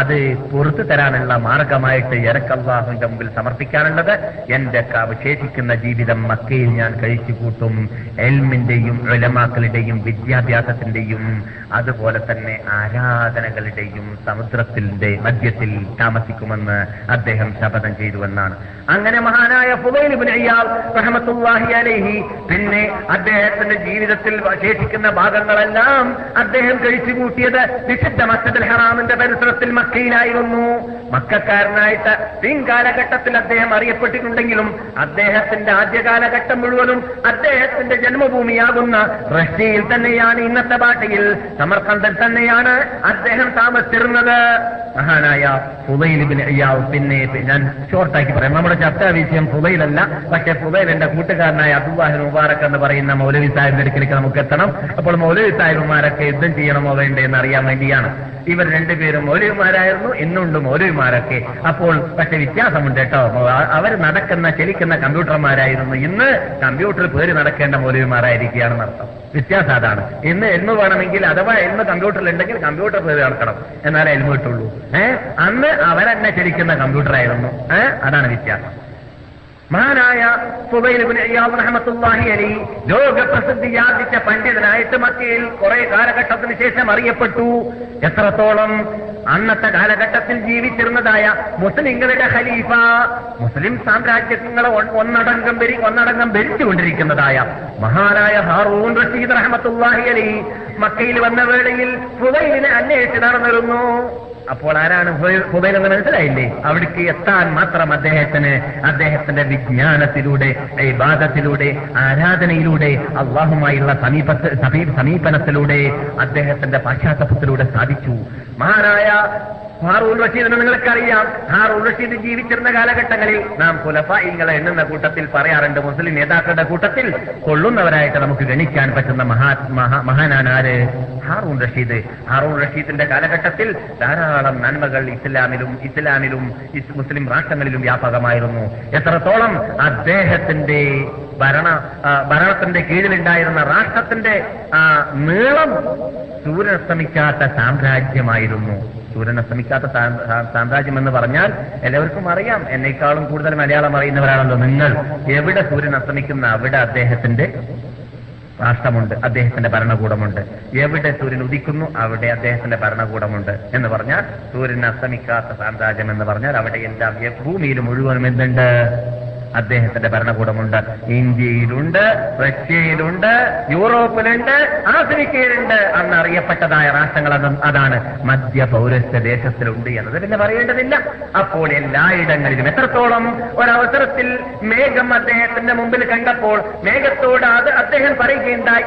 അത് പുറത്തു തരാനുള്ള മാർഗമായിട്ട് എനിക്ക് അള്ളാഹുവിന്റെ മുമ്പിൽ സമർപ്പിക്കാനുള്ളത്. എന്റെ അവശേഷിക്കുന്ന ജീവിതം മക്കയിൽ ഞാൻ കഴിച്ചു കൂട്ടും. എൽമിന്റെയും ഉലമാക്കളുടെയും വിദ്യാഭ്യാസത്തിന്റെയും അതുപോലെ തന്നെ ആരാധനകളുടെയും സമുദ്രത്തിന്റെ മധ്യത്തിൽ താമസിക്കുമെന്ന് അദ്ദേഹം ശപഥം ചെയ്തുവെന്നാണ്. അങ്ങനെ മഹാനായ ഹുമൈൻ ഇബ്നു ഇയാദ് റഹ്മത്തുള്ളാഹി അലൈഹി പിന്നെ അദ്ദേഹത്തിന്റെ ജീവിതത്തിൽ ശേഷിക്കുന്ന ഭാഗങ്ങളെല്ലാം അദ്ദേഹം കഴിച്ചു കൂട്ടിയത് വിശുദ്ധ മസ്ജിദുൽ ഹറാമിന്റെ പരിസരത്തിൽ മക്കയിലായിരുന്നു. മക്കക്കാരനായിട്ട് പിൻകാലഘട്ടത്തിൽ അദ്ദേഹം അറിയപ്പെട്ടിട്ടുണ്ടെങ്കിലും അദ്ദേഹത്തിന്റെ ആദ്യ കാലഘട്ടം മുഴുവനും അദ്ദേഹത്തിന്റെ ജന്മഭൂമിയാകുന്ന റഷ്യയിൽ തന്നെയാണ്, ഇന്നത്തെ ഭാഷയിൽ സമർഖന്ദിൽ തന്നെയാണ് അദ്ദേഹം താമസിച്ചിരുന്നത്. മഹാനായ ഫുദൈൽ ഇബ്നു ഇയാദ് പിന്നെ ഞാൻ ഷോർട്ടാക്കി പറയാം. നമ്മുടെ ചർച്ചാ വിഷയം ഫുദൈലല്ല, പക്ഷേ ഫുദൈലിന്റെ കൂട്ടുകാരനായ അബ്ദുല്ലാഹിബ്നു മുബാറക് എന്ന് പറയുന്ന മൗലവി സാഹിബിന്റെ അടുക്കലേക്ക് നമുക്ക് എത്തണം. അപ്പോൾ മൗലവി സാഹിബുമാരൊക്കെ യുദ്ധം ചെയ്യണമോ വേണ്ടെന്ന് അറിയാൻ വേണ്ടിയാണ്. ഇവർ രണ്ടുപേരും മൗലവിമാരായിരുന്നു, ഇന്നുണ്ട് മൗലവിമാരൊക്കെ. അപ്പോൾ പക്ഷെ വ്യത്യാസമുണ്ട് കേട്ടോ. അവർ നടക്കുന്ന ചലിക്കുന്ന കമ്പ്യൂട്ടർമാരായിരുന്നു, ഇന്ന് കമ്പ്യൂട്ടർ പേര് നടക്കേണ്ട മൗലവിമാരായിരിക്കുകയാണെന്ന് അർത്ഥം. വ്യത്യാസം അതാണ്. ഇന്ന് എൽമു വേണമെങ്കിൽ അഥവാ എൽമു കമ്പ്യൂട്ടറിലുണ്ടെങ്കിൽ കമ്പ്യൂട്ടർ പേര് നടക്കണം, എന്നാലേ എൽമു കിട്ടുള്ളൂ. ഏഹ് അന്ന് അവരെന്നെ ചലിക്കുന്ന കമ്പ്യൂട്ടറായിരുന്നു. ഏഹ് അതാണ് വ്യത്യാസം. മഹാനായ ഫുദൈൽ ഇബ്നു ഇയാദ് റഹ്മത്തുള്ളാഹി അലൈഹി ലോക പ്രസിദ്ധിയാർജിച്ച പണ്ഡിതനായിട്ട് മക്കയിൽ കുറെ കാലഘട്ടത്തിന് ശേഷം അറിയപ്പെട്ടു. എത്രത്തോളം അന്നത്തെ കാലഘട്ടത്തിൽ ജീവിച്ചിരുന്നതായ മുസ്ലിങ്ങളുടെ ഖലീഫ, മുസ്ലിം സാമ്രാജ്യങ്ങളെ ഒന്നടങ്കം ഒന്നടങ്കം ഭരിച്ചുകൊണ്ടിരിക്കുന്നതായ മഹാനായ ഹാറൂൻ റഷീദ് റഹ്മത്തുള്ളാഹി അലൈഹി മക്കയിൽ വന്ന വേളയിൽ ഫുദൈലിനെ അന്വേഷിച്ച് നടന്നിരുന്നു. അപ്പോൾ ആരാണ് ഹുമൈൻ എന്ന് മനസ്സിലായില്ലേ? അവിടേക്ക് എത്താൻ മാത്രം അദ്ദേഹത്തിന് അദ്ദേഹത്തിന്റെ വിജ്ഞാനത്തിലൂടെ, ഇബാദത്തിലൂടെ, ആരാധനയിലൂടെ, അള്ളാഹുമായുള്ള സമീപത്ത് സമീപനത്തിലൂടെ, അദ്ദേഹത്തിന്റെ പാശ്ചാത്തലത്തിലൂടെ സാധിച്ചു. മഹാനായ ഹാറൂൻ റഷീദിനെ നിങ്ങൾക്കറിയാം. ഹാറൂൻ റഷീദ് ജീവിച്ചിരുന്ന കാലഘട്ടങ്ങളിൽ നാം ഖുലഫാഇകളെ എണ്ണുന്ന കൂട്ടത്തിൽ പറയാറുണ്ട്. മുസ്ലിം നേതാക്കളുടെ കൂട്ടത്തിൽ കൊള്ളുന്നവരായിട്ട് നമുക്ക് ഗണിക്കാൻ പറ്റുന്ന മഹാ മഹാനാണ് ആര്? ഹാറൂൻ റഷീദ്. ഹാറൂൻ റഷീദിന്റെ കാലഘട്ടത്തിൽ ധാരാളം നന്മകൾ ഇസ്ലാമിലും ഇസ്ലാമിലും മുസ്ലിം രാഷ്ട്രങ്ങളിലും വ്യാപകമായിരുന്നു. എത്രത്തോളം അദ്ദേഹത്തിന്റെ ഭരണ ഭരണത്തിന്റെ കീഴിലുണ്ടായിരുന്ന രാഷ്ട്രത്തിന്റെ നീളം സൂര്യനസ്തമിക്കാത്ത സാമ്രാജ്യമായിരുന്നു. സൂര്യനസ്തമിക്കാത്ത സാമ്രാജ്യം എന്ന് പറഞ്ഞാൽ എല്ലാവർക്കും അറിയാം. എന്നേക്കാളും കൂടുതൽ മലയാളം അറിയുന്നവരാണല്ലോ നിങ്ങൾ. എവിടെ സൂര്യനസ്തമിക്കുന്ന അവിടെ അദ്ദേഹത്തിന്റെ രാഷ്ട്രമുണ്ട്, അദ്ദേഹത്തിന്റെ ഭരണകൂടമുണ്ട്. എവിടെ സൂര്യൻ ഉദിക്കുന്നു അവിടെ അദ്ദേഹത്തിന്റെ ഭരണകൂടമുണ്ട് എന്ന് പറഞ്ഞാൽ സൂര്യൻ അസ്തമിക്കാത്ത സാമ്രാജ്യം എന്ന് പറഞ്ഞാൽ അവിടെ എല്ലാം ഭൂമിയിൽ മുഴുവനും എന്തുണ്ട്? അദ്ദേഹത്തിന്റെ ഭരണകൂടമുണ്ട്. ഇന്ത്യയിലുണ്ട്, റഷ്യയിലുണ്ട്, യൂറോപ്പിലുണ്ട്, ആഫ്രിക്കയിലുണ്ട്. അന്ന് അറിയപ്പെട്ടതായ രാഷ്ട്രങ്ങൾ അതാണ്. മധ്യ പൗരസ്ത്യ ദേശത്തിലുണ്ട് എന്നത് പിന്നെ പറയേണ്ടതില്ല. അപ്പോൾ എല്ലായിടങ്ങളിലും എത്രത്തോളം ഒരവസരത്തിൽ മേഘം അദ്ദേഹത്തിന്റെ മുമ്പിൽ കണ്ടപ്പോൾ മേഘത്തോട് അത് അദ്ദേഹം പറയുകയുണ്ടായി,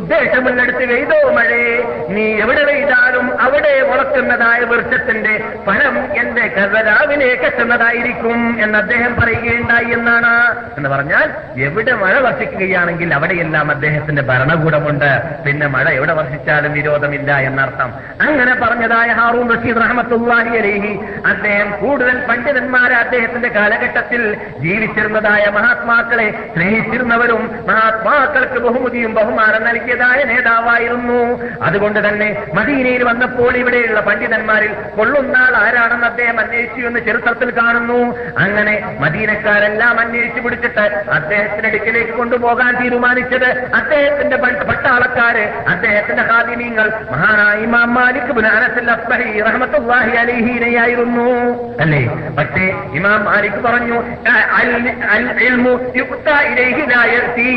ഉദ്ദേശമുള്ളടുത്ത് വെയ്തോ മഴേ, നീ എവിടെ വെയ്താലും അവിടെ വളർത്തുന്നതായ വൃക്ഷത്തിന്റെ ഫലം എന്റെ കഥ രാവിലേക്ക് എത്തുന്നതായിരിക്കും എന്ന് അദ്ദേഹം പറയുകയുണ്ടായി എന്നാണ്. എന്ന് പറഞ്ഞാൽ എവിടെ മഴ വർഷിക്കുകയാണെങ്കിൽ അവിടെയെല്ലാം അദ്ദേഹത്തിന്റെ ഭരണകൂടമുണ്ട്, പിന്നെ മഴ എവിടെ വർഷിച്ചാലും വിരോധമില്ല എന്നർത്ഥം. അങ്ങനെ പറഞ്ഞതായ ഹാറൂൺ റഷീദ് റഹ്മത്തുള്ളാഹി അലൈഹി അദ്ദേഹം കൂടുതൽ പണ്ഡിതന്മാരെ അദ്ദേഹത്തിന്റെ കാലഘട്ടത്തിൽ ജീവിച്ചിരുന്നതായ മഹാത്മാക്കളെ സ്നേഹിച്ചിരുന്നവരും മഹാത്മാക്കൾക്ക് ബഹുമതിയും ബഹുമാനം നൽകിയതായ നേതാവായിരുന്നു. അതുകൊണ്ട് തന്നെ മദീനയിൽ വന്നപ്പോൾ ഇവിടെയുള്ള പണ്ഡിതന്മാരിൽ കൊള്ളുന്ന ആൾ ആരാണെന്ന് അദ്ദേഹം അന്വേഷിച്ചു എന്ന് ചരിത്രത്തിൽ കാണുന്നു. അങ്ങനെ മദീനക്കാരെല്ലാം അന്വേഷിച്ചു പിടിച്ചിട്ട് അദ്ദേഹത്തിന്റെ അടുക്കിലേക്ക് കൊണ്ടുപോകാൻ തീരുമാനിച്ചത് അദ്ദേഹത്തിന്റെ പട്ടാളക്കാര്, അദ്ദേഹത്തിന്റെ ഖാദിമീങ്ങൾ മഹാനായ ഇമാം മാലിക് ഇബ്നു അനസ് അസ്ബഹി റഹ്മത്തുള്ളാഹി അലൈഹിയായിരുന്നു അല്ലേ. പക്ഷേ ഇമാം മാലിക് പറഞ്ഞു അൽ ഇൽമു യുക്താ ഇലൈഹി ലാ യഅതി,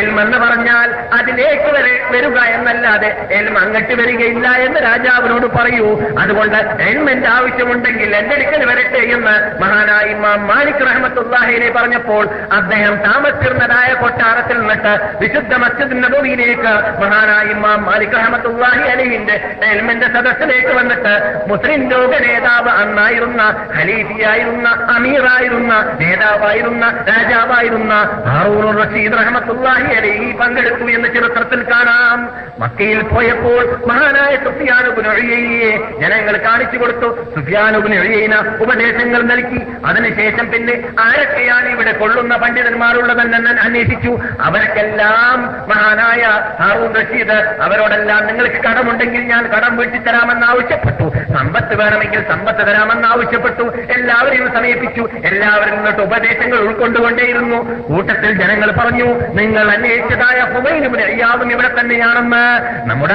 ഇൽമ എന്ന് പറഞ്ഞാൽ അതിലേക്ക് വരെ വരിക എന്നല്ലാതെ ഇൽമ അങ്ങട്ട് വരികയില്ല എന്ന് രാജാവിനോട് പറയൂ, അതുകൊണ്ട് ഇൽമിന്റെ ആവശ്യമുണ്ടെങ്കിൽ എന്റെ അടുക്കൽ വരട്ടെ എന്ന് മഹാനായ ഇമാം മാലിക് റഹ്മത്തുള്ളാഹി അലൈഹി പറഞ്ഞപ്പോൾ അദ്ദേഹം താമസിച്ചിരുന്നതായ കൊട്ടാരത്തിൽ നിന്നിട്ട് വിശുദ്ധ മസ്ജിദ് നബവിയിലേക്ക് മഹാനായ ഇമാം മാലിക് റഹ്മത്തുള്ളാഹി അലൈഹിന്റെ ഇൽമിന്റെ സദസ്സിലേക്ക് വന്നിട്ട് മുസ്ലിം ലോക നേതാവ് അന്നായിരുന്ന ഖലീഫയായിരുന്ന അമീറായിരുന്ന നേതാവായിരുന്ന രാജാവായിരുന്ന ഹാറൂൻ റഷീദ് റഹ്മത്തുള്ളാഹി അലൈഹി പങ്കെടുത്തു എന്ന് ചരിത്രത്തിൽ കാണാം. മക്കയിൽ പോയപ്പോൾ മഹാനായ സുഫിയാൻ ഇബ്നു ഉയൈനയെ ജനങ്ങൾ കാണിച്ചു കൊടുത്തു. സുഫിയാൻ ഇബ്നു ഉയൈന ഉപദേശങ്ങൾ നൽകി. അതിനുശേഷം പിന്നെ ആരൊക്കെയാണ് ഇവിടെ കൊള്ളുന്ന പണ്ഡിതന്മാരുള്ളതെന്ന് അന്വേഷിച്ചു. അവർക്കെല്ലാം മഹാനായ ഹാറൂൺ റഷീദ് അവരോടെല്ലാം നിങ്ങൾക്ക് കടമുണ്ടെങ്കിൽ ഞാൻ കടം വീട്ടിത്തരാമെന്ന് ആവശ്യപ്പെട്ടു, സമ്പത്ത് വേണമെങ്കിൽ സമ്പത്ത് തരാമെന്ന് ആവശ്യപ്പെട്ടു. എല്ലാവരെയും സമീപിച്ചു, എല്ലാവരും ഇങ്ങോട്ട് ഉപദേശങ്ങൾ ഉൾക്കൊണ്ടുകൊണ്ടേയിരുന്നു. കൂട്ടത്തിൽ ജനങ്ങൾ പറഞ്ഞു, നിങ്ങൾ അന്വേഷിച്ചതായ ഹുബൈൻ ഇബ്നു ഇയാദും ഇവിടെ തന്നെയാണെന്ന്. നമ്മുടെ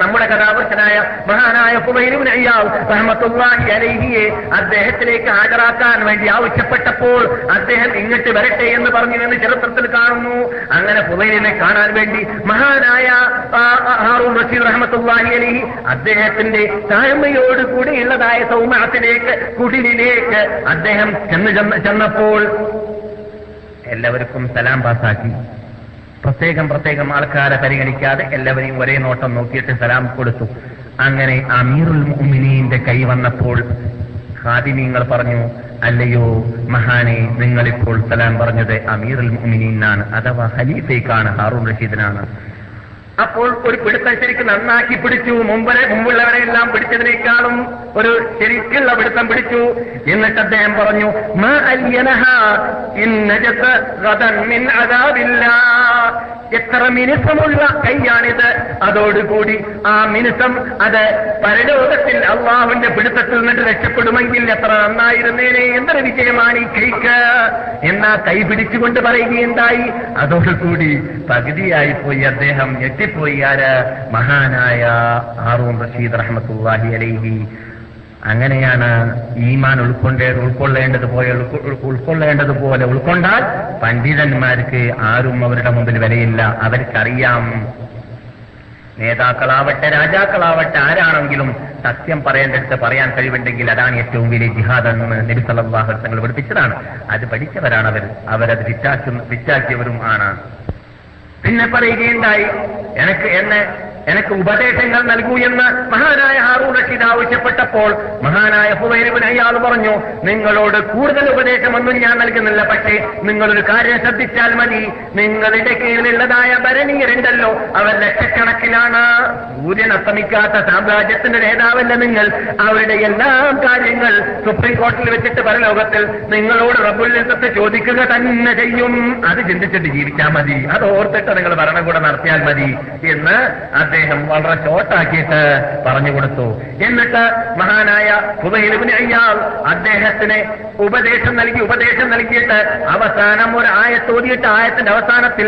നമ്മുടെ കഥാപുരുഷനായ മഹാനായ ഹുബൈൻ ഇബ്നു ഇയാദ് റഹ്മത്തുള്ളാഹി അലൈഹിയെ അദ്ദേഹത്തിലേക്ക് ഹാജരാക്കാൻ വേണ്ടി ആവശ്യപ്പെട്ടപ്പോൾ അദ്ദേഹം ഇങ്ങോട്ട് വരട്ടെ എന്ന് പറഞ്ഞു എന്ന് ചരിത്രത്തിൽ കാണുന്നു. അങ്ങനെ ഹുബൈനെ കാണാൻ വേണ്ടി മഹാനായ ഹാറൂൺ റഷീദ് റഹ്മത്തുള്ളാഹി അലൈഹി അദ്ദേഹത്തിന്റെ താഴ്മയോടുകൂടി ഉള്ളതായ സൗമ്യത്തിലേക്ക് കുടിലിലേക്ക് അദ്ദേഹം ചെന്ന് ചെന്നപ്പോൾ എല്ലാവർക്കും സലാം പാസാക്കി. പ്രത്യേകം പ്രത്യേകം ആൾക്കാരെ പരിഗണിക്കാതെ എല്ലാവരെയും ഒരേ നോട്ടം നോക്കിയിട്ട് സലാം കൊടുത്തു. അങ്ങനെ അമീറുൽ മുഅ്മിനീന്റെ കൈ വന്നപ്പോൾ ഖാദിമീങ്ങൾ പറഞ്ഞു, അല്ലയോ മഹാനെ, നിങ്ങളിപ്പോൾ സലാം പറഞ്ഞത് അമീറുൽ മുഅ്മിനീനാണ്, അഥവാ ഖലീഫയ്ക്കാണ്, ഹാറൂൺ റഷീദിനാണ്. അപ്പോൾ ഒരു പിടുത്തം ശരിക്കും നന്നാക്കി പിടിച്ചു. മുമ്പരെ മുമ്പുള്ളവരെ എല്ലാം പിടിച്ചതിനേക്കാളും ഒരു ശരിക്കുള്ള പിടുത്തം പിടിച്ചു. എന്നിട്ട് അദ്ദേഹം പറഞ്ഞു, മാ അൽയനഹാ ഇൻ നജത ഗദൻ മിൻ അദാബില്ലാ. എത്ര മിനുസമുള്ള കൈയാണിത്, അതോടുകൂടി ആ മിനുസം അത് പരലോകത്തിൽ അള്ളാഹുവിന്റെ പിടുത്തത്തിൽ നിന്നിട്ട് രക്ഷപ്പെടുമെങ്കിൽ എത്ര നന്നായിരുന്നേനെ, എന്തൊരു വിജയമാണ് ഈ കൈക്ക് എന്നാ കൈ പിടിച്ചുകൊണ്ട് പറയുകയുണ്ടായി. അതോടുകൂടി പകുതിയായി പോയി അദ്ദേഹം ഞെട്ടിപ്പോയി. ആര്? മഹാനായ ഹാറൂൺ റഷീദ് റഹ്മത്തുള്ളാഹി അലൈഹി. അങ്ങനെയാണ് ഈമാൻ ഉൾക്കൊണ്ടേ ഉൾക്കൊള്ളേണ്ടതുപോലെ ഉൾക്കൊള്ളേണ്ടതുപോലെ ഉൾക്കൊണ്ടാൽ പണ്ഡിതന്മാർക്ക് ആരും അവരുടെ മുമ്പിൽ വിലയില്ല. അവർക്കറിയാം, നേതാക്കളാവട്ടെ രാജാക്കളാവട്ടെ ആരാണെങ്കിലും സത്യം പറയേണ്ടടുത്ത് പറയാൻ കഴിവുണ്ടെങ്കിൽ അതാണ് ഏറ്റവും വലിയ ജിഹാദ് എന്ന് നബി സല്ലല്ലാഹു അലൈഹി വസല്ലം പഠിപ്പിച്ചതാണ്. അത് പഠിച്ചവരാണ് അവർ, അവരത് വിറ്റാക്കും വിറ്റാക്കിയവരും ആണ്. പിന്നെ പറയുകയുണ്ടായി, എനിക്ക് എന്നെ എനിക്ക് ഉപദേശങ്ങൾ നൽകൂ എന്ന് മഹാനായ ഹാറൂൺ റഷീദ് ആവശ്യപ്പെട്ടപ്പോൾ മഹാനായ ഹുബൈർ ഇബ്നു ഇയാദ് പറഞ്ഞു, നിങ്ങളോട് കൂടുതൽ ഉപദേശമൊന്നും ഞാൻ നൽകുന്നില്ല, പക്ഷേ നിങ്ങളൊരു കാര്യം ശ്രദ്ധിച്ചാൽ മതി. നിങ്ങളുടെ കീഴിലുള്ളതായ ഭരണീയരുണ്ടല്ലോ, അവർ ലക്ഷക്കണക്കിനാണ്. സൂര്യൻ അസ്തമിക്കാത്ത സാമ്രാജ്യത്തിന്റെ നേതാവല്ല നിങ്ങൾ. അവരുടെ എല്ലാം കാര്യങ്ങൾ സുപ്രീം കോടതിയിൽ വെച്ചിട്ട് പരലോകത്തിൽ നിങ്ങളോട് റബ്ബുൽ ഇസ്സത്ത് ചോദിക്കുക തന്നെ ചെയ്യും. അത് ചിന്തിച്ചിട്ട് ജീവിച്ചാൽ മതി, അത് ഓർത്തിട്ട് നിങ്ങൾ ഭരണകൂടം നടത്തിയാൽ മതി എന്ന് അദ്ദേഹം വളരെ ഷോർട്ടാക്കിയിട്ട് പറഞ്ഞു കൊടുത്തു. എന്നിട്ട് മഹാനായ ഹുബൈൽ ഇബ്നു ഇയാദ് അദ്ദേഹത്തിന് ഉപദേശം നൽകി ഉപദേശം നൽകിയിട്ട് അവസാനം ഒരു ആയത്ത് ഓതിയിട്ട് ആയത്തിന്റെ അവസാനത്തിൽ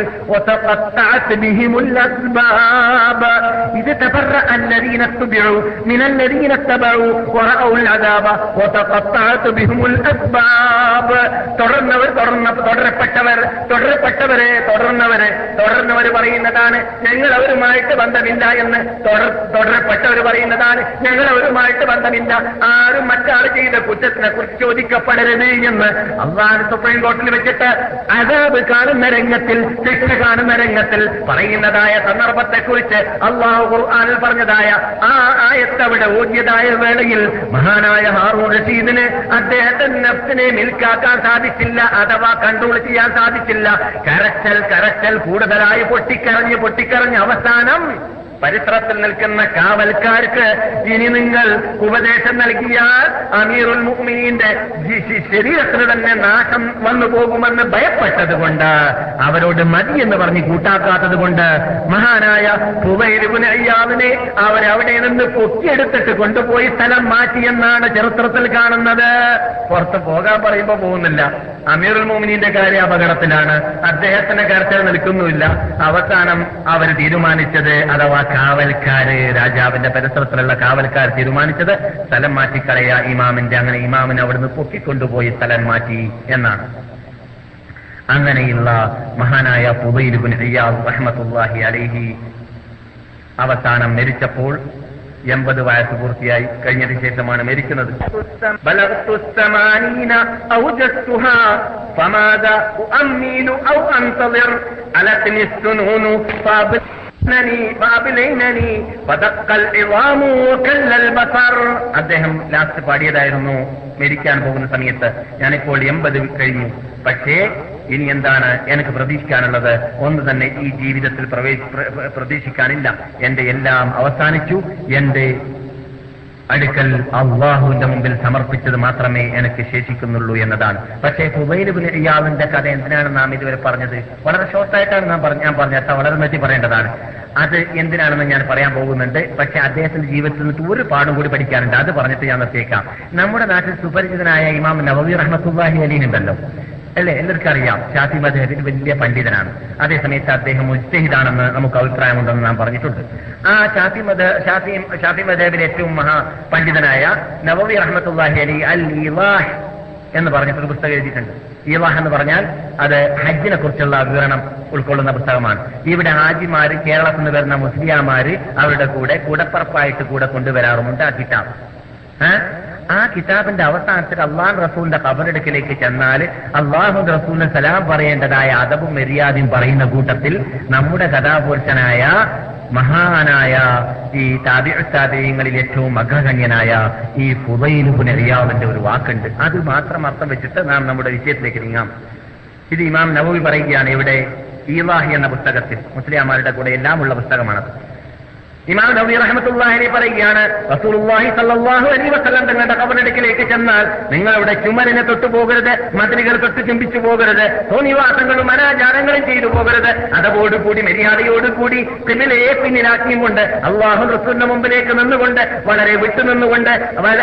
തുടർന്നവർ തുടരപ്പെട്ടവർ തുടരപ്പെട്ടവരെ തുടർന്നവര് തുടർന്നവർ പറയുന്നതാണ്, ഞങ്ങൾ അവരുമായിട്ട് ബന്ധമില്ല, ബന്ധമില്ല എന്ന് തുടർ തുടരപ്പെട്ടവർ പറയുന്നതാണ്. ഞങ്ങൾ അവരുമായിട്ട് ബന്ധമില്ല, ആരും മറ്റാൾ ചെയ്ത കുറ്റത്തിനെ കുറിച്ച് ചോദിക്കപ്പെടരുത് എന്ന് അള്ളാഹു സുപ്രീം കോടതിയിൽ വെച്ചിട്ട് അദാബ് കാണുന്ന രംഗത്തിൽ, ശിക്ഷ കാണുന്ന രംഗത്തിൽ പറയുന്നതായ സന്ദർഭത്തെക്കുറിച്ച് അള്ളാഹു ഖുർആനിൽ പറഞ്ഞതായ ആ ആയത്തവിടെ ഓതിയതായ വേളയിൽ മഹാനായ ഹാറൂൺ റഷീദിന് അദ്ദേഹത്തിന്റെ നഫ്സിനെ മിൽക്കാക്കാൻ സാധിച്ചില്ല, അഥവാ കൺട്രോൾ ചെയ്യാൻ സാധിച്ചില്ല. കരച്ചൽ കരച്ചൽ കൂടുതലായി പൊട്ടിക്കരഞ്ഞ് പൊട്ടിക്കരഞ്ഞ് അവസാനം പരിസരത്തിൽ നിൽക്കുന്ന കാവൽക്കാർക്ക് ഇനി നിങ്ങൾ ഉപദേശം നൽകിയാൽ അമീറുൽ മുഅ്മിനീന്റെ ശരീരത്തിന് തന്നെ നാശം വന്നു പോകുമെന്ന് ഭയപ്പെട്ടത് കൊണ്ട്, അവരോട് മതി എന്ന് പറഞ്ഞ് കൂട്ടാക്കാത്തത് കൊണ്ട് മഹാനായ ഖുബൈർ ഇബ്നു അയ്യാദിനെ അവരവിടെ നിന്ന് പൊക്കിയെടുത്തിട്ട് കൊണ്ടുപോയി സ്ഥലം മാറ്റിയെന്നാണ് ചരിത്രത്തിൽ കാണുന്നത്. പുറത്ത് പോകാൻ പറയുമ്പോൾ പോകുന്നില്ല. അമീറുൽ മുഅ്മിനീന്റെ കാര്യം അപകടത്തിലാണ്, അദ്ദേഹത്തിന്റെ കരച്ചിൽ നിൽക്കുന്നുമില്ല. അവസാനം അവർ തീരുമാനിച്ചത്, അഥവാ കാവൽക്കാര്, രാജാവിന്റെ പരിസരത്തിലുള്ള കാവൽക്കാർ തീരുമാനിച്ചത് സ്ഥലം മാറ്റിക്കളയ ഇമാമിന്റെ. അങ്ങനെ ഇമാമിനെ അവിടുന്ന് പൊക്കിക്കൊണ്ടുപോയി സ്ഥലം മാറ്റി എന്നാണ്. അങ്ങനെയുള്ള മഹാനായ ഖുബൈർ ഇബ്നു അയ്യാദ് റഹ്മത്തുള്ളാഹി അലൈഹി അവസാനം മരിച്ചപ്പോൾ എൺപത് വയസ്സ് പൂർത്തിയായി കഴിഞ്ഞതിന് ശേഷമാണ് മരിക്കുന്നത്. അദ്ദേഹം ലാസ്റ്റ് പാടിയതായിരുന്നു മരിക്കാൻ പോകുന്ന സമയത്ത്, ഞാനിപ്പോൾ എൺപത് കഴിഞ്ഞു, പക്ഷേ ഇനി എന്താണ് എനിക്ക് പ്രതീക്ഷിക്കാനുള്ളത്? ഒന്ന് തന്നെ ഈ ജീവിതത്തിൽ പ്രതീക്ഷിക്കാനില്ല. എന്റെ എല്ലാം അവസാനിച്ചു, എന്റെ അടുക്കൽ അള്ളാഹുവിന്റെ മുമ്പിൽ സമർപ്പിച്ചത് മാത്രമേ എനിക്ക് ശേഷിക്കുന്നുള്ളൂ എന്നതാണ്. പക്ഷേ ഖുബൈർ ഇബ്നു അയ്യാദിന്റെ കഥ എന്തിനാണ് നാം ഇതുവരെ പറഞ്ഞത്? വളരെ ഷോർട്ടായിട്ടാണ് നാം പറഞ്ഞ ഞാൻ പറഞ്ഞത്, വളരെ മെറ്റി പറയേണ്ടതാണ്. അത് എന്തിനാണെന്ന് ഞാൻ പറയാൻ പോകുന്നുണ്ട്. പക്ഷെ അദ്ദേഹത്തിന്റെ ജീവിതത്തിൽ നിന്ന് ഒരു പാഠം കൂടി പഠിക്കാനുണ്ട്, അത് പറഞ്ഞിട്ട് ഞാൻ നിർത്തിയേക്കാം. നമ്മുടെ നാട്ടിൽ സുപരിചിതനായ ഇമാം നവവി റഹ്മത്തുള്ളാഹി അലൈഹി ഉണ്ടല്ലോ, അല്ലെ? എല്ലാവർക്കും അറിയാം, ശാഫി മദ്ഹബിൽ വലിയ പണ്ഡിതനാണ്. അതേസമയത്ത് അദ്ദേഹം മുജ്തഹിദാണെന്ന് നമുക്ക് അഭിപ്രായമുണ്ടെന്ന് നാം പറഞ്ഞിട്ടുണ്ട്. ആ ശാഫി ശാഫി ശാഫി മദ്ഹബിലെ ഏറ്റവും മഹാ പണ്ഡിതനായ നവവി റഹ്മത്തുള്ളാഹി അലൈഹി അൽ ഇളാഹ് എന്ന് പറഞ്ഞിട്ടൊരു പുസ്തകം എഴുതിയിട്ടുണ്ട്. ഇളാഹ് എന്ന് പറഞ്ഞാൽ അത് ഹജ്ജിനെ കുറിച്ചുള്ള വിവരണം ഉൾക്കൊള്ളുന്ന പുസ്തകമാണ്. ഇവിടെ ഹാജിമാര്, കേരളത്തിൽ നിന്ന് വരുന്ന മുസ്ലിയാമാര് അവരുടെ കൂടെ കൂടപ്പറപ്പായിട്ട് കൂടെ കൊണ്ടുവരാറുമുണ്ട് ആ കിതാബ്. ആ കിതാബിന്റെ അവസാനത്തിൽ അള്ളാഹു റസൂലിന്റെ ഖബറടുക്കിലേക്ക് ചെന്നാൽ അള്ളാഹു റസൂലിന് സലാം പറയേണ്ടതായ അദബും മര്യാദയും പറയുന്ന കൂട്ടത്തിൽ നമ്മുടെ കഥാപുരുഷനായ മഹാനായ ഈ താബിഉ താബിഈങ്ങളിൽ ഏറ്റവും അഗ്രഗണ്യനായ ഈ ഖുബൈർ ഇബ്നു അയ്യാദിന്റെ ഒരു വാക്കുണ്ട്. അത് മാത്രം അർത്ഥം വെച്ചിട്ട് നാം നമ്മുടെ വിഷയത്തിലേക്ക് നീങ്ങാം. ഇത് ഇമാം നവവി പറയുകയാണ് ഇവിടെ ഇളാഹി എന്ന പുസ്തകത്തിൽ, മുസ്ലിംമാരുടെ കൂടെ എല്ലാം ഉള്ള പുസ്തകമാണത്. ഇമാം നവവി റഹ്മത്തുള്ളാഹി അലൈഹി പറയുകയാണ്, റസൂലുള്ളാഹി സ്വല്ലല്ലാഹു അലൈഹി വസല്ലം തങ്ങളുടെ ഖബറിനടുക്കിലേക്ക് ചെന്നാൽ നിങ്ങൾ അവിടെ ചുമരിനെ തൊട്ടു പോകരുത്, മതിലുകൾ തൊട്ട് ചുംബിച്ചു പോകരുത്, തോന്നിവാസങ്ങളും അനാചാരങ്ങളും ചെയ്തു പോകരുത്, അതവോടുകൂടി മര്യാദയോടുകൂടി ഖിബലയെ പിന്നിലാക്കിയും കൊണ്ട് അള്ളാഹു റസൂലിന്റെ മുമ്പിലേക്ക് നിന്നുകൊണ്ട്, വളരെ വിട്ടു നിന്നുകൊണ്ട്,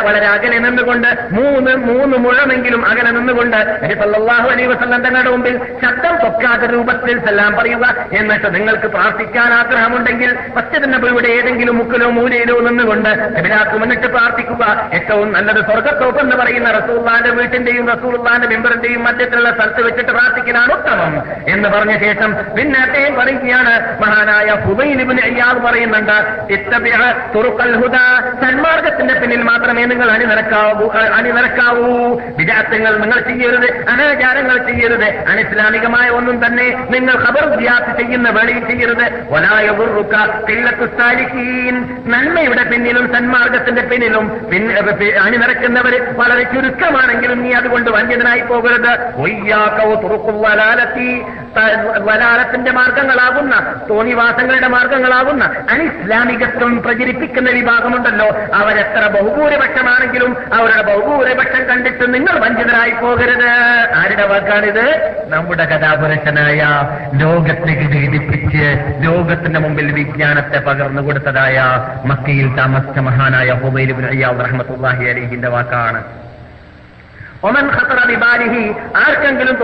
വളരെ അകലെ നിന്നുകൊണ്ട്, മൂന്ന് മൂന്ന് മുഴമെങ്കിലും അകലെ നിന്നുകൊണ്ട് നബി സ്വല്ലല്ലാഹു അലൈഹി വസല്ലം തങ്ങളുടെ മുമ്പിൽ ശബ്ദം പൊക്കാത്ത രൂപത്തിൽ സലാം പറയുക. എന്നിട്ട് നിങ്ങൾക്ക് പ്രാർത്ഥിക്കാൻ ആഗ്രഹമുണ്ടെങ്കിൽ മസ്ജിദിന്റെ ഇവിടെ ഏതെങ്കിലും മുക്കിലോ മൂലയിലോ നിന്നുകൊണ്ട് നബിലാക്ക് മുന്നിട്ട് പ്രാർത്ഥിക്കുക. ഏറ്റവും നല്ലത് സ്വർഗ്ഗത്തോപ്പ് എന്ന് പറയുന്ന റസൂലുള്ളാഹിന്റെ വീട്ടിന്റെയും റസൂലുള്ളാഹിന്റെ മെമ്പറിന്റെയും മധ്യത്തിലുള്ള സ്ഥലത്ത് വെച്ചിട്ട് പ്രാർത്ഥിക്കലാണ് ഉത്തമം എന്ന് പറഞ്ഞ ശേഷം പിന്നെ അദ്ദേഹം പറയുകയാണ്, മഹാനായ ഖുബൈർ ഇബ്നു അയ്യാദ് പറയുന്നുണ്ട്, ഇത്തബിഅ തുറുഖൽ ഹുദാ, സന്മാർഗത്തിന്റെ പിന്നിൽ മാത്രമേ നിങ്ങൾ അണിനിരക്കാവൂ അണിനിരക്കാവൂ വിദഅത്തുകൾ നിങ്ങൾ ചെയ്യരുത്, അനാചാരങ്ങൾ ചെയ്യരുത്, അനിസ്ലാമികമായ ഒന്നും തന്നെ നിങ്ങൾ ഖബർ സിയാറത്ത് ചെയ്യുന്ന വേളയിൽ ചെയ്യരുത്. വലാ യദുറുക ഖില്ലത്തു നന്മയുടെ പിന്നിലും സന്മാർഗത്തിന്റെ പിന്നിലും അണിനിരക്കുന്നവര് വളരെ ചുരുക്കമാണെങ്കിലും നീ അതുകൊണ്ട് വഞ്ചിതനായി പോകരുത്. വലാലത്തിന്റെ മാർഗങ്ങളാകുന്ന, തോന്നിവാസങ്ങളുടെ മാർഗങ്ങളാകുന്ന അനിസ്ലാമികത്വം പ്രചരിപ്പിക്കുന്ന വിഭാഗമുണ്ടല്ലോ, അവരെത്ര ബഹുഭൂരിപക്ഷമാണെങ്കിലും അവരുടെ ബഹുഭൂരിപക്ഷം കണ്ടിട്ട് നിങ്ങൾ വഞ്ചിതരായി പോകരുത്. ആരുടെ വാക്കാണിത്? നമ്മുടെ കഥാപുരുഷനായ ലോകത്തെ ഘടിപ്പിച്ച് ലോകത്തിന്റെ മുമ്പിൽ വിജ്ഞാനത്തെ പകർന്നു കൊടുത്തതായ മക്കയിൽ താമസിച്ച മഹാനായ ഖുബൈർ ഇബ്നു അയ്യാദ് റഹ്മത്തുള്ളാഹി അലൈഹിന്റെ വാക്കാണ്. ഒമൻ ഖത്തറ ബിബാലിഹി, ആർക്കെങ്കിലും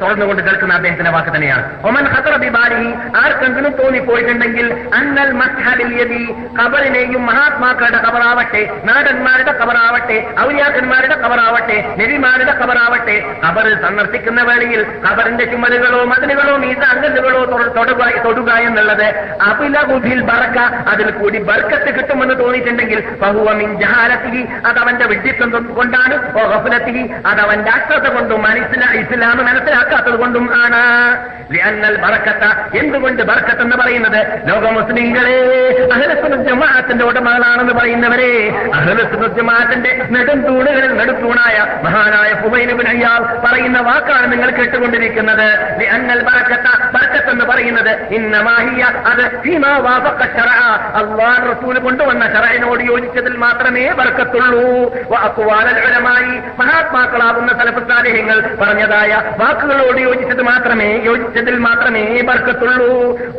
തുറന്നുകൊണ്ട് കേൾക്കുന്ന അദ്ദേഹത്തിന്റെ വാക്ക് തന്നെയാണ്. ഒമൻ ഖത്തറ ബിബാലിഹി, ആർക്കെങ്കിലും തോന്നിപ്പോയിട്ടുണ്ടെങ്കിൽ അന്നൽ മസ്ഹലിൽ യദി, ഖബറിനെയും മഹാത്മാക്കളുടെ ഖബറാവട്ടെ, നാടന്മാരുടെ ഖബറാവട്ടെ, ഔലിയാക്കന്മാരുടെ ഖബറാവട്ടെ, നബിമാരുടെ ഖബറാവട്ടെ, ഖബറിൽ സന്ദർശിക്കുന്ന വേളയിൽ ഖബറിന്റെ ചുമലുകളോ മതിലുകളോ മീസാങ്കല്ലുകളോ തൊടുക എന്നുള്ളത് അബിലബുധിൽ ബർക്ക, അതിൽ കൂടി ബർക്കത്ത് കിട്ടുമെന്ന് തോന്നിയിട്ടുണ്ടെങ്കിൽ ഫഹുവ മിൻ ജഹാലതിഹി, അത് അവന്റെ വിഡ്ഢിത്തം കൊണ്ടാണ്, അത് അവന്റെ അശ്രദ്ധ കൊണ്ടും ഇസ്ലാം മനസ്സിലാക്കാത്തത് കൊണ്ടും ആണ്. ബർക്കത്ത, എന്തുകൊണ്ട് ബർക്കത്ത് എന്ന് പറയുന്നത്? ലോക മുസ്ലിങ്ങളെ, അഹ്ലുസുന്നത്ത് ജമാഅത്തിന്റെ ഉടമകളാണെന്ന് പറയുന്നവരെ, അഹ്ലുസുന്നത്ത് ജമാഅത്തിന്റെ നെടുംതൂണുകളിൽ നെടുംതൂണായ മഹാനായ ഫുബൈൽ ഇബ്നു ഇയാദ് പറയുന്ന വാക്കാണ് നിങ്ങൾ കേട്ടുകൊണ്ടിരിക്കുന്നത്. ലിഅന്നൽ ബർക്കത്ത, ബർക്കത്ത് എന്ന് പറയുന്നത് ഇന്നമാ ഹിയ, അത് ഫീമാ വഫഖ ശറഅ, അല്ലാഹു റസൂൽ കൊണ്ടുവന്ന ശറഅനോട് യോജിച്ചതിൽ മാത്രമേ ബർക്കത്തുള്ളൂ. വഅഖ്വാലുൽ ഉലമായി, മഹാത്മാക്കളാവുന്ന സലഫ് സാലിഹ്യങ്ങൾ പറഞ്ഞതായ വാക്കുകളോട് യോജിച്ചത് മാത്രമേ യോജിച്ചതിൽ മാത്രമേ ബർക്കത്തുള്ളൂ.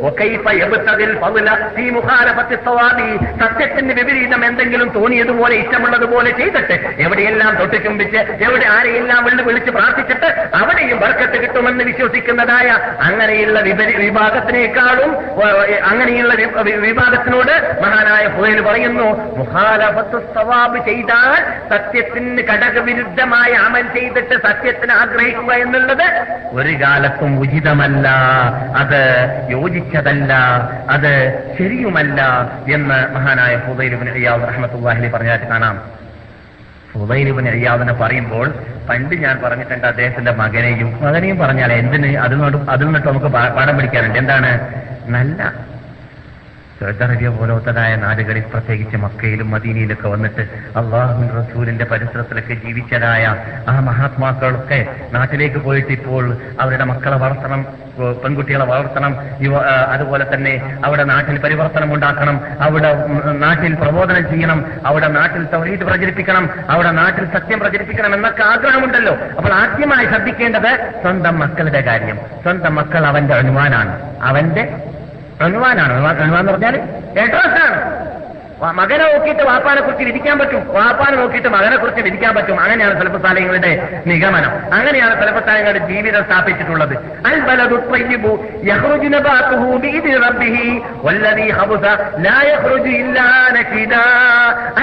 വകൈഫ യബ്തദിൽ ഫള ഫീ മുഖാലഫത്തി സവാബി, സത്യത്തിന്റെ വിപരീതം എന്തെങ്കിലും തോന്നിയതുപോലെ ഇഷ്ടമുള്ളതുപോലെ ചെയ്തിട്ട് എവിടെയെല്ലാം തൊട്ടിച്ചുമ്പിച്ച് എവിടെ ആരെയെല്ലാം വെള്ളി വിളിച്ച് പ്രാർത്ഥിച്ചിട്ട് അവിടെയും ബർക്കത്ത് കിട്ടുമെന്ന് വിശ്വസിക്കുന്നതായ അങ്ങനെയുള്ള വിഭാഗത്തിനേക്കാളും അങ്ങനെയുള്ള വിഭാഗത്തിനോട് മഹാനായ ഫുഹൈൽ പറയുന്നു, മുഖാലഫത്തു സവാബ് ചെയ്താൽ, സത്യത്തിന് കടകവിരുദ്ധമായ അമൽ ചെയ്തിട്ട് സത്യത്തിന് ആഗ്രഹിക്കുക എന്നുള്ളത് ഒരു കാലത്തും ഉചിതമല്ല, അത് യോജിച്ചതല്ല, അത് ശരിയുമല്ല എന്ന് മഹാനായ ഫുദൈൽ ഇബ്നു ഇയാദ് റഹ്മത്തുള്ളാഹി അലൈഹി പറഞ്ഞായിട്ട് കാണാം. ഫുദൈൽ ഇബ്നു ഇയാദിനെ പറയുമ്പോൾ പണ്ട് ഞാൻ പറഞ്ഞിട്ടുണ്ട്, അദ്ദേഹത്തിന്റെ മകനെയും മകനെയും പറഞ്ഞാൽ എന്തിന്, അതിൽ അതിൽ നിന്നിട്ട് നമുക്ക് പാഠം പിടിക്കാനുണ്ട്. എന്താണ്? നല്ല സൗദി അറേബ്യ പോലത്തതായ നാടുകളിൽ, പ്രത്യേകിച്ച് മക്കയിലും മദീനയിലൊക്കെ വന്നിട്ട് അള്ളാഹുവിൻ റസൂലിന്റെ പരിസരത്തിലൊക്കെ ജീവിച്ചതായ ആ മഹാത്മാക്കളൊക്കെ നാട്ടിലേക്ക് പോയിട്ട് ഇപ്പോൾ അവരുടെ മക്കളെ വളർത്തണം, പെൺകുട്ടികളെ വളർത്തണം, യുവ അതുപോലെ തന്നെ അവിടെ നാട്ടിൽ പരിവർത്തനം ഉണ്ടാക്കണം, അവിടെ നാട്ടിൽ പ്രബോധനം ചെയ്യണം, അവിടെ നാട്ടിൽ തൗഹീദ് പ്രചരിപ്പിക്കണം, അവിടെ നാട്ടിൽ സത്യം പ്രചരിപ്പിക്കണം എന്നൊക്കെ ആഗ്രഹമുണ്ടല്ലോ. അപ്പോൾ ആദ്യമായി ശ്രദ്ധിക്കേണ്ടത് സ്വന്തം മക്കളുടെ കാര്യം. സ്വന്തം മക്കൾ അവന്റെ അനുമാനാണ്, അവന്റെ അനുവാനാണ്. അനുവാൻ എന്ന് പറഞ്ഞാൽ അഡ്രസ് ആണ്. മകനെ നോക്കിയിട്ട് വാപ്പാനെ കുറിച്ച് വിധിക്കാൻ പറ്റും, വാപ്പാനെ നോക്കിയിട്ട് മകനെ കുറിച്ച് വിധിക്കാൻ പറ്റും. അങ്ങനെയാണ് സലഫ് സാലിഹ്യങ്ങളുടെ നിഗമനം, അങ്ങനെയാണ് സലഫ് സാലിഹ്യങ്ങളുടെ ജീവിതം സ്ഥാപിച്ചിട്ടുള്ളത്. അൽ ബലദു ത്വയ്യിബു യഖ്റുജു നബാതുഹു ബിഇദ്നി റബ്ബിഹി വല്ലദീ ഖബസ ലാ യഖ്റുജു ഇല്ലാ നകിദാ.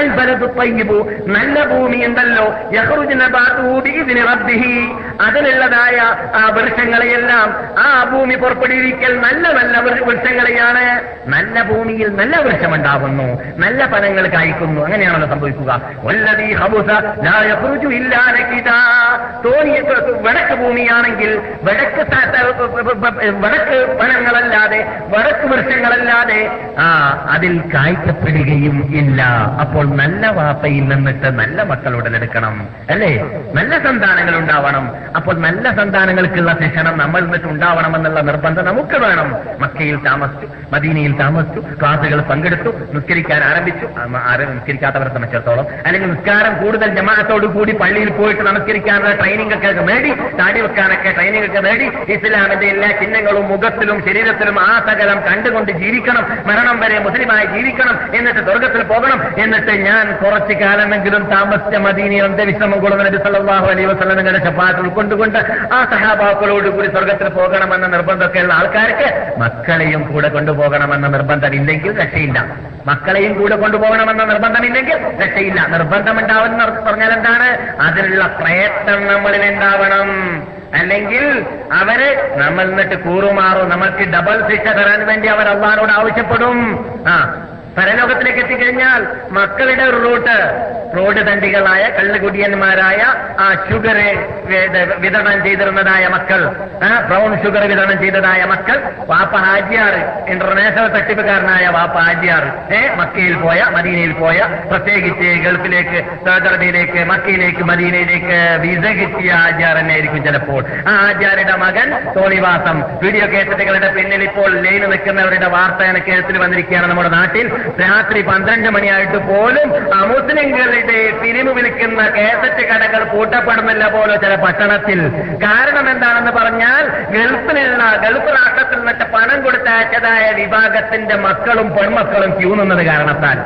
അൽ ബലദു ത്വയ്യിബു, നല്ല ഭൂമി ഉണ്ടല്ലോ, യഖ്റുജു നബാതുഹു ബിഇദ്നി റബ്ബിഹി, അതിലുള്ളതായ ആ വൃക്ഷങ്ങളെയെല്ലാം ആ ഭൂമി പുറപ്പെടുവിക്കൽ നല്ല നല്ല വൃക്ഷങ്ങളെയാണ്. നല്ല ഭൂമിയിൽ നല്ല വൃക്ഷമുണ്ടാവുന്നു, നല്ല ഫലങ്ങൾ കായ്ക്കുന്നു. അങ്ങനെയാണല്ലോ സംഭവിക്കുക. വല്ലദീ ഖബസ ലാ യഖ്റുജു ഇല്ലാ നകിദാ. തോന്നിയ വടക്ക് ഭൂമിയാണെങ്കിൽ വടക്ക് വടക്ക് ഫലങ്ങളല്ലാതെ, വടക്ക് വൃക്ഷങ്ങളല്ലാതെ ആ അതിൽ കായ്ക്കപ്പെടുകയും ഇല്ല. അപ്പോൾ നല്ല വാപ്പയിൽ നിന്നിട്ട് നല്ല മക്കൾ ഉടലെടുക്കണം, അല്ലേ? നല്ല സന്താനങ്ങൾ ഉണ്ടാവണം. അപ്പോൾ നല്ല സന്താനങ്ങൾക്കുള്ള ശിക്ഷണം നമ്മൾ നിന്നിട്ട് ഉണ്ടാവണമെന്നുള്ള നിർബന്ധം നമുക്ക് വേണം. മക്കയിൽ താമസിച്ചു, മദീനയിൽ താമസിച്ചു, ക്ലാസുകൾ പങ്കെടുത്തു, നിസ്കരിക്കാൻ ആരംഭിച്ചു. ആരും നിസ്കരിക്കാത്തവരെ സംബന്ധിച്ചിടത്തോളം, അല്ലെങ്കിൽ നിസ്കാരം കൂടുതൽ ജമാഅത്തോടു കൂടി പള്ളിയിൽ പോയിട്ട് നമസ്കരിക്കാനുള്ള ട്രെയിനിംഗ് ഒക്കെ നേടി, താടി വെക്കാനൊക്കെ ട്രെയിനിംഗ് ഒക്കെ നേടി, ഇസ്ലാമിന്റെ എല്ലാ ചിഹ്നങ്ങളും മുഖത്തിലും ശരീരത്തിലും ആ സകലം കണ്ടുകൊണ്ട് ജീവിക്കണം, മരണം വരെ മുസ്ലിമായി ജീവിക്കണം, എന്നിട്ട് സ്വർഗത്തിൽ പോകണം, എന്നിട്ട് ഞാൻ കുറച്ചു കാലമെങ്കിലും താമസിച്ച മദീനയിൽ അന്തവിശ്രമം കൊള്ളുന്ന നബി സല്ലല്ലാഹു അലൈഹി വസല്ലമയുടെ ശഫാഅത്ത് ഉൾക്കൊണ്ടുകൊണ്ട് ആ സഹാബാക്കളോട് കൂടി സ്വർഗത്തിൽ പോകണമെന്ന നിർബന്ധമൊക്കെയുള്ള ആൾക്കാർക്ക് മക്കളെയും കൂടെ കൊണ്ടുപോകണമെന്ന നിർബന്ധമില്ലെങ്കിൽ രക്ഷയില്ല. മക്കളെയും കൂടെ കൊണ്ടുപോകണമെന്ന നിർബന്ധമില്ലെങ്കിൽ രക്ഷയില്ല. നിർബന്ധമുണ്ടാവുമെന്ന് പറഞ്ഞാൽ എന്താണ്? അതിനുള്ള പ്രയത്നം നമ്മളിൽ ഉണ്ടാവണം. അല്ലെങ്കിൽ അവര് നമ്മൾ നിന്നിട്ട് കൂറുമാറും, നമ്മൾക്ക് ഡബിൾ ശിക്ഷ തരാൻ വേണ്ടി അവർ അള്ളാഹുവിനോട് ആവശ്യപ്പെടും. ആ പരലോകത്തിലേക്ക് എത്തിക്കഴിഞ്ഞാൽ മക്കളുടെ ഒരു റൂട്ട് റോഡ് തണ്ടികളായ കള്ളുകുടിയന്മാരായ ആ ഷുഗർ വിതരണം ചെയ്തിരുന്നതായ മക്കൾ, ബ്രൗൺ ഷുഗർ വിതരണം ചെയ്തതായ മക്കൾ, വാപ്പ ഹാജിയാർ, ഇന്റർനാഷണൽ തട്ടിപ്പുകാരനായ വാപ്പ ഹാജിയാർ, ഏ മക്കയിൽ പോയ മദീനയിൽ പോയ, പ്രത്യേകിച്ച് ഗൾഫിലേക്ക്, സൗദി അറേബ്യയിലേക്ക്, മക്കയിലേക്ക്, മദീനയിലേക്ക് വിസ കിട്ടിയ ഹാജിയാർ തന്നെയായിരിക്കും ചിലപ്പോൾ. ആ ഹാജിയാരുടെ മകൻ തോളിവാസം, വീഡിയോ കേസറ്റുകളുടെ പിന്നിൽ ഇപ്പോൾ ലൈന് നിൽക്കുന്നവരുടെ വാർത്ത കേരളത്തിൽ വന്നിരിക്കുകയാണ്. നമ്മുടെ നാട്ടിൽ രാത്രി പന്ത്രണ്ട് മണിയായിട്ട് പോലും മുസ്ലിംകളുടെ ഫിലിമ് വിൽക്കുന്ന കേസറ്റ് കടകൾ പൂട്ടപ്പെടുന്നില്ല പോലോ ചില പട്ടണത്തിൽ. കാരണം എന്താണെന്ന് പറഞ്ഞാൽ ഗൾഫിലുള്ള ഗൾഫ് നാട്ടത്തിൽ നിന്നിട്ട് പണം കൊടുത്തയച്ചതായ വിഭാഗത്തിന്റെ മക്കളും പെൺമക്കളും ക്യൂ നിന്നത് കാരണത്താൽ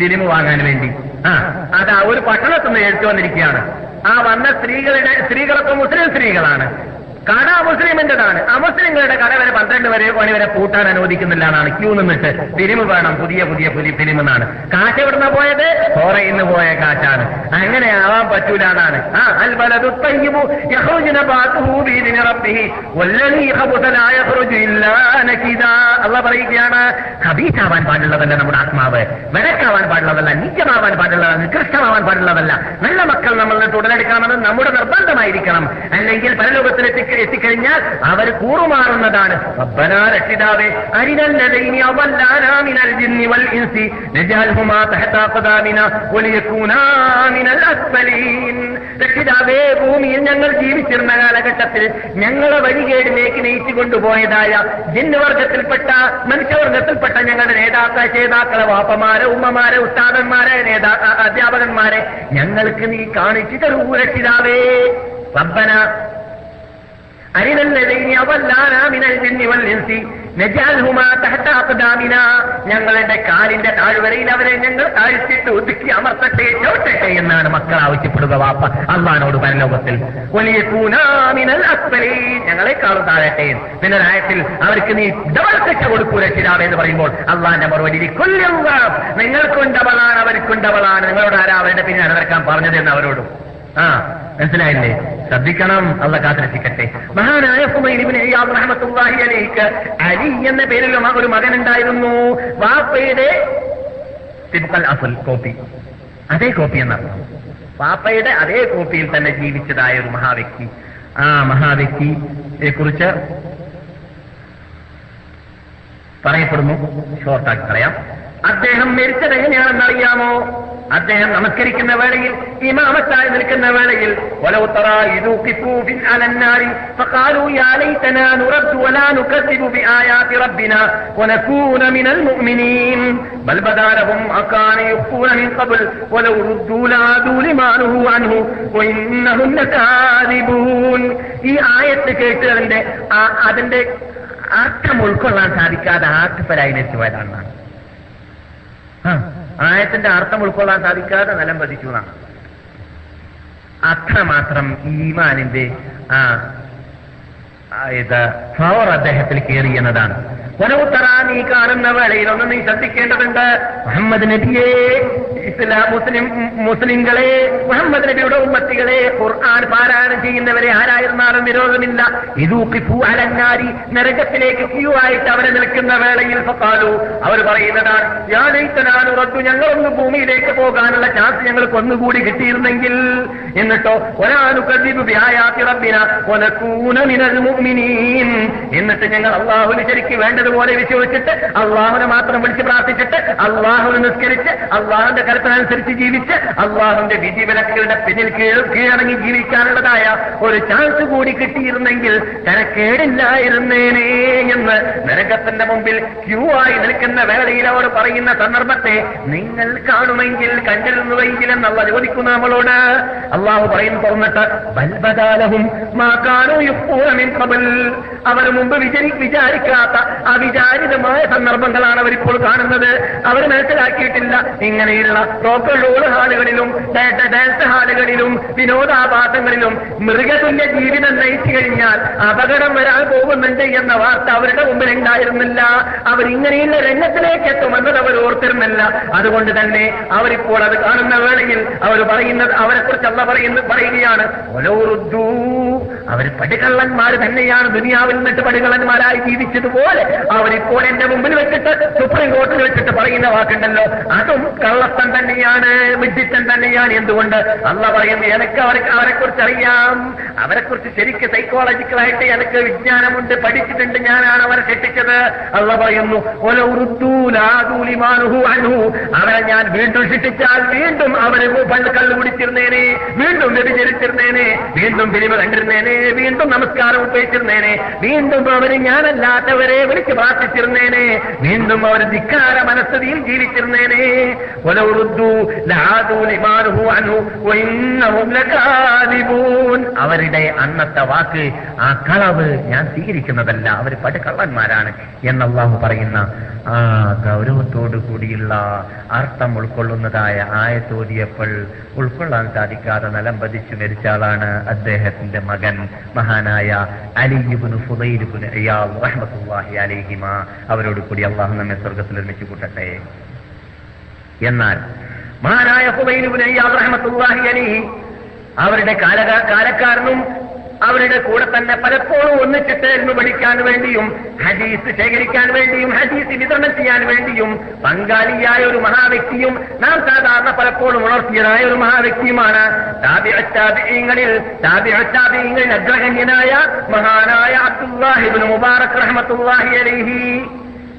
ഫിലിമ് വാങ്ങാൻ വേണ്ടി ആ അതാ ഒരു പട്ടണത്തിൽ നിന്ന് എഴുത്തു വന്നിരിക്കുകയാണ്. ആ വന്ന സ്ത്രീകളുടെ സ്ത്രീകളൊക്കെ മുസ്ലിം സ്ത്രീകളാണ്. കട മുസ്ലിമിന്റെതാണ്. അമുസ്ലിങ്ങളുടെ കട വരെ പന്ത്രണ്ട് വരെ മണി വരെ പൂട്ടാൻ അനുവദിക്കുന്നില്ല എന്നാണ്. ക്യൂ നിന്നിട്ട് ഫിലിം വേണം, പുതിയ പുതിയ പുതിയ ഫിലിം എന്നാണ്. കാശ് എവിടുന്ന പോയത്? ഹോറയിന്ന് പോയ കാശാണ്. അങ്ങനെ ആവാൻ പറ്റൂല എന്നാണ്. ആ അൽബലദു തയ്യിബു യഖ്റുജു നബാതുഹു ബിഇദ്നി റബ്ബിഹി വല്ലദീ ഖബസ ലാ യഖ്റുജു ഇല്ലാ നകിദാ. അല്ലാഹ് പറയുകയാണ്, ഖബീസാവാൻ പാടുള്ളതല്ല നമ്മുടെ ആത്മാവ്, വെടക്കാവാൻ പാടുള്ളതല്ല, നീചമാവാൻ പാടുള്ളതല്ല, നികൃഷ്ടമാവാൻ പാടുള്ളതല്ല. നല്ല മക്കൾ നമ്മളുടെ തുടരെടുക്കണമെന്ന് നമ്മുടെ നിർബന്ധമായിരിക്കണം. അല്ലെങ്കിൽ പരലോകത്തിലെത്തി എത്തിക്കഴിഞ്ഞാൽ അവർ കൂറുമാറുന്നതാണ്. റബ്ബനാ രക്ഷിതാവേ, അരിനല്ലദീനി അവല്ലാനാ മിനൽ ജിന്നി വൽ ഇൻസി നജഅൽഹുമാ തഹത ഖദാമിനാ വലിയകൂനാ മിനൽ അസ്ഫലീൻ. രക്ഷിതാവേ, ഭൂമിയിൽ ഞങ്ങൾ ജീവിച്ചിരുന്ന കാലഘട്ടത്തിൽ ഞങ്ങളെ വഴികേടിലേക്ക് നയിച്ചു കൊണ്ടുപോയതായ ജിന്നുവർഗത്തിൽപ്പെട്ട മനുഷ്യവർഗത്തിൽപ്പെട്ട ഞങ്ങളുടെ നേതാക്കളെ ചേതാക്കളെ വാപ്പമാരെ ഉമ്മമാരെ ഉസ്താദന്മാരെ നേതാ അധ്യാപകന്മാരെ ഞങ്ങൾക്ക് നീ കാണിച്ചു തരൂ രക്ഷിതാവേ. റബ്ബന അരിനല്ലദീനി അവല്ലാനാ മിനൽ ജിന്നി വൽ ഇൻസി നജഅൽഹുമാ തഹത അഖ്ദാമിനാ. ഞങ്ങളുടെ കാലിന്റെ താഴ്വരയിൽ അവരെ ഞങ്ങൾ താഴ്ത്തിട്ട് ഒതുക്കി അമർത്തട്ടെ ചോട്ടട്ടെ എന്നാണ് മക്കൾ ആവശ്യപ്പെടുക വാപ്പ അള്ളാഹുവോട് പരലോകത്തിൽ. വലിയകൂനാ മിനൽ അസ്ഫലീൻ, ഞങ്ങളെക്കാളും താഴട്ടെ. പിന്നെ ആയത്തിൽ അവർക്ക് നീ ഡബിൾ ശിക്ഷ കൊടുക്കൂ രക്ഷിതാവേ എന്ന് പറയുമ്പോൾ അള്ളാന്റെ മറുപടി, നിങ്ങൾക്കും ഡബളാണ് അവർക്കും ഡബളാണ്, നിങ്ങളോട് ആരാ അവരുടെ പിന്നെ അനർക്കാൻ പറഞ്ഞത് എന്ന് അവരോടും. ആ മനസ്സിലായില്ലേ? ശ്രദ്ധിക്കണം, അള്ള കാത്തിരക്ഷിക്കട്ടെ. മഹാനായ ഹുമൈൻ ഇബ്നു ഇയാദ് റഹ്മത്തുള്ളാഹി അലൈഹി അലി എന്ന പേരിൽ ഒരു മകനുണ്ടായിരുന്നു. വാപ്പയുടെ തിബ്ഖൽ അസൽ കോപ്പി, അതേ കോപ്പി എന്നർത്ഥം. വാപ്പയുടെ അതേ കോപ്പിയിൽ തന്നെ ജീവിച്ചതായ ഒരു മഹാവ്യക്തി. ആ മഹാവ്യക്തിയെ കുറിച്ച് പറയപ്പെടുന്നു, ഷോർട്ടാക്കി പറയാം. അദ്ദേഹം മരിച്ചത് എങ്ങനെയാണെന്നറിയാമോ? അദ്ദേഹം നമസ്കരിക്കുന്ന വേളയിൽ, ഇമാമത്തായി നിൽക്കുന്ന വേളയിൽ, ഈ ആയത്ത് കേട്ട് അതിന്റെ അതിന്റെ അർത്ഥം ഉൾക്കൊള്ളാൻ സാധിക്കാതെ ആർട്ടിഫലായി ലഭിച്ചു പോയതാണെന്നാണ്. ആയത്തിന്റെ അർത്ഥം ഉൾക്കൊള്ളാൻ സാധിക്കാതെ നിലം പതിച്ചു എന്നാണ്. അത്രമാത്രം ഈമാനിന്റെ ആ ഇത് പവർ അദ്ദേഹത്തിൽ കയറി എന്നതാണ്. പുനവുത്തറ, നീ കാണുന്ന വേളയിൽ ഒന്ന് നീ ശ്രദ്ധിക്കേണ്ടതുണ്ട്. മുഹമ്മദ് നബിയെ, ഇസ്ലാം മുസ്ലിം മുസ്ലിങ്ങളെ, മുഹമ്മദ് നബിയുടെ ഉമ്മത്തികളെ, ഖുർആൻ പാരായണം ചെയ്യുന്നവരെ ആരായിരുന്നാലും വിരോധമില്ല. ഇദൂഖിഫു അലന്നാരി, നരകത്തിലേക്ക് ക്യൂ ആയിട്ട് അവരെ നിൽക്കുന്ന വേളയിൽ ഫഖാലു, അവർ പറയുന്നതാണ്, യാ ലൈതനാ നറദ്ദു, ഞങ്ങളൊന്ന് ഭൂമിയിലേക്ക് പോകാനുള്ള ചാൻസ് ഞങ്ങൾക്ക് ഒന്നുകൂടി കിട്ടിയിരുന്നെങ്കിൽ. എന്നിട്ടോ വലാ നുകദ്ദിബു ബിആയാതി റബ്ബിനാ വനകൂന മിനൽ മുഅ്മിനീൻ, എന്നിട്ട് ഞങ്ങൾ അല്ലാഹുവിനെ ശരിക്ക് വേണ്ട പോലെ വിശ്വസിച്ചിട്ട് അള്ളാഹുനെ മാത്രം വിളിച്ച് പ്രാർത്ഥിച്ചിട്ട് അള്ളാഹുവിനെ നിസ്കരിച്ച് അള്ളാഹുന്റെ കൽപ്പന അനുസരിച്ച് ജീവിച്ച് അള്ളാഹുവിന്റെ വിധിവിലക്കുകളുടെ പിന്നിൽ കീഴടങ്ങി ജീവിക്കാനുള്ളതായ ഒരു ചാൻസ് കൂടി കിട്ടിയിരുന്നെങ്കിൽ തരക്കേടില്ലായിരുന്നേനെ എന്ന് നരകത്തിന്റെ മുമ്പിൽ ക്യൂ ആയി നിൽക്കുന്ന വേളയിൽ അവർ പറയുന്ന സന്ദർഭത്തെ നിങ്ങൾ കാണുമെങ്കിൽ കണ്ടിരുന്നുവെങ്കിൽ എന്നുള്ള ചോദിക്കുന്നു നമ്മളോട്. അള്ളാഹു പറയുന്നു തുറന്നിട്ട്, ബൽബദാലഹും മാ കാനൂ യുഖൂന മിൻ ഖബൽ, അവർ മുമ്പ് വിചാരിക്കാത്ത അവിചാരിതമായ സന്ദർഭങ്ങളാണ് അവരിപ്പോൾ കാണുന്നത്. അവർ മനസ്സിലാക്കിയിട്ടില്ല ഇങ്ങനെയുള്ള റോക്കറോൾ ഹാളുകളിലും ഡാൻസ് ഹാളുകളിലും വിനോദാഭാസങ്ങളിലും മൃഗതുല്യ ജീവിതം നയിച്ചു കഴിഞ്ഞാൽ അപകടം വരാൻ പോകുന്നുണ്ട് എന്ന വാർത്ത അവരുടെ മുമ്പിൽ ഉണ്ടായിരുന്നില്ല. അവരിങ്ങനെയുള്ള രംഗത്തിലേക്ക് എത്തുമെന്നത് അവർ ഓർത്തിരുന്നില്ല. അതുകൊണ്ട് തന്നെ അവരിപ്പോൾ അത് കാണുന്ന വേളയിൽ അവർ പറയുന്നത് അവരെ കുറിച്ച് അല്ല പറയുന്ന പറയുകയാണ്, ഓരോരുദ്ധൂ, അവർ പടുകള്ളന്മാർ തന്നെയാണ്. ദുനിയാവിൽ നിന്നിട്ട് പടുകള്ളന്മാരായി ജീവിച്ചതുപോലെ അവരിപ്പോൾ എന്റെ മുമ്പിൽ വെച്ചിട്ട് സുപ്രീം കോർട്ടിൽ വെച്ചിട്ട് പറയുന്ന വാക്കുണ്ടല്ലോ, അതും കള്ളത്തൻ തന്നെയാണ്, വിഡ്ഢിത്തൻ തന്നെയാണ്. എന്തുകൊണ്ട്? അള്ളാഹ് പറയുന്നത് എനിക്ക് അവർക്ക് അവരെ കുറിച്ച് അറിയാം, അവരെ കുറിച്ച് ശരിക്കും സൈക്കോളജിക്കലായിട്ട് എനിക്ക് വിജ്ഞാനമുണ്ട്, പഠിച്ചിട്ടുണ്ട്, ഞാനാണ് അവരെ ശിക്ഷിച്ചത്. അള്ളാഹ് പറയുന്നു, അവരെ ഞാൻ വീണ്ടും ശിക്ഷിച്ചാൽ വീണ്ടും അവര് പണ്ട് കള്ളു കുടിച്ചിരുന്നേനെ, വീണ്ടും വ്യഭിചരിച്ചിരുന്നേനെ, വീണ്ടും പിരിവ് കണ്ടിരുന്നേനെ, വീണ്ടും നമസ്കാരം ഉപയോഗിച്ചിരുന്നേനെ, വീണ്ടും അവര് ഞാനല്ലാത്തവരെ വിളിച്ചു വിളിച്ച് പ്രാർത്ഥിച്ചിരുന്നേനെ, വീണ്ടും അവർ ധിക്കാര മനസ്ഥിതിയിൽ ജീവിച്ചിരുന്നേനെ. അവരുടെ അന്നത്തെ വാക്ക്, ആ കളവ് ഞാൻ സ്വീകരിക്കുന്നതല്ല, അവർ പടുക്കള്ളന്മാരാണ് എന്നല്ലാഹു പറയുന്ന ആ ഗൗരവത്തോടു കൂടിയുള്ള അർത്ഥം ഉൾക്കൊള്ളുന്നതായ ആയത്തോതിയപ്പോൾ ഉൾക്കൊള്ളാൻ സാധിക്കാതെ നിലം പതിച്ചു മരിച്ച ആളാണ് അദ്ദേഹത്തിന്റെ മകൻ മഹാനായ അലി ഇബ്നു ഫുദൈൽ ഇബ്നു ഇയാദ് റഹ്മത്തുള്ളാഹി അലൈഹിമ. അവരോട് കൂടി അല്ലാഹു നമ്മെ സ്വർഗ്ഗത്തിൽ ഒരുമിച്ച് കൂട്ടട്ടെ. എന്നാൽ മഹാനായ ഫുദൈൽ ഇബ്നു ഇയാദ് റഹ്മത്തുള്ളാഹി അലൈഹി അവരുടെ കാലക്കാരനും അവരുടെ കൂടെ തന്നെ പലപ്പോഴും ഒന്നിച്ചിട്ടായിരുന്നു പഠിക്കാൻ വേണ്ടിയും ഹദീസ് ശേഖരിക്കാൻ വേണ്ടിയും ഹദീസ് വിതരണം ചെയ്യാൻ വേണ്ടിയും പങ്കാളിയായ ഒരു മഹാവ്യക്തിയും നാം സാധാരണ പലപ്പോഴും ഉണർത്തിയതായ ഒരു മഹാവ്യക്തിയുമാണ് താബിഈങ്ങളിൽ താബിഈങ്ങളിൽ അഗ്രഗണ്യനായ മഹാനായ അബ്ദുല്ലാഹി ഇബ്നു മുബാറക് റഹ്മത്തുള്ളാഹി അലൈഹി.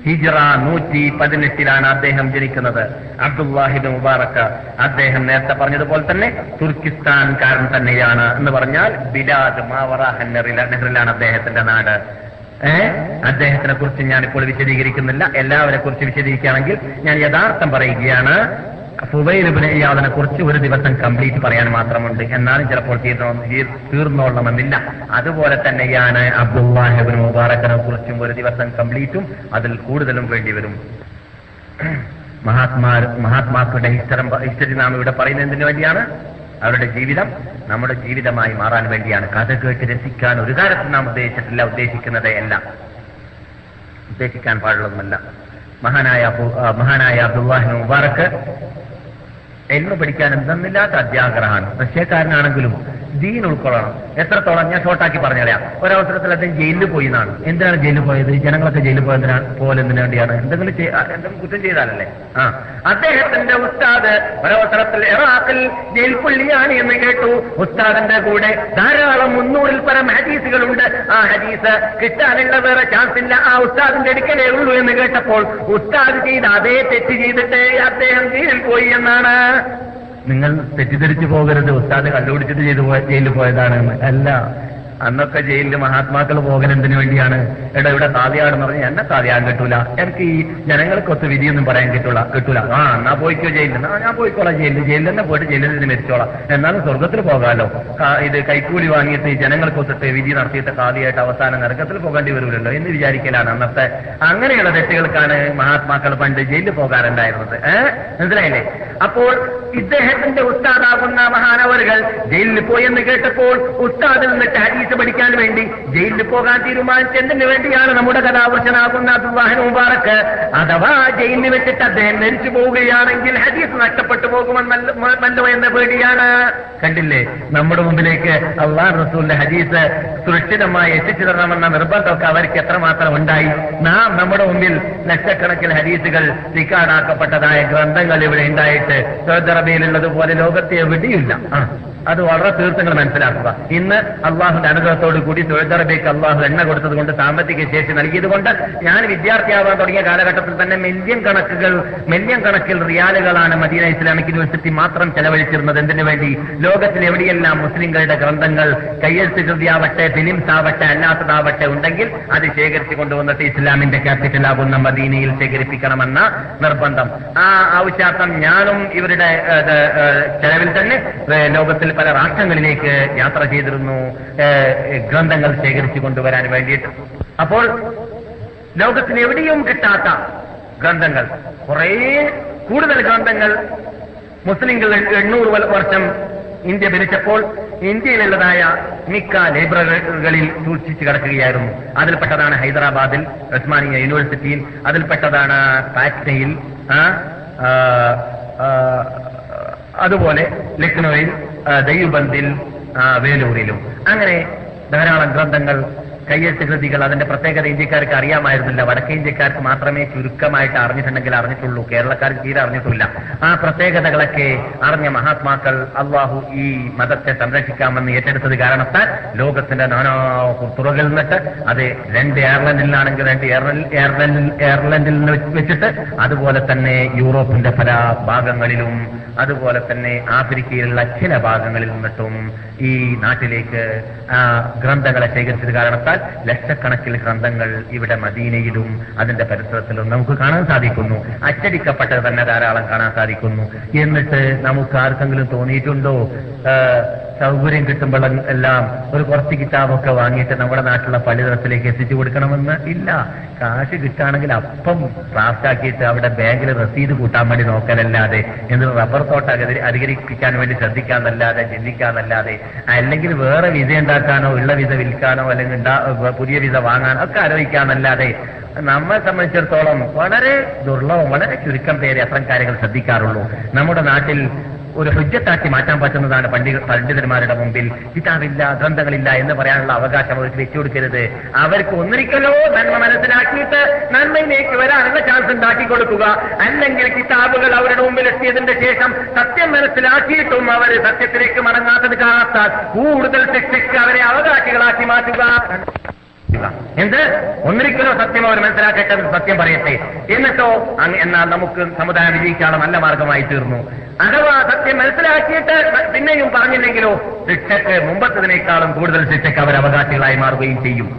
ഹിജ്റ നൂറ്റി പതിനെട്ടിലാണ് അദ്ദേഹം ജനിക്കുന്നത്. അബ്ദുല്ലാഹി ഇബ്നു മുബാറക് അദ്ദേഹം നേരത്തെ പറഞ്ഞതുപോലെ തന്നെ തുർക്കിസ്ഥാൻകാരൻ തന്നെയാണ്. എന്ന് പറഞ്ഞാൽ ബിലാദ് മാവറ നെഹ്റിലാണ് അദ്ദേഹത്തിന്റെ നാട്. ഏഹ് അദ്ദേഹത്തിനെ കുറിച്ച് ഞാനിപ്പോൾ വിശദീകരിക്കുന്നില്ല. എല്ലാവരെ കുറിച്ച് വിശദീകരിക്കുകയാണെങ്കിൽ ഞാൻ യഥാർത്ഥം പറയുകയാണ്. ഫുദൈൽ ഇബ്നു ഇയാദിനെ കുറിച്ച് ഒരു ദിവസം കംപ്ലീറ്റ് പറയാൻ മാത്രമുണ്ട്. എന്നാലും ചിലപ്പോൾ തീർന്നോ തീർന്നോളണമെന്നില്ല. അതുപോലെ തന്നെയാണ് അബ്ദുല്ലാഹി ഇബ്നു മുബാറക്കിനെ കുറിച്ചും ഒരു ദിവസം കംപ്ലീറ്റും അതിൽ കൂടുതലും വേണ്ടിവരും. മഹാത്മാ മഹാത്മാക്കളുടെ ഹിസ്റ്ററി ഹിസ്റ്ററി നാം ഇവിടെ പറയുന്നതിന് വേണ്ടിയാണ്. അവരുടെ ജീവിതം നമ്മുടെ ജീവിതമായി മാറാൻ വേണ്ടിയാണ്. കഥ കേട്ട് രസിക്കാൻ ഒരു കാലത്ത് നാം ഉദ്ദേശിച്ചിട്ടില്ല, ഉദ്ദേശിക്കുന്നതേ അല്ല, ഉദ്ദേശിക്കാൻ പാടുള്ളതുമല്ല. മഹാനായ മഹാനായ അബ്ദുല്ലാഹി ഇബ്നു മുബാറക് എന്നു പഠിക്കാൻ എന്തെന്നില്ലാത്ത അത്യാഗ്രഹമാണ്. റഷ്യക്കാരനാണെങ്കിലും ദീൻ ഉൾക്കൊള്ളണം എത്രത്തോളം ഞാൻ ഷോർട്ടാക്കി പറഞ്ഞുതരാം. ഒരവസരത്തിൽ അദ്ദേഹം ജയിലിൽ പോയി എന്നാണ്. എന്തിനാണ് ജയിലിൽ പോയത്? ജനങ്ങളൊക്കെ ജയിലിൽ പോയതിനാണ് പോലെന്തിനു വേണ്ടിയാണ്? എന്തെങ്കിലും എന്തെങ്കിലും കുറ്റം ചെയ്താലല്ലേ? ആ അദ്ദേഹത്തിന്റെ ഉസ്താദ് ഒരവസരത്തിൽ ഇറാഖിൽ ജയിൽ പുള്ളിയാണ് എന്ന് കേട്ടു. ഉസ്താദിന്റെ കൂടെ ധാരാളം മുന്നൂറിൽ പരം ഹദീസുകളുണ്ട്, ആ ഹദീസ് കിട്ടാനുള്ള വേറെ ചാൻസ് ഇല്ല, ആ ഉസ്താദിന്റെ അടുക്കലേ ഉള്ളൂ എന്ന് കേട്ടപ്പോൾ ഉസ്താദ് ചെയ്ത് അതേ തെറ്റ് ചെയ്തിട്ട് അദ്ദേഹം ജയിലിൽ പോയി എന്നാണ്. നിങ്ങൾ തെറ്റിദ്ധരിച്ചു പോകരുത്, ഉസ്താദ് കണ്ടുപിടിച്ചിട്ട് ചെയ്തു പോയ ജയിലിൽ പോയതാണ് അല്ല. അന്നൊക്കെ ജയിലിൽ മഹാത്മാക്കൾ പോകലെന്തിനു വേണ്ടിയാണ്? എടാ ഇവിടെ താതിയാടെന്ന് പറഞ്ഞാൽ എന്നെ താതിയാൻ കിട്ടൂല, എനിക്ക് ഈ ജനങ്ങൾക്കൊത്ത് വിധിയൊന്നും പറയാൻ കിട്ടൂല കിട്ടൂല ആ എന്നാ പോയിക്കോ ജയിലിൽ, ആ ഞാൻ പോയിക്കോളാം ജയിലിൽ, ജയിലിൽ തന്നെ പോയിട്ട് ജയിലിൽ നിന്ന് മരിച്ചോളാം, എന്നാലും സ്വർഗത്തിൽ പോകാമല്ലോ. ഇത് കൈക്കൂലി വാങ്ങിയിട്ട് ഈ ജനങ്ങൾക്കൊത്തിട്ട് വിധി നടത്തിയിട്ട് താതിയായിട്ട് അവസാനം നരകത്തിൽ പോകേണ്ടി വരൂലല്ലോ എന്ന് വിചാരിക്കലാണ് അന്നത്തെ. അങ്ങനെയുള്ള തെറ്റുകൾക്കാണ് മഹാത്മാക്കൾ പണ്ട് ജയിലിൽ പോകാറുണ്ടായിരുന്നത്. ഏഹ് മനസ്സിലായില്ലേ? അപ്പോൾ ഇദ്ദേഹത്തിന്റെ ഉസ്താദാകുന്ന മഹാനവറുകൾ ജയിലിൽ പോയെന്ന് കേട്ടപ്പോൾ ഉസ്താദിൽ നിന്നിട്ട് ഹദീസ് പഠിക്കാൻ വേണ്ടി ജയിലിൽ പോകാൻ തീരുമാനിച്ചതിന് വേണ്ടിയാണ് നമ്മുടെ കഥാപുരുഷനാകുന്ന അബ്ദുല്ലാഹി ഇബ്നു മുബാറക്. അഥവാ ജയിലിൽ വെച്ചിട്ട് അദ്ദേഹം മരിച്ചു പോവുകയാണെങ്കിൽ ഹദീസ് നഷ്ടപ്പെട്ടു പോകുമെന്നല്ലോ എന്ന പേടിയാണ്. കണ്ടില്ലേ, നമ്മുടെ മുമ്പിലേക്ക് അല്ലാഹു റസൂലിന്റെ ഹദീസ് സുരക്ഷിതമായി എത്തിച്ചു തരണമെന്ന നിർബന്ധമൊക്കെ അവർക്ക് എത്രമാത്രം ഉണ്ടായി. നാം നമ്മുടെ മുമ്പിൽ ലക്ഷക്കണക്കിന് ഹദീസുകൾ റിക്കാർഡാക്കപ്പെട്ടതായ ഗ്രന്ഥങ്ങൾ ഇവിടെ ഉണ്ടായിട്ട് സൗദി അറേബ്യയിലുള്ളതുപോലെ ലോകത്തെ എവിടെയില്ല. ആ അത് വളരെ തീർത്ഥങ്ങൾ മനസ്സിലാക്കുക. ഇന്ന് അള്ളാഹുന്റെ അനുഗ്രഹത്തോടു കൂടി സൗദി അറേബ്യക്ക് അള്ളാഹു എണ്ണ കൊടുത്തത് കൊണ്ട്, സാമ്പത്തിക ശേഷി നൽകിയത് കൊണ്ട്, ഞാൻ വിദ്യാർത്ഥിയാവാൻ തുടങ്ങിയ കാലഘട്ടത്തിൽ തന്നെ മില്യൻ കണക്കുകൾ മില്യൻ കണക്കിൽ റിയാലുകളാണ് മദീന ഇസ്ലാമിക് യൂണിവേഴ്സിറ്റി മാത്രം ചെലവഴിച്ചിരുന്നത്. എന്തിനു വേണ്ടി? ലോകത്തിൽ എവിടെയെല്ലാം മുസ്ലിംകളുടെ ഗ്രന്ഥങ്ങൾ കയ്യെഴുത്ത് കൃതിയാവട്ടെ ഫിലിംസ് ആവട്ടെ അല്ലാത്തതാവട്ടെ ഉണ്ടെങ്കിൽ അത് ശേഖരിച്ചു കൊണ്ടുവന്നിട്ട് ഇസ്ലാമിന്റെ ക്യാപിറ്റലാകുന്ന മദീനയിൽ ശേഖരിപ്പിക്കണമെന്ന നിർബന്ധം. ആ ആവശ്യാർത്ഥം ഞാനും ഇവരുടെ ചെലവിൽ തന്നെ ലോകത്തിൽ പല രാഷ്ട്രങ്ങളിലേക്ക് യാത്ര ചെയ്തിരുന്നു ഗ്രന്ഥങ്ങൾ ശേഖരിച്ചു കൊണ്ടുവരാൻ വേണ്ടിയിട്ട്. അപ്പോൾ ലോകത്തിന് എവിടെയും കിട്ടാത്ത ഗ്രന്ഥങ്ങൾ, കുറേ കൂടുതൽ ഗ്രന്ഥങ്ങൾ മുസ്ലിംകൾ എണ്ണൂറ് വർഷം ഇന്ത്യ ഭരിച്ചപ്പോൾ ഇന്ത്യയിലുള്ളതായ മിക്ക ലൈബ്രറികളിൽ സൂക്ഷിച്ചു കിടക്കുകയായിരുന്നു. അതിൽപ്പെട്ടതാണ് ഹൈദരാബാദിൽ ഉസ്മാനിയ യൂണിവേഴ്സിറ്റിയിൽ, അതിൽപ്പെട്ടതാണ് പാറ്റ്നയിൽ, അതുപോലെ ലക്നൌവിൽ, ദയുബന്ദിൽ, വേലൂരിലും അങ്ങനെ ധാരാളം ഗ്രന്ഥങ്ങൾ കയ്യെഴുത്ത് കൃതികൾ. അതിന്റെ പ്രത്യേകത ഇന്ത്യക്കാർക്ക് അറിയാമായിരുന്നില്ല. വടക്കേ ഇന്ത്യക്കാർക്ക് മാത്രമേ ചുരുക്കമായിട്ട് അറിഞ്ഞിട്ടുണ്ടെങ്കിൽ അറിഞ്ഞിട്ടുള്ളൂ, കേരളക്കാർക്ക് തീരെ അറിഞ്ഞിട്ടില്ല. ആ പ്രത്യേകതകളൊക്കെ അറിഞ്ഞ മഹാത്മാക്കൾ അള്ളാഹു ഈ മതത്തെ സംരക്ഷിക്കാമെന്ന് ഏറ്റെടുത്തത് കാരണത്താൽ ലോകത്തിന്റെ നാനാ തുറകളിൽ നിന്നിട്ട് അത് രണ്ട് എയർലൻഡിലാണെങ്കിൽ രണ്ട് എയർലൻഡിൽ എയർലൻഡിൽ വെച്ചിട്ട്, അതുപോലെ തന്നെ യൂറോപ്പിന്റെ പല ഭാഗങ്ങളിലും, അതുപോലെ തന്നെ ആഫ്രിക്കയിലുള്ള ചില ഭാഗങ്ങളിൽ നിന്നിട്ടും ഈ നാട്ടിലേക്ക് ഗ്രന്ഥങ്ങളെ ശേഖരിച്ചത് കാരണത്താൽ നോക്കിയാൽ ലക്ഷക്കണക്കിന് ഗ്രന്ഥങ്ങൾ ഇവിടെ മദീനയിലും അതിന്റെ പരിസരത്തിലും നമുക്ക് കാണാൻ സാധിക്കുന്നു. അച്ചടിക്കപ്പെട്ടത് തന്നെ ധാരാളം കാണാൻ സാധിക്കുന്നു. എന്നിട്ട് നമുക്ക് ആർക്കെങ്കിലും തോന്നിയിട്ടുണ്ടോ സൗകര്യം കിട്ടുമ്പോൾ എല്ലാം ഒരു കുറച്ച് കിതാബൊക്കെ വാങ്ങിയിട്ട് നമ്മുടെ നാട്ടിലുള്ള പള്ളിയിടത്തിലേക്ക് എത്തിച്ചു കൊടുക്കണമെന്ന്? ഇല്ല. കാശ് കിട്ടുകയാണെങ്കിൽ അപ്പം ഡ്രാഫ്റ്റാക്കിയിട്ട് അവിടെ ബാങ്കിൽ റസീത് കൂട്ടാൻ വേണ്ടി നോക്കലല്ലാതെ, എന്നിട്ട് റബ്ബർ തോട്ട അധികരിപ്പിക്കാൻ വേണ്ടി ശ്രദ്ധിക്കാന്നല്ലാതെ, ചിന്തിക്കാന്നല്ലാതെ, അല്ലെങ്കിൽ വേറെ വിസ ഉണ്ടാക്കാനോ ഉള്ള വിസ വിൽക്കാനോ അല്ലെങ്കിൽ പുതിയ വിസ വാങ്ങാനോ ഒക്കെ ആലോചിക്കാന്നല്ലാതെ നമ്മെ സംബന്ധിച്ചിടത്തോളം വളരെ ദുർലഭം, വളരെ ചുരുക്കം പേര് അത്തരം കാര്യങ്ങൾ ശ്രദ്ധിക്കാറുള്ളൂ. നമ്മുടെ നാട്ടിൽ ഒരു ഹുജ്ജത്താക്കി മാറ്റാൻ പറ്റുന്നതാണ് പണ്ഡി പണ്ഡിതന്മാരുടെ മുമ്പിൽ കിതാബില്ല, ഗ്രന്ഥങ്ങളില്ല എന്ന് പറയാനുള്ള അവകാശം അവർക്ക് വെച്ചു കൊടുക്കരുത്. അവർക്ക് ഒന്നിരിക്കലോ നന്മ മനസ്സിലാക്കിയിട്ട് നന്മയിലേക്ക് വരാനുള്ള ചാൻസ് ഉണ്ടാക്കി കൊടുക്കുക. അല്ലെങ്കിൽ കിതാബുകൾ അവരുടെ മുമ്പിൽ എത്തിയതിന്റെ ശേഷം സത്യം മനസ്സിലാക്കിയിട്ടും അവർ സത്യത്തിലേക്ക് മടങ്ങാത്തത് കാണാത്ത കൂടുതൽ ശിക്ഷയ്ക്ക് അവരെ അവകാശികളാക്കി മാറ്റുക. എന്ത് ഒന്നിരിക്കലോ സത്യം അവർ മനസ്സിലാക്കട്ടെ, സത്യം പറയട്ടെ. എന്നിട്ടോ എന്നാൽ നമുക്ക് സമുദായം വിജയിക്കാനുള്ള നല്ല മാർഗമായി തീർന്നു. അഥവാ സത്യം മനസ്സിലാക്കിയിട്ട് പിന്നെയും പറഞ്ഞില്ലെങ്കിലോ ശിക്ഷക്ക് മുമ്പത്തതിനേക്കാളും കൂടുതൽ ശിക്ഷക്ക് അവർ അവകാശികളായി മാറുകയും ചെയ്യും.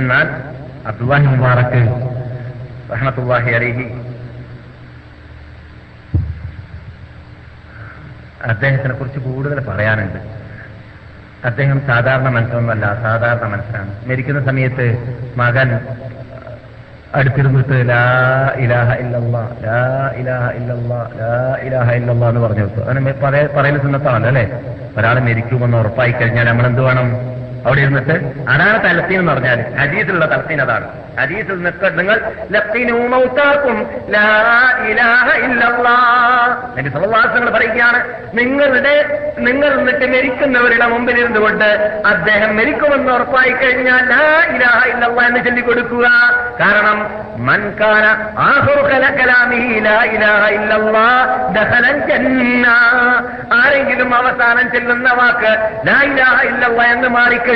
എന്നാൽ അബ്ദുല്ലാഹി മുബാറക് റഹ്മത്തുള്ളാഹി അലൈഹി അദ്ദേഹത്തിനെ കുറിച്ച് കൂടുതൽ പറയാനുണ്ട്. അദ്ദേഹം സാധാരണ മനുഷ്യനൊന്നുമല്ല, സാധാരണ മനുഷ്യനാണ്. മരിക്കുന്ന സമയത്ത് മകൻ അടുത്തിരുന്നിട്ട് ലാ ഇലാഹ ഇല്ലല്ലാഹ് ലാ ഇലാഹ ഇല്ലല്ലാഹ് ലാ ഇലാഹ ഇല്ലല്ലാഹ് എന്ന് പറഞ്ഞു കൊടുത്തു. അങ്ങനെ പറയുന്ന സുന്നത്താണല്ലോ അല്ലെ? ഒരാൾ മരിക്കുമെന്ന് ഉറപ്പായി കഴിഞ്ഞാൽ നമ്മളെന്ത് വേണം? അവിടെ ഇരുന്നിട്ട് അതാണ് തലത്തീൻ എന്ന് പറഞ്ഞാൽ ഹദീസിലുള്ള തലത്തീൻ അതാണ്. ഹദീസിൽ നിൽക്ക നിങ്ങൾ സഹവാസങ്ങൾ പറയുകയാണ്, നിങ്ങളുടെ നിങ്ങൾ എന്നിട്ട് മരിക്കുന്നവരുടെ മുമ്പിലിരുന്നു കൊണ്ട് അദ്ദേഹം മരിക്കുമെന്ന് ഉറപ്പായി കഴിഞ്ഞാൽ ലാ ഇലാഹ ഇല്ലല്ലാഹ് എന്ന് ചൊല്ലിക്കൊടുക്കുക. കാരണം മൻ കാന ആഖിറു കലാമിഹി ലാ ഇലാഹ ഇല്ലല്ലാഹ് ദഖലൽ ജന്ന, ആരെങ്കിലും അവസാനം ചൊല്ലുന്ന വാക്ക് ലാ ഇലാഹ ഇല്ലല്ലാഹ് എന്ന് മാറിക്കഴിഞ്ഞാൽ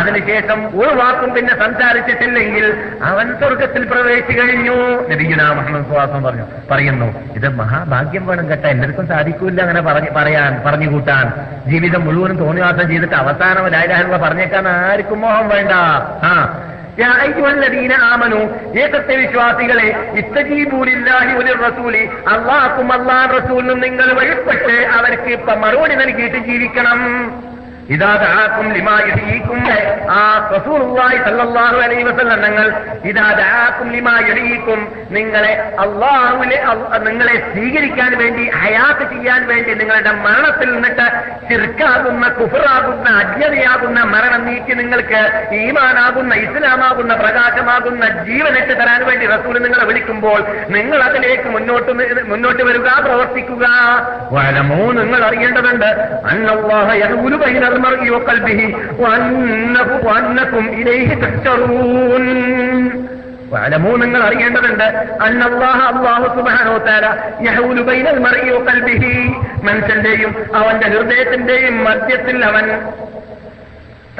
അതിനുശേഷം ഒരു വാക്കും പിന്നെ സംസാരിച്ചിട്ടില്ലെങ്കിൽ അവൻ സ്വർഗത്തിൽ പ്രവേശിച്ചു കഴിഞ്ഞു. നബിയുനാ മുഹമ്മദ് സ്വല്ലല്ലാഹു അലൈഹി വസല്ലം പറയുന്നു. ഇത് മഹാഭാഗ്യം വേണം കേട്ടോ, എല്ലാവർക്കും സാധിക്കൂല്ല അങ്ങനെ പറയാൻ, പറഞ്ഞു കൂട്ടാൻ. ജീവിതം മുഴുവനും തോന്നിവാസം ചെയ്തിട്ട് അവസാനം ലാ ഇലാഹ ഇല്ലല്ലാഹ് പറഞ്ഞേക്കാൻ ആർക്കും മോഹം വേണ്ട. ആ ഏകത്തെ വിശ്വാസികളെ, അള്ളാഹുക്കും അള്ളാഹ് റസൂലിനും നിങ്ങൾ വഴിപ്പെട്ട് അവർക്ക് ഇപ്പൊ മറുപടി നൽകിയിട്ട് ജീവിക്കണം. ഇതാദാക്കും ലിമായുരീക്കും ആ റസൂലുള്ളാഹി സ്വല്ലല്ലാഹു അലൈഹി വസല്ലം തങ്ങൾ ഇതാദാക്കും ലിമായുരീക്കും നിങ്ങളെ അല്ലാഹുവിനെ നിങ്ങളെ സ്വീകരിക്കാൻ വേണ്ടി, ഹയാത്ത് ചെയ്യാൻ വേണ്ടി, നിങ്ങളുടെ മരണത്തിൽ നിന്നിട്ട് ശിർക്കാകുന്ന, കുഫറാകുന്ന, അജ്ഞതയാകുന്ന മരണം നീക്കി നിങ്ങൾക്ക് ഈമാനാകുന്ന, ഇസ്ലാമാകുന്ന, പ്രകാശമാകുന്ന ജീവനിട്ട് തരാൻ വേണ്ടി റസൂൽ നിങ്ങളെ വിളിക്കുമ്പോൾ നിങ്ങൾ അതിലേക്ക് മുന്നോട്ട് മുന്നോട്ട് വരിക, പ്രവർത്തിക്കുക. വലമോ നിങ്ങൾ അറിയേണ്ടതുണ്ട് അന്നല്ലാഹു യഹൂലു ബൈന നിങ്ങൾ അറിയേണ്ടതുണ്ട് അന്നല്ലാഹു അല്ലാഹു സുബ്ഹാനഹു വതആല യഹൂലു ബൈനൽ മർഇ വഖൽബിഹി, മനുഷ്യന്റെയും അവന്റെ ഹൃദയത്തിന്റെയും മധ്യത്തിൽ അവൻ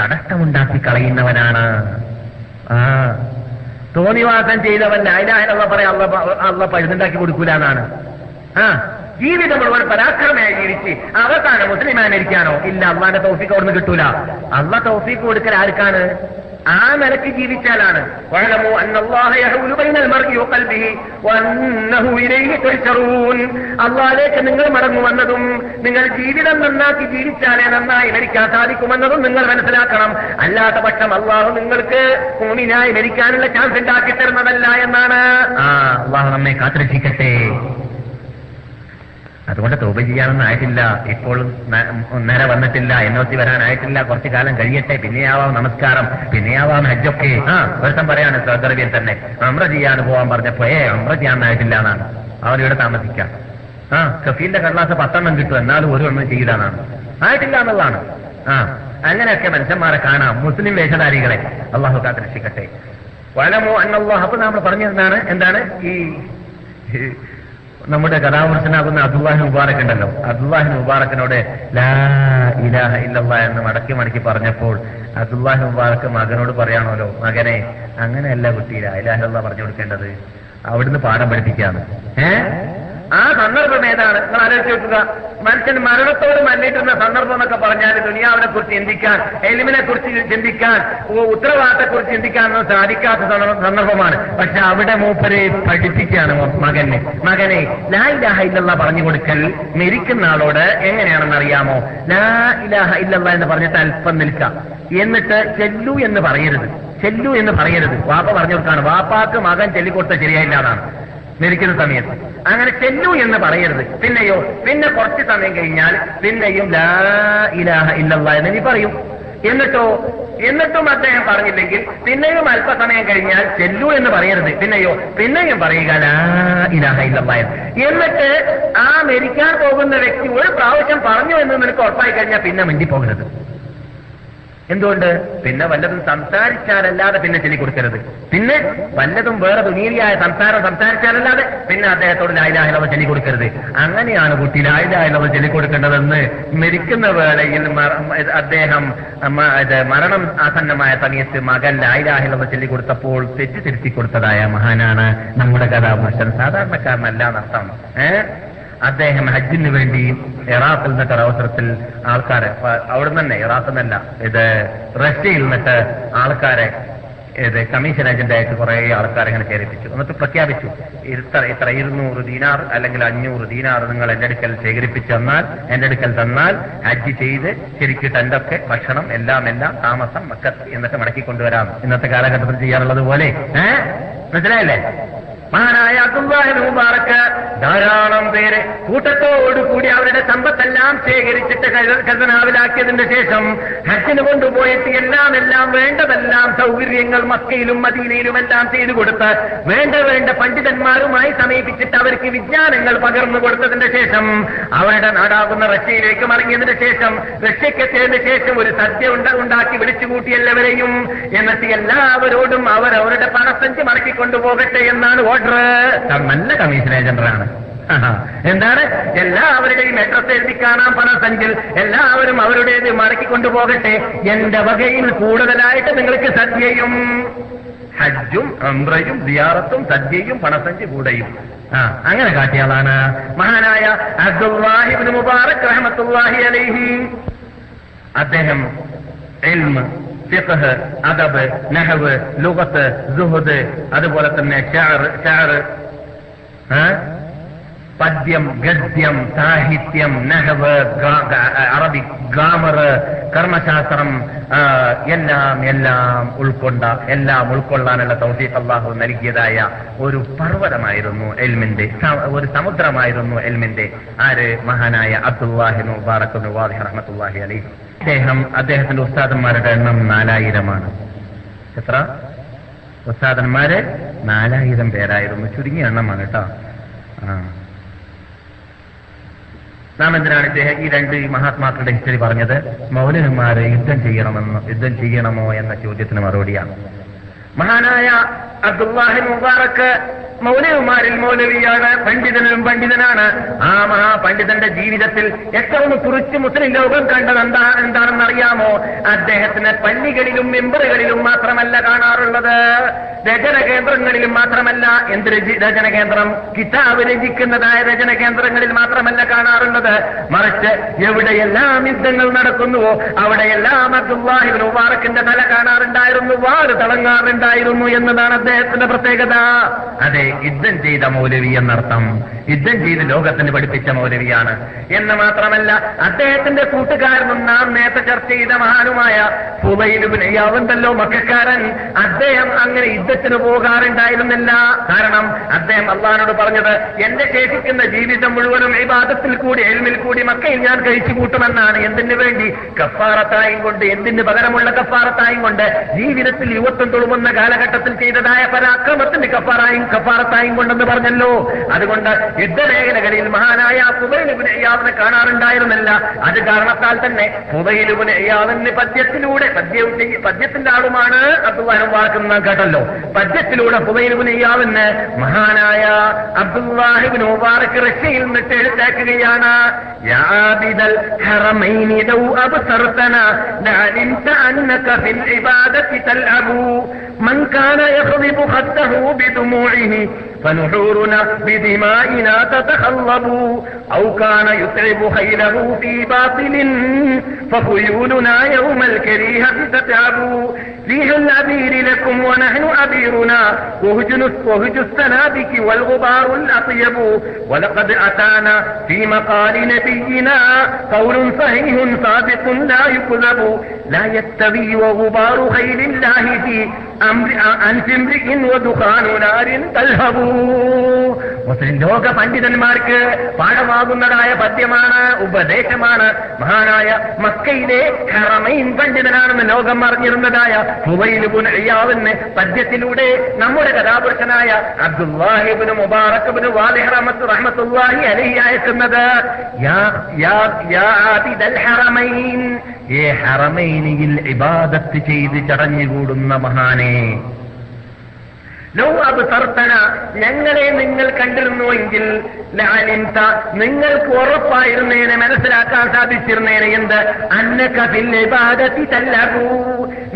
തടസ്സമുണ്ടാക്കി കളയുന്നവനാണ്. ആ തോന്നിവാസം ചെയ്തവൻ ലാ ഇലാഹ ഇല്ലല്ലാഹ് പറയാ അല്ലാഹ് പഴുതുണ്ടാക്കി കൊടുക്കൂല എന്നാണ്. ആ ജീവിതം മുഴുവൻ പരാക്രമമായി ജീവിച്ച് അവസാനം മുസ്ലിമായി മരിക്കാനോ? ഇല്ല, അള്ളാന്റെ തൗഫീഖ് അവിടുന്ന് കിട്ടൂല. അള്ളാ തൗഫീഖ് കൊടുക്കൽ ആർക്കാണ്? ആ നിലക്ക് ജീവിച്ചാലാണ്. അള്ളാഹുവിലേക്ക് നിങ്ങൾ മടങ്ങുമെന്നതും നിങ്ങൾ ജീവിതം നന്നാക്കി ജീവിച്ചാലേ നന്നായി മരിക്കാൻ സാധിക്കുമെന്നതും നിങ്ങൾ മനസ്സിലാക്കണം. അല്ലാത്ത പക്ഷം അള്ളാഹു നിങ്ങൾക്ക് മുഅ്മിനായി മരിക്കാനുള്ള ചാൻസ് ഉണ്ടാക്കി തരുന്നതല്ല എന്നാണ്. ആ അള്ളാഹു നമ്മെ കാത്തിരക്ഷിക്കട്ടെ. അതുകൊണ്ട് തൗബ ചെയ്യാനൊന്നും ആയിട്ടില്ല, ഇപ്പോഴും നേരെ വന്നിട്ടില്ല, എന്നോത്തി വരാനായിട്ടില്ല, കുറച്ചു കാലം കഴിയട്ടെ, പിന്നെയാവാം നമസ്കാരം, പിന്നെയാവാം ഹജ്ജൊക്കെ. ആ ഒരുത്തം പറയാണ് സൗദർവ്യൻ തന്നെ ഉംറ ചെയ്യാൻ പോവാൻ പറഞ്ഞപ്പോ ഏ ഉംറ ചെയ്യാനായിട്ടില്ല എന്നാണ്. അവനിവിടെ താമസിക്കാം. ആ കഫീലിന്റെ കടലാസ് പത്തെണ്ണം കിട്ടും, എന്നാലും ഒരു എണ്ണം ചെയ്യലാണ്, ആയിട്ടില്ല എന്നുള്ളതാണ്. ആ അങ്ങനെയൊക്കെ മനുഷ്യന്മാരെ കാണാം, മുസ്ലിം വേഷധാരികളെ. അള്ളാഹു കാത്ത് രക്ഷിക്കട്ടെ. വലമോ അന്നല്ലാഹ്, അപ്പൊ നമ്മൾ പറഞ്ഞതാണ് എന്താണ് ഈ നമ്മുടെ കഥാപുരുഷനാകുന്ന അബ്ദുല്ലാഹി മുബാറക് ഉണ്ടല്ലോ, അബ്ദുല്ലാഹി മുബാറക്കിനോട് ലാ ഇലാഹ ഇല്ലല്ലാഹ് എന്ന് മടക്കി മടക്കി പറഞ്ഞപ്പോൾ അബ്ദുല്ലാഹി മുബാറക് മകനോട് പറയാണല്ലോ, മകനെ അങ്ങനെയല്ല കുട്ടി ലാ ഇലാഹ ഇല്ലല്ലാഹ് പറഞ്ഞു കൊടുക്കേണ്ടത്, അവിടുന്ന് പാഠം പഠിപ്പിക്കാന്ന്. ഏഹ് ആ സന്ദർഭം ഏതാണ്? നിങ്ങൾ ആലോചിച്ച് നോക്കുക. മനുഷ്യൻ മരണത്തോട് മല്ലിട്ടുന്ന സന്ദർഭം എന്നൊക്കെ പറഞ്ഞാൽ ദുനിയാവിനെ കുറിച്ച് ചിന്തിക്കാൻ, എലിമിനെ കുറിച്ച് ചിന്തിക്കാൻ, ഉത്തരവാദിത്തെക്കുറിച്ച് ചിന്തിക്കാനൊന്നും സാധിക്കാത്ത സന്ദർഭമാണ്. പക്ഷെ അവിടെ മൂപ്പരെ പഠിപ്പിക്കുകയാണ് മകനെ, മകനെ ലാ ഇലാഹ ഇല്ലല്ലാഹ് പറഞ്ഞു കൊടുക്കൽ മരിക്കുന്ന ആളോട് എങ്ങനെയാണെന്ന് അറിയാമോ? ലാ ഇലാഹ ഇല്ലല്ലാഹ് എന്ന് പറഞ്ഞിട്ട് അല്പം നിൽക്കാം, എന്നിട്ട് ചെല്ലു എന്ന് പറയരുത്, ചെല്ലു എന്ന് പറയരുത്. വാപ്പ പറഞ്ഞു കൊടുക്കാണ്, വാപ്പാക്ക് മകൻ ചെല്ലിക്കൊടുത്ത ശരിയായില്ല എന്നാണ് മരിക്കുന്ന സമയത്ത്. അങ്ങനെ ചെല്ലു എന്ന് പറയരുത്. പിന്നെയോ പിന്നെ കുറച്ച് സമയം കഴിഞ്ഞാൽ പിന്നെയും ലാ ഇലാഹ ഇല്ലല്ലാഹ് എന്ന് നീ പറയും. എന്നിട്ടോ എന്നിട്ടും അദ്ദേഹം പറഞ്ഞില്ലെങ്കിൽ പിന്നെയും അല്പസമയം കഴിഞ്ഞാൽ ചെല്ലു എന്ന് പറയരുത്. പിന്നെയോ പിന്നെയും പറയുക ലാ ഇലാഹ ഇല്ലല്ലാഹ്. എന്നിട്ട് ആ മരിക്കാൻ പോകുന്ന വ്യക്തി ഒരു പ്രാവശ്യം പറഞ്ഞു എന്ന് നിനക്ക് ഉറപ്പായി കഴിഞ്ഞാൽ പിന്നെ മിണ്ടിപ്പോകരുത്. എന്തുകൊണ്ട്? പിന്നെ വല്ലതും സംസാരിച്ചാലല്ലാതെ പിന്നെ ചൊല്ലിക്കൊടുക്കരുത്. പിന്നെ വല്ലതും വേറെ ദുനീതിയായ സംസാരം സംസാരിച്ചാലല്ലാതെ പിന്നെ അദ്ദേഹത്തോട് ലാ ഇലാഹ ഇല്ലല്ലാഹ് ചൊല്ലിക്കൊടുക്കരുത്. അങ്ങനെയാണ് കുട്ടി ലാ ഇലാഹ ഇല്ലല്ലാഹ് ചൊല്ലിക്കൊടുക്കേണ്ടതെന്ന് മരിക്കുന്ന വേളയിൽ അദ്ദേഹം മരണം ആസന്നമായ സമയത്ത് മകൻ ലാ ഇലാഹ ഇല്ലല്ലാഹ് ചൊല്ലിക്കൊടുത്തപ്പോൾ തെറ്റ് തിരുത്തി കൊടുത്തതായ മഹാനാണ് നമ്മുടെ കഥാപുരുഷൻ. സാധാരണക്കാരനല്ല എന്നർത്ഥം. ഏഹ് അദ്ദേഹം ഹജ്ജിന് വേണ്ടി ഇറാഖിൽ നിന്നിട്ട് അവസരത്തിൽ ആൾക്കാരെ, അവിടെ തന്നെ ഇറാഖിൽ നിന്നല്ല ഇത് റഷ്യയിൽ നിന്നിട്ട് ആൾക്കാരെ, ഇത് കമ്മീഷൻ ഏജന്റ് ആയിട്ട് കുറെ ആൾക്കാരെ അങ്ങനെ ശേഖരിപ്പിച്ചു. എന്നിട്ട് പ്രഖ്യാപിച്ചു, ഇത്ര ഇത്ര ഇരുന്നൂറ് ദീനാർ അല്ലെങ്കിൽ അഞ്ഞൂറ് ദീനാർ നിങ്ങൾ എന്റെ അടുക്കൽ ശേഖരിപ്പിച്ചു തന്നാൽ, എന്റെ അടുക്കൽ തന്നാൽ ഹജ്ജ് ചെയ്ത് ശരിക്ക് തന്റെയൊക്കെ ഭക്ഷണം എല്ലാം എല്ലാം താമസം ഒക്കെ എന്നൊക്കെ മടക്കി കൊണ്ടുവരാം. ഇന്നത്തെ കാലഘട്ടത്തിൽ ചെയ്യാറുള്ളത് പോലെ. ഏഹ് മനസ്സിലായില്ലേ? മഹാനായ അബ്ദുല്ലാഹിബ്നു മുബാറക് ധാരാളം പേരെ കൂട്ടത്തോടുകൂടി അവരുടെ സമ്പത്തെല്ലാം ശേഖരിച്ചിട്ട് ഖസനാവിലാക്കിയതിന്റെ ശേഷം ഹജ്ജിന് കൊണ്ടുപോയിട്ട് എല്ലാം എല്ലാം വേണ്ടതെല്ലാം സൗകര്യങ്ങൾ മക്കയിലും മദീനയിലും എല്ലാം ചെയ്തു കൊടുത്ത് വേണ്ട വേണ്ട പണ്ഡിതന്മാരുമായി സമീപിച്ചിട്ട് അവർക്ക് വിജ്ഞാനങ്ങൾ പകർന്നു കൊടുത്തതിന്റെ ശേഷം അവരുടെ നാടാകുന്ന റഷ്യയിലേക്ക് മടങ്ങിയതിന് ശേഷം റഷ്യക്കെത്തിയതിന് ശേഷം ഒരു സദ്യ ഉണ്ട ഉണ്ടാക്കി വിളിച്ചുകൂട്ടി എല്ലാവരെയും. എന്നിട്ട് എല്ലാവരോടും അവരവരുടെ പണസഞ്ചി മടക്കി കൊണ്ടുപോകട്ടെ എന്നാണ് ഓർഡർ. നല്ല കമ്മീഷൻ ഏജന്റാണ്. എന്താണ്? എല്ലാവരുടെയും അഡ്രസ് എഴുതി കാണാൻ പണസഞ്ചിൽ, എല്ലാവരും അവരുടേത് മടക്കി കൊണ്ടുപോകട്ടെ. എന്റെ വകയിൽ കൂടുതലായിട്ട് നിങ്ങൾക്ക് സദ്യയും ഹജ്ജും ഉംറയും സിയാറത്തും സദ്യയും പണസഞ്ചി കൂടെയും. ആ അങ്ങനെ കാട്ടിയാളാണ് മഹാനായ അബ്ദുല്ലാഹി ഇബ്നു മുബാറക് റഹ്മത്തുള്ളാഹി അലൈഹി. അദ്ദേഹം ഇൽമ്, ഫിഖ്ഹ്, അദബ്, നഹവ്, ലുഗത്ത്, സുഹദ്, അതുപോലെ തന്നെ ശഅർ ശഅർ പദ്യം, ഗദ്യം, സാഹിത്യം, നഹവ്, അറബി ഗ്രാമർ, കർമ്മശാസ്ത്രം എല്ലാം എല്ലാം ഉൾക്കൊണ്ട എല്ലാം ഉൾക്കൊള്ളാനുള്ള തൗഫീഖ് അല്ലാഹു നൽകിയതായ ഒരു പർവ്വതമായിരുന്നു എൽമിന്റെ, ഒരു സമുദ്രമായിരുന്നു എൽമിന്റെ. ആര്? മഹാനായ അബ്ദുല്ലാഹി മുബാറക് വാദിഹ് റഹ്മത്തുള്ളാഹി അലൈഹി. അദ്ദേഹം അദ്ദേഹത്തിന്റെ ഉസ്താദന്മാരുടെ എണ്ണം നാലായിരമാണ്. എത്ര ഉസ്താദന്മാര്? നാലായിരം പേരായിരുന്നു. ചുരുങ്ങിയ എണ്ണമാണ് കേട്ടോ. നാം എന്തിനാണ് ഇദ്ദേഹം ഈ രണ്ട് മഹാത്മാക്കളുടെ ഹിസ്റ്ററി പറഞ്ഞത്? മൗലവിമാരെ യുദ്ധം ചെയ്യണമെന്നോ യുദ്ധം ചെയ്യണമോ എന്ന ചോദ്യത്തിന് മറുപടിയാണ്. മഹാനായ അബ്ദുല്ലാഹി മുബാറക് മൗലവിമാരിൽ മൗലവിയാണ്, പണ്ഡിതനും പണ്ഡിതനാണ്. ആ മഹാപണ്ഡിതന്റെ ജീവിതത്തിൽ ഏറ്റവും കുറിച്ച് മുസ്ലിം ലോകം കണ്ടത് എന്താ എന്താണെന്ന് അറിയാമോ? അദ്ദേഹത്തിന് പള്ളികളിലും മെമ്പറുകളിലും മാത്രമല്ല കാണാറുള്ളത്, രചന കേന്ദ്രങ്ങളിലും മാത്രമല്ല. എന്ത് രചന കേന്ദ്രം? കിതാബ് രചിക്കുന്നതായ രചന കേന്ദ്രങ്ങളിൽ മാത്രമല്ല കാണാറുള്ളത്, മറിച്ച് എവിടെയെല്ലാം യുദ്ധങ്ങൾ നടക്കുന്നുവോ അവിടെയെല്ലാം അബ്ദുല്ലാഹി ഇബ്നു മുബാറക്കിന്റെ തല കാണാറുണ്ടായിരുന്നു, വാല് തിളങ്ങാറുണ്ടായിരുന്നു എന്നതാണ് അദ്ദേഹത്തിന്റെ പ്രത്യേകത. അതെ, യുദ്ധം ചെയ്ത മൗലവി എന്നർത്ഥം. യുദ്ധം ചെയ്ത് ലോകത്തിന് പഠിപ്പിച്ച മൗലവിയാണ് എന്ന് മാത്രമല്ല, അദ്ദേഹത്തിന്റെ കൂട്ടുകാരനും നാം നേരത്തെ ചർച്ച ചെയ്ത മഹാനുമായ ഫുളൈൽ ഇബ്നു ഇയാദ് ഉണ്ടല്ലോ, മക്കക്കാരൻ. അദ്ദേഹം അങ്ങനെ യുദ്ധത്തിന് പോകാറുണ്ടായിരുന്നില്ല. കാരണം അദ്ദേഹം അള്ളാഹിനോട് പറഞ്ഞത്, എന്റെ ശേഷിക്കുന്ന ജീവിതം മുഴുവനും ഇബാദത്തിൽ കൂടി ഇൽമിൽ കൂടി മക്കയിൽ ഞാൻ കഴിച്ചു കൂട്ടുമെന്നാണ്. എന്തിനു വേണ്ടി? കഫാറത്തായും കൊണ്ട്, എന്തിന് പകരമുള്ള കഫാറത്തായും കൊണ്ട്, ജീവിതത്തിൽ യുവത്വം തുളുമുന്ന കാലഘട്ടത്തിൽ ചെയ്തതായ പരാക്രമത്തിന്റെ കഫാറായും കഫാറത്തായും കൊണ്ടെന്ന് പറഞ്ഞല്ലോ. അതുകൊണ്ട് യുദ്ധമേഖലകളിൽ മഹാനായ ഫുളൈൽ ഇബ്നു ഇയാദിനെ കാണാറുണ്ടായിരുന്നില്ല. അത് കാരണത്താൽ തന്നെ ഫുളൈൽ ഇബ്നു ഇയാദിന് പദ്യത്തിലൂടെ, പദ്യവും പദ്യത്തിന്റെ ആളുമാണ് അബ്ദുല്ലാഹി മുബാറക് നാം കേട്ടല്ലോ, പദ്യത്തിലൂടെ ഫുളൈൽ ഇബ്നു ഇയാദിന് മഹാനായ അബ്ദുല്ലാഹി ഇബ്നു മുബാറക് റഷ്യയിൽ നിന്നിട്ട് എഴുത്താക്കുകയാണ്. من كان يخضب خده بدموعه فنحورنا بدمائنا تتخلب أو كان يتعب خيله في باطل فخيولنا يوم الكريهة تتعب فيها الأبير لكم ونحن أبيرنا وهج السنابك والغبار الأطيب ولقد أتانا في مقال نبينا قول صحيح صادق لا يكذب لا يستوي وغبار خيل الله في أنف امرئ ودخان نار تلهب. മുസ്ലിം ലോക പണ്ഡിതന്മാർക്ക് പാഠമാകുന്നതായ പദ്യമാണ്, ഉപദേശമാണ് മഹാനായ മക്കയിലെ ഹറമൈൻ പണ്ഡിതനാണെന്ന് ലോകം അറിഞ്ഞിരുന്നതായ ഹുവൈൽ ഇബ്നു ഇയാദ് എന്ന പദ്യത്തിലൂടെ നമ്മുടെ കഥാപുരുഷനായ അബ്ദുല്ലാഹി ഇബ്നു മുബാറക് ഇബ്നു വാലിഹ് റഹ്മത്തുള്ളാഹി അലൈഹി അയക്കുന്നത് യാ യാ യാ ആബിദൽ ഹറമൈൻ, ഈ ഹറമൈനിൽ ഇബാദത്ത് ചെയ്ത് ചടഞ്ഞുകൂടുന്ന മഹാനെ, ലൗ അബ്സർതന ഞങ്ങളെ നിങ്ങൾ കണ്ടിരുന്നുവെങ്കിൽ ലഅലിംത നിങ്ങൾക്ക് ഉറപ്പായിരുന്നേനെ, മനസ്സിലാക്കാൻ സാധിച്ചിരുന്നേനെ എന്ത് അന്നക ബിൽ ഇബാദത്തി തല്ലഹു,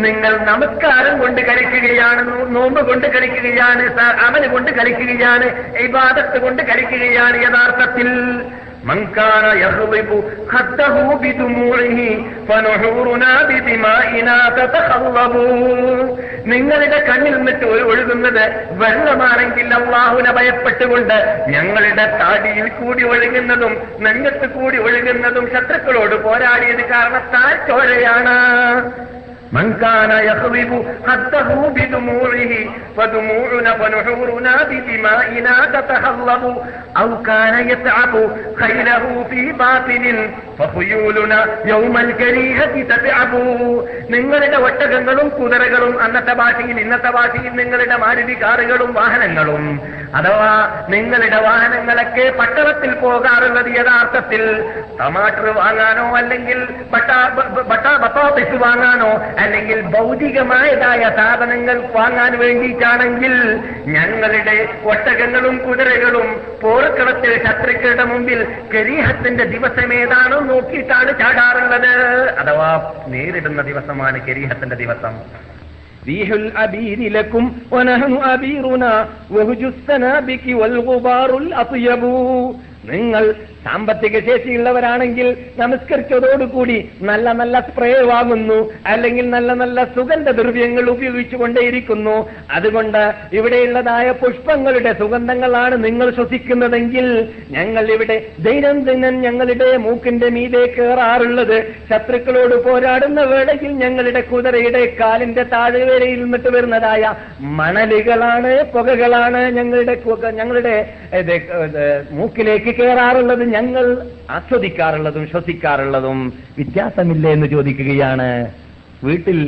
നിങ്ങൾ നമസ്കാരം കൊണ്ട് കളിക്കുകയാണ്, നോമ്പ് കൊണ്ട് കളിക്കുകയാണ്, അമല് കൊണ്ട് കളിക്കുകയാണ്, ഇബാദത്ത് കൊണ്ട് കളിക്കുകയാണ്. യഥാർത്ഥത്തിൽ മൻകാന യഹ്ളിബു ഖദ്ദഹു ബിദുമൂഇഹി ഫനഹൂറുനാ ബിദിമാഇനാ തതഖല്ലബു, നിങ്ങളുടെ കണ്ണിൽ നിന്നിട്ട് ഒഴുകുന്നത് വെള്ളമാണെങ്കിൽ അല്ലാഹുവിനെ ഭയപ്പെട്ടുകൊണ്ട് ഞങ്ങളുടെ താടിയിൽ കൂടി ഒഴുകുന്നതും നെഞ്ചത്ത് കൂടി ഒഴുകുന്നതും ശത്രുക്കളോട് പോരാടിയത് കാരണത്താൽ ചോരയാണ്. മൻകാന യഖ്ളിബു ഖദ്ദഹു ബിദുമൂഇഹി വദുമൂഉനാ ഫനഹൂറുനാ ബിദിമാഇനാ തതഖല്ലബു ഔ കാന യതഅബു ഖൈലഹു ഫീ ബാതിലിൻ ഫഖുയൂലുനാ യൗമൽ കരീഹത്തി തതഅബു, നിങ്ങളുടെ ഒട്ടകങ്ങളും കുതിരകളും, അന്നത്തെ ഭാഷയിൽ ഇന്നത്തെ ഭാഷയിൽ നിങ്ങളുടെ മാരുതി കാറുകളും വാഹനങ്ങളും, അഥവാ നിങ്ങളുടെ വാഹനങ്ങളൊക്കെ പട്ടണത്തിൽ പോകാറുള്ളത് യഥാർത്ഥത്തിൽ ടമാറ്റർ വാങ്ങാനോ അല്ലെങ്കിൽ ബട്ടാ ബട്ടാ ബട്ടാസ് വാങ്ങാനോ അല്ലെങ്കിൽ ഭൗതികമായതായ സാധനങ്ങൾ വാങ്ങാൻ വേണ്ടിയിട്ടാണെങ്കിൽ ഞങ്ങളുടെ ഒട്ടകങ്ങളും കുതിരകളും പോർക്കളത്തിൽ ശത്രുക്കളുടെ മുമ്പിൽ കരീഹത്തിന്റെ ദിവസം ഏതാണോ നോക്കിയിട്ടാണ് ചാടാറുള്ളത്, അഥവാ നേരിടുന്ന ദിവസമാണ് കരീഹത്തിന്റെ ദിവസം. നിങ്ങൾ സാമ്പത്തിക ശേഷിയുള്ളവരാണെങ്കിൽ നമസ്കരിച്ചതോടുകൂടി നല്ല നല്ല സ്പ്രേ വാങ്ങുന്നു, അല്ലെങ്കിൽ നല്ല നല്ല സുഗന്ധ ദ്രവ്യങ്ങൾ ഉപയോഗിച്ചു കൊണ്ടേയിരിക്കുന്നു. അതുകൊണ്ട് ഇവിടെയുള്ളതായ പുഷ്പങ്ങളുടെ സുഗന്ധങ്ങളാണ് നിങ്ങൾ ശ്വസിക്കുന്നതെങ്കിൽ ഞങ്ങൾ ഇവിടെ ദൈനംദിനം ഞങ്ങളുടെ മൂക്കിന്റെ മീതെ കയറാറുള്ളത് ശത്രുക്കളോട് പോരാടുന്ന വേളയിൽ ഞങ്ങളുടെ കുതിരയുടെ കാലിന്റെ താഴ്വരയിൽ നിന്നിട്ട് വരുന്നതായ മണലുകളാണ്, പുകകളാണ് ഞങ്ങളുടെ ഞങ്ങളുടെ മൂക്കിലേക്ക് കയറാറുള്ളത്, ഞങ്ങൾ ആസ്വദിക്കാറുള്ളതും ശ്വസിക്കാറുള്ളതും വ്യത്യാസമില്ല എന്ന് ചോദിക്കുകയാണ്. വീട്ടിൽ,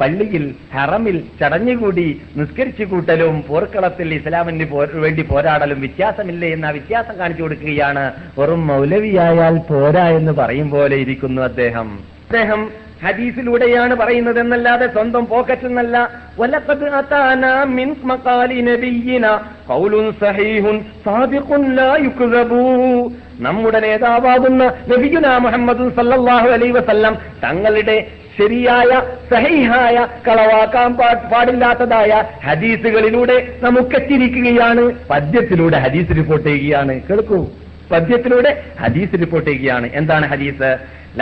പള്ളിയിൽ, ഹറമിൽ ചടഞ്ഞുകൂടി നിസ്കരിച്ചു കൂട്ടലും പോർക്കളത്തിൽ ഇസ്ലാമിന് വേണ്ടി പോരാടലും വ്യത്യാസമില്ല എന്ന വ്യത്യാസം കാണിച്ചു കൊടുക്കുകയാണ്. വെറും മൗലവിയായാൽ പോരാ എന്ന് പറയും പോലെ ഇരിക്കുന്നു അദ്ദേഹം. അദ്ദേഹം ഹദീസിലൂടെയാണ് പറയുന്നത് എന്നല്ലാതെ സ്വന്തം പോക്കറ്റിൽ നിന്നല്ല. വലഖദ് അതാനാ മിൻ മഖാലി നബിയിനാ ഖൗലുൻ സഹീഹുൻ സാദിഖുൻ ലാ യുക്സബൂ, നമ്മുടെ നേതാവാകുന്ന നബിയുനാ മുഹമ്മദ് സല്ലല്ലാഹു അലൈഹി വസല്ലം തങ്ങളുടെ ശരിയായ സഹീഹായ കളവാക്കാൻ പാടില്ലാത്തതായ ഹദീസുകളിലൂടെ നമുക്കെത്തിയിരിക്കുകയാണ്. പദ്യത്തിലൂടെ ഹദീസ് റിപ്പോർട്ട് ചെയ്യുകയാണ്. കേൾക്കൂ, പദ്യത്തിലൂടെ ഹദീസ് റിപ്പോർട്ട് ചെയ്യുകയാണ്. എന്താണ് ഹദീസ്?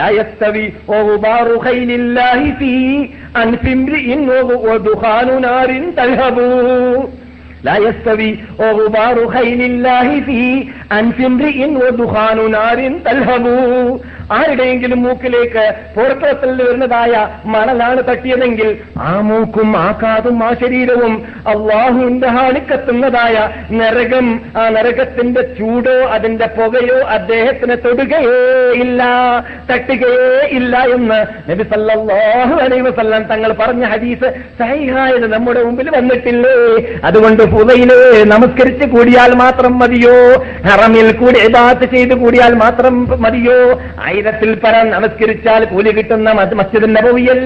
لا يستوي وغبار خيل الله في أنف امرئ ودخان نار تلهب لا يستوي وغبار خيل الله في أنف امرئ ودخان نار تلهب. ആരുടെയെങ്കിലും മൂക്കിലേക്ക് പുറത്തുറത്തിൽ വരുന്നതായ മണലാണ് തട്ടിയതെങ്കിൽ ആ മൂക്കും ആ കാതും ആ ശരീരവും അള്ളാഹുവിന്റെ ഹാളിക്കെത്തുന്നതായ നരകം, ആ നരകത്തിന്റെ ചൂടോ അതിന്റെ പുകയോ അദ്ദേഹത്തിന് തൊടുകയേ ഇല്ല, തട്ടുകയേ ഇല്ല എന്ന് നബി സല്ലല്ലാഹു അലൈഹി വസല്ലം തങ്ങൾ പറഞ്ഞ ഹദീസ് സഹീഹായത് നമ്മുടെ മുമ്പിൽ വന്നിട്ടില്ലേ? അതുകൊണ്ട് പുകയിലേ നമസ്കരിച്ച് കൂടിയാൽ മാത്രം മതിയോ? ഹറമിൽ കൂടി ഇബാദത്ത് ചെയ്ത് കൂടിയാൽ മാത്രം മതിയോ? ആയിരത്തിൽ പരം നമസ്കരിച്ചാൽ കൂലി കിട്ടുന്ന മസ്ജിദ് നബവിയിൽ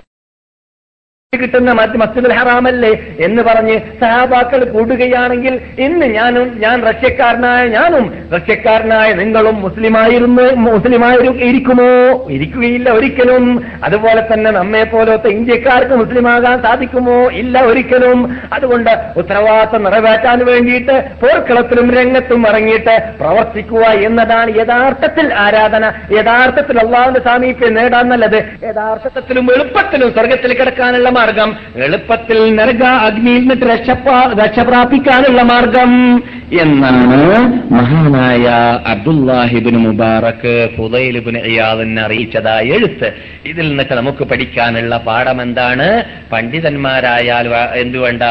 കിട്ടുന്ന മറ്റ് മസ്ജിദുൽ ഹറാമല്ലേ എന്ന് പറഞ്ഞ് സഹാബാക്കൾ കൂടുകയാണെങ്കിൽ ഇന്ന് ഞാനും ഞാൻ റഷ്യക്കാരനായ ഞാനും റഷ്യക്കാരനായ നിങ്ങളും മുസ്ലിമായിരുന്നു മുസ്ലിമായൊരു ഇരിക്കുമോ? ഇരിക്കുകയില്ല ഒരിക്കലും. അതുപോലെ തന്നെ നമ്മെ പോലത്തെ ഇന്ത്യക്കാർക്ക് മുസ്ലിമാകാൻ സാധിക്കുമോ? ഇല്ല ഒരിക്കലും. അതുകൊണ്ട് ഉത്തരവാദിത്തം നിറവേറ്റാൻ വേണ്ടിയിട്ട് പോർക്കളത്തിലും രംഗത്തും ഇറങ്ങിയിട്ട് പ്രവർത്തിക്കുക എന്നതാണ് യഥാർത്ഥത്തിൽ ആരാധന, യഥാർത്ഥത്തിൽ അള്ളാഹുവിന്റെ സാമീപ്യം നേടാൻ നല്ലത്, യഥാർത്ഥത്തിലും എളുപ്പത്തിലും സ്വർഗത്തിൽ കിടക്കാനുള്ള മാർഗം, എളുപ്പത്തിൽ നരക അഗ്നിയിൽ നിന്ന് രക്ഷ പ്രാപിക്കാനുള്ള മാർഗം എന്നാണ് മഹാനായ അബ്ദുല്ലാഹി ഇബ്നു മുബാറക് ഫുദൈൽ ഇബ്നു ഇയാദിനെ അറിയിച്ചതായ എഴുത്ത്. ഇതിൽ നിന്നൊക്കെ നമുക്ക് പഠിക്കാനുള്ള പാഠം എന്താണ്? പണ്ഡിതന്മാരായാൽ എന്തുവേണ്ട,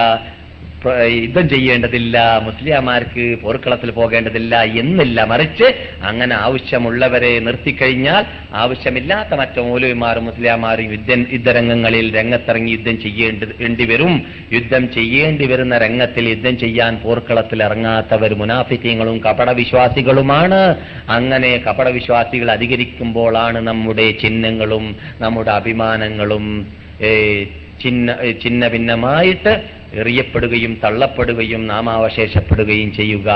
യുദ്ധം ചെയ്യേണ്ടതില്ല, മുസ്ലിംമാർക്ക് പോർക്കളത്തിൽ പോകേണ്ടതില്ല എന്നില്ല. മറിച്ച് അങ്ങനെ ആവശ്യമുള്ളവരെ നിർത്തിക്കഴിഞ്ഞാൽ ആവശ്യമില്ലാത്ത മറ്റു മൗലവിമാരും മുസ്ലിംമാരും യുദ്ധം യുദ്ധരംഗങ്ങളിൽ രംഗത്തിറങ്ങി യുദ്ധം ചെയ്യേണ്ടി വരും. യുദ്ധം ചെയ്യേണ്ടി വരുന്ന രംഗത്തിൽ യുദ്ധം ചെയ്യാൻ പോർക്കളത്തിൽ ഇറങ്ങാത്തവർ മുനാഫിഖീങ്ങളും കപടവിശ്വാസികളുമാണ്. അങ്ങനെ കപടവിശ്വാസികൾ അധികരിക്കുമ്പോഴാണ് നമ്മുടെ ചിഹ്നങ്ങളും നമ്മുടെ അഭിമാനങ്ങളും ചിഹ്ന ചിഹ്ന ഭിന്നമായിട്ട് എറിയപ്പെടുകയും തള്ളപ്പെടുകയും നാമാവശേഷപ്പെടുകയും ചെയ്യുക.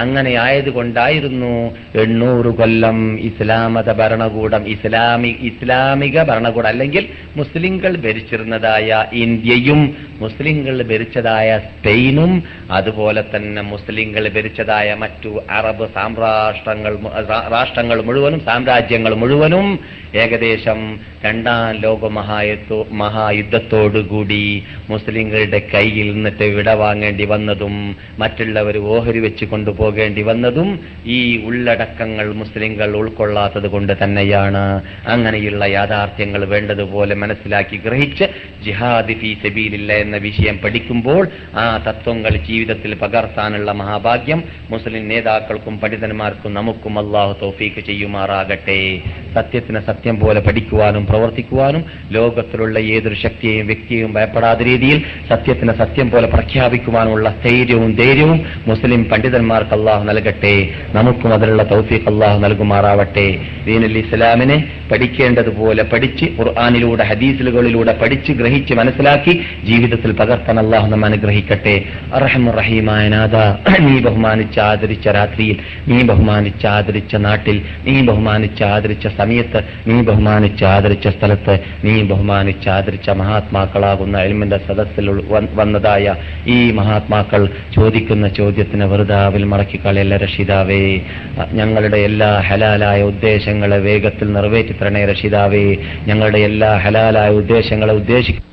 അങ്ങനെ ആയതുകൊണ്ടായിരുന്നു എണ്ണൂറ് കൊല്ലം ഇസ്ലാമത ഭരണകൂടം ഇസ്ലാമി ഇസ്ലാമിക ഭരണകൂടം അല്ലെങ്കിൽ മുസ്ലിങ്ങൾ ഭരിച്ചിരുന്നതായ ഇന്ത്യയും മുസ്ലിങ്ങൾ ഭരിച്ചതായ സ്പെയിനും അതുപോലെ തന്നെ മുസ്ലിങ്ങൾ ഭരിച്ചതായ മറ്റു അറബ് സാമ്രാഷ്ട്രങ്ങൾ രാഷ്ട്രങ്ങൾ മുഴുവനും സാമ്രാജ്യങ്ങൾ മുഴുവനും ഏകദേശം രണ്ടാം ലോക മഹായുദ്ധ മഹായുദ്ധത്തോടുകൂടി മുസ്ലിങ്ങളുടെ കൈ എന്നിട്ട് വിട വാങ്ങേണ്ടി വന്നതും മറ്റുള്ളവർ ഓഹരി വെച്ച് കൊണ്ടുപോകേണ്ടി വന്നതും ഈ ഉള്ളടക്കങ്ങൾ മുസ്ലിങ്ങൾ ഉൾക്കൊള്ളാത്തത് കൊണ്ട് തന്നെയാണ്. അങ്ങനെയുള്ള യാഥാർത്ഥ്യങ്ങൾ വേണ്ടതുപോലെ മനസ്സിലാക്കി ഗ്രഹിച്ച് ജിഹാദ് ഫീ സബീലില്ല എന്ന വിഷയം പഠിക്കുമ്പോൾ ആ തത്വങ്ങൾ ജീവിതത്തിൽ പകർത്താനുള്ള മഹാഭാഗ്യം മുസ്ലിം നേതാക്കൾക്കും പണ്ഡിതന്മാർക്കും നമുക്കും അള്ളാഹു തൗഫീഖ് ചെയ്യുമാറാകട്ടെ. സത്യത്തിന് സത്യം പോലെ പഠിക്കുവാനും പ്രവർത്തിക്കുവാനും ലോകത്തിലുള്ള ഏതൊരു ശക്തിയെയും വ്യക്തിയെയും ഭയപ്പെടാത്ത രീതിയിൽ സത്യത്തിന് സത്യം പോലെ പ്രഖ്യാപിക്കുവാനുള്ള സ്ഥൈര്യവും ധൈര്യവും മുസ്ലിം പണ്ഡിതന്മാർക്ക് അള്ളാഹു നൽകട്ടെ. നമുക്കും അതിനുള്ള തൗഫീഖ് അള്ളാഹു നൽകുമാറാവട്ടെ. ദീനുൽ ഇസ്ലാമിനെ പഠിക്കേണ്ടതുപോലെ പഠിച്ച് ഖുർആനിലൂടെ ഹദീസുകളിലൂടെ പഠിച്ച് ഗ്രഹിച്ച് മനസ്സിലാക്കി ജീവിതത്തിൽ പകർത്താൻ അള്ളാഹു നമ്മെ അനുഗ്രഹിക്കട്ടെ. അർഹമർ റഹീമായ നാഥാ, നീ ബഹുമാനിച്ച് ആദരിച്ച രാത്രിയിൽ, നീ ബഹുമാനിച്ച് ആദരിച്ച നാട്ടിൽ, നീ ബഹുമാനിച്ച് ആദരിച്ച സമയത്ത്, നീ ബഹുമാനിച്ച് ആദരിച്ച സ്ഥലത്ത്, നീ ബഹുമാനിച്ച് ആദരിച്ച മഹാത്മാക്കളാകുന്ന ഇൽമിന്റെ സദസ്സിൽ വന്നതായ ഈ മഹാത്മാക്കൾ ചോദിക്കുന്ന ചോദ്യത്തിന് വെറുതാവിൽ മടക്കിക്കളയല്ല രക്ഷിതാവേ. ഞങ്ങളുടെ എല്ലാ ഹലാലായ ഉദ്ദേശങ്ങളെ വേഗത്തിൽ നിറവേറ്റി തരണേ രക്ഷിതാവേ. ഞങ്ങളുടെ എല്ലാ ഹലാലായ ഉദ്ദേശങ്ങളെ ഉദ്ദേശിക്കും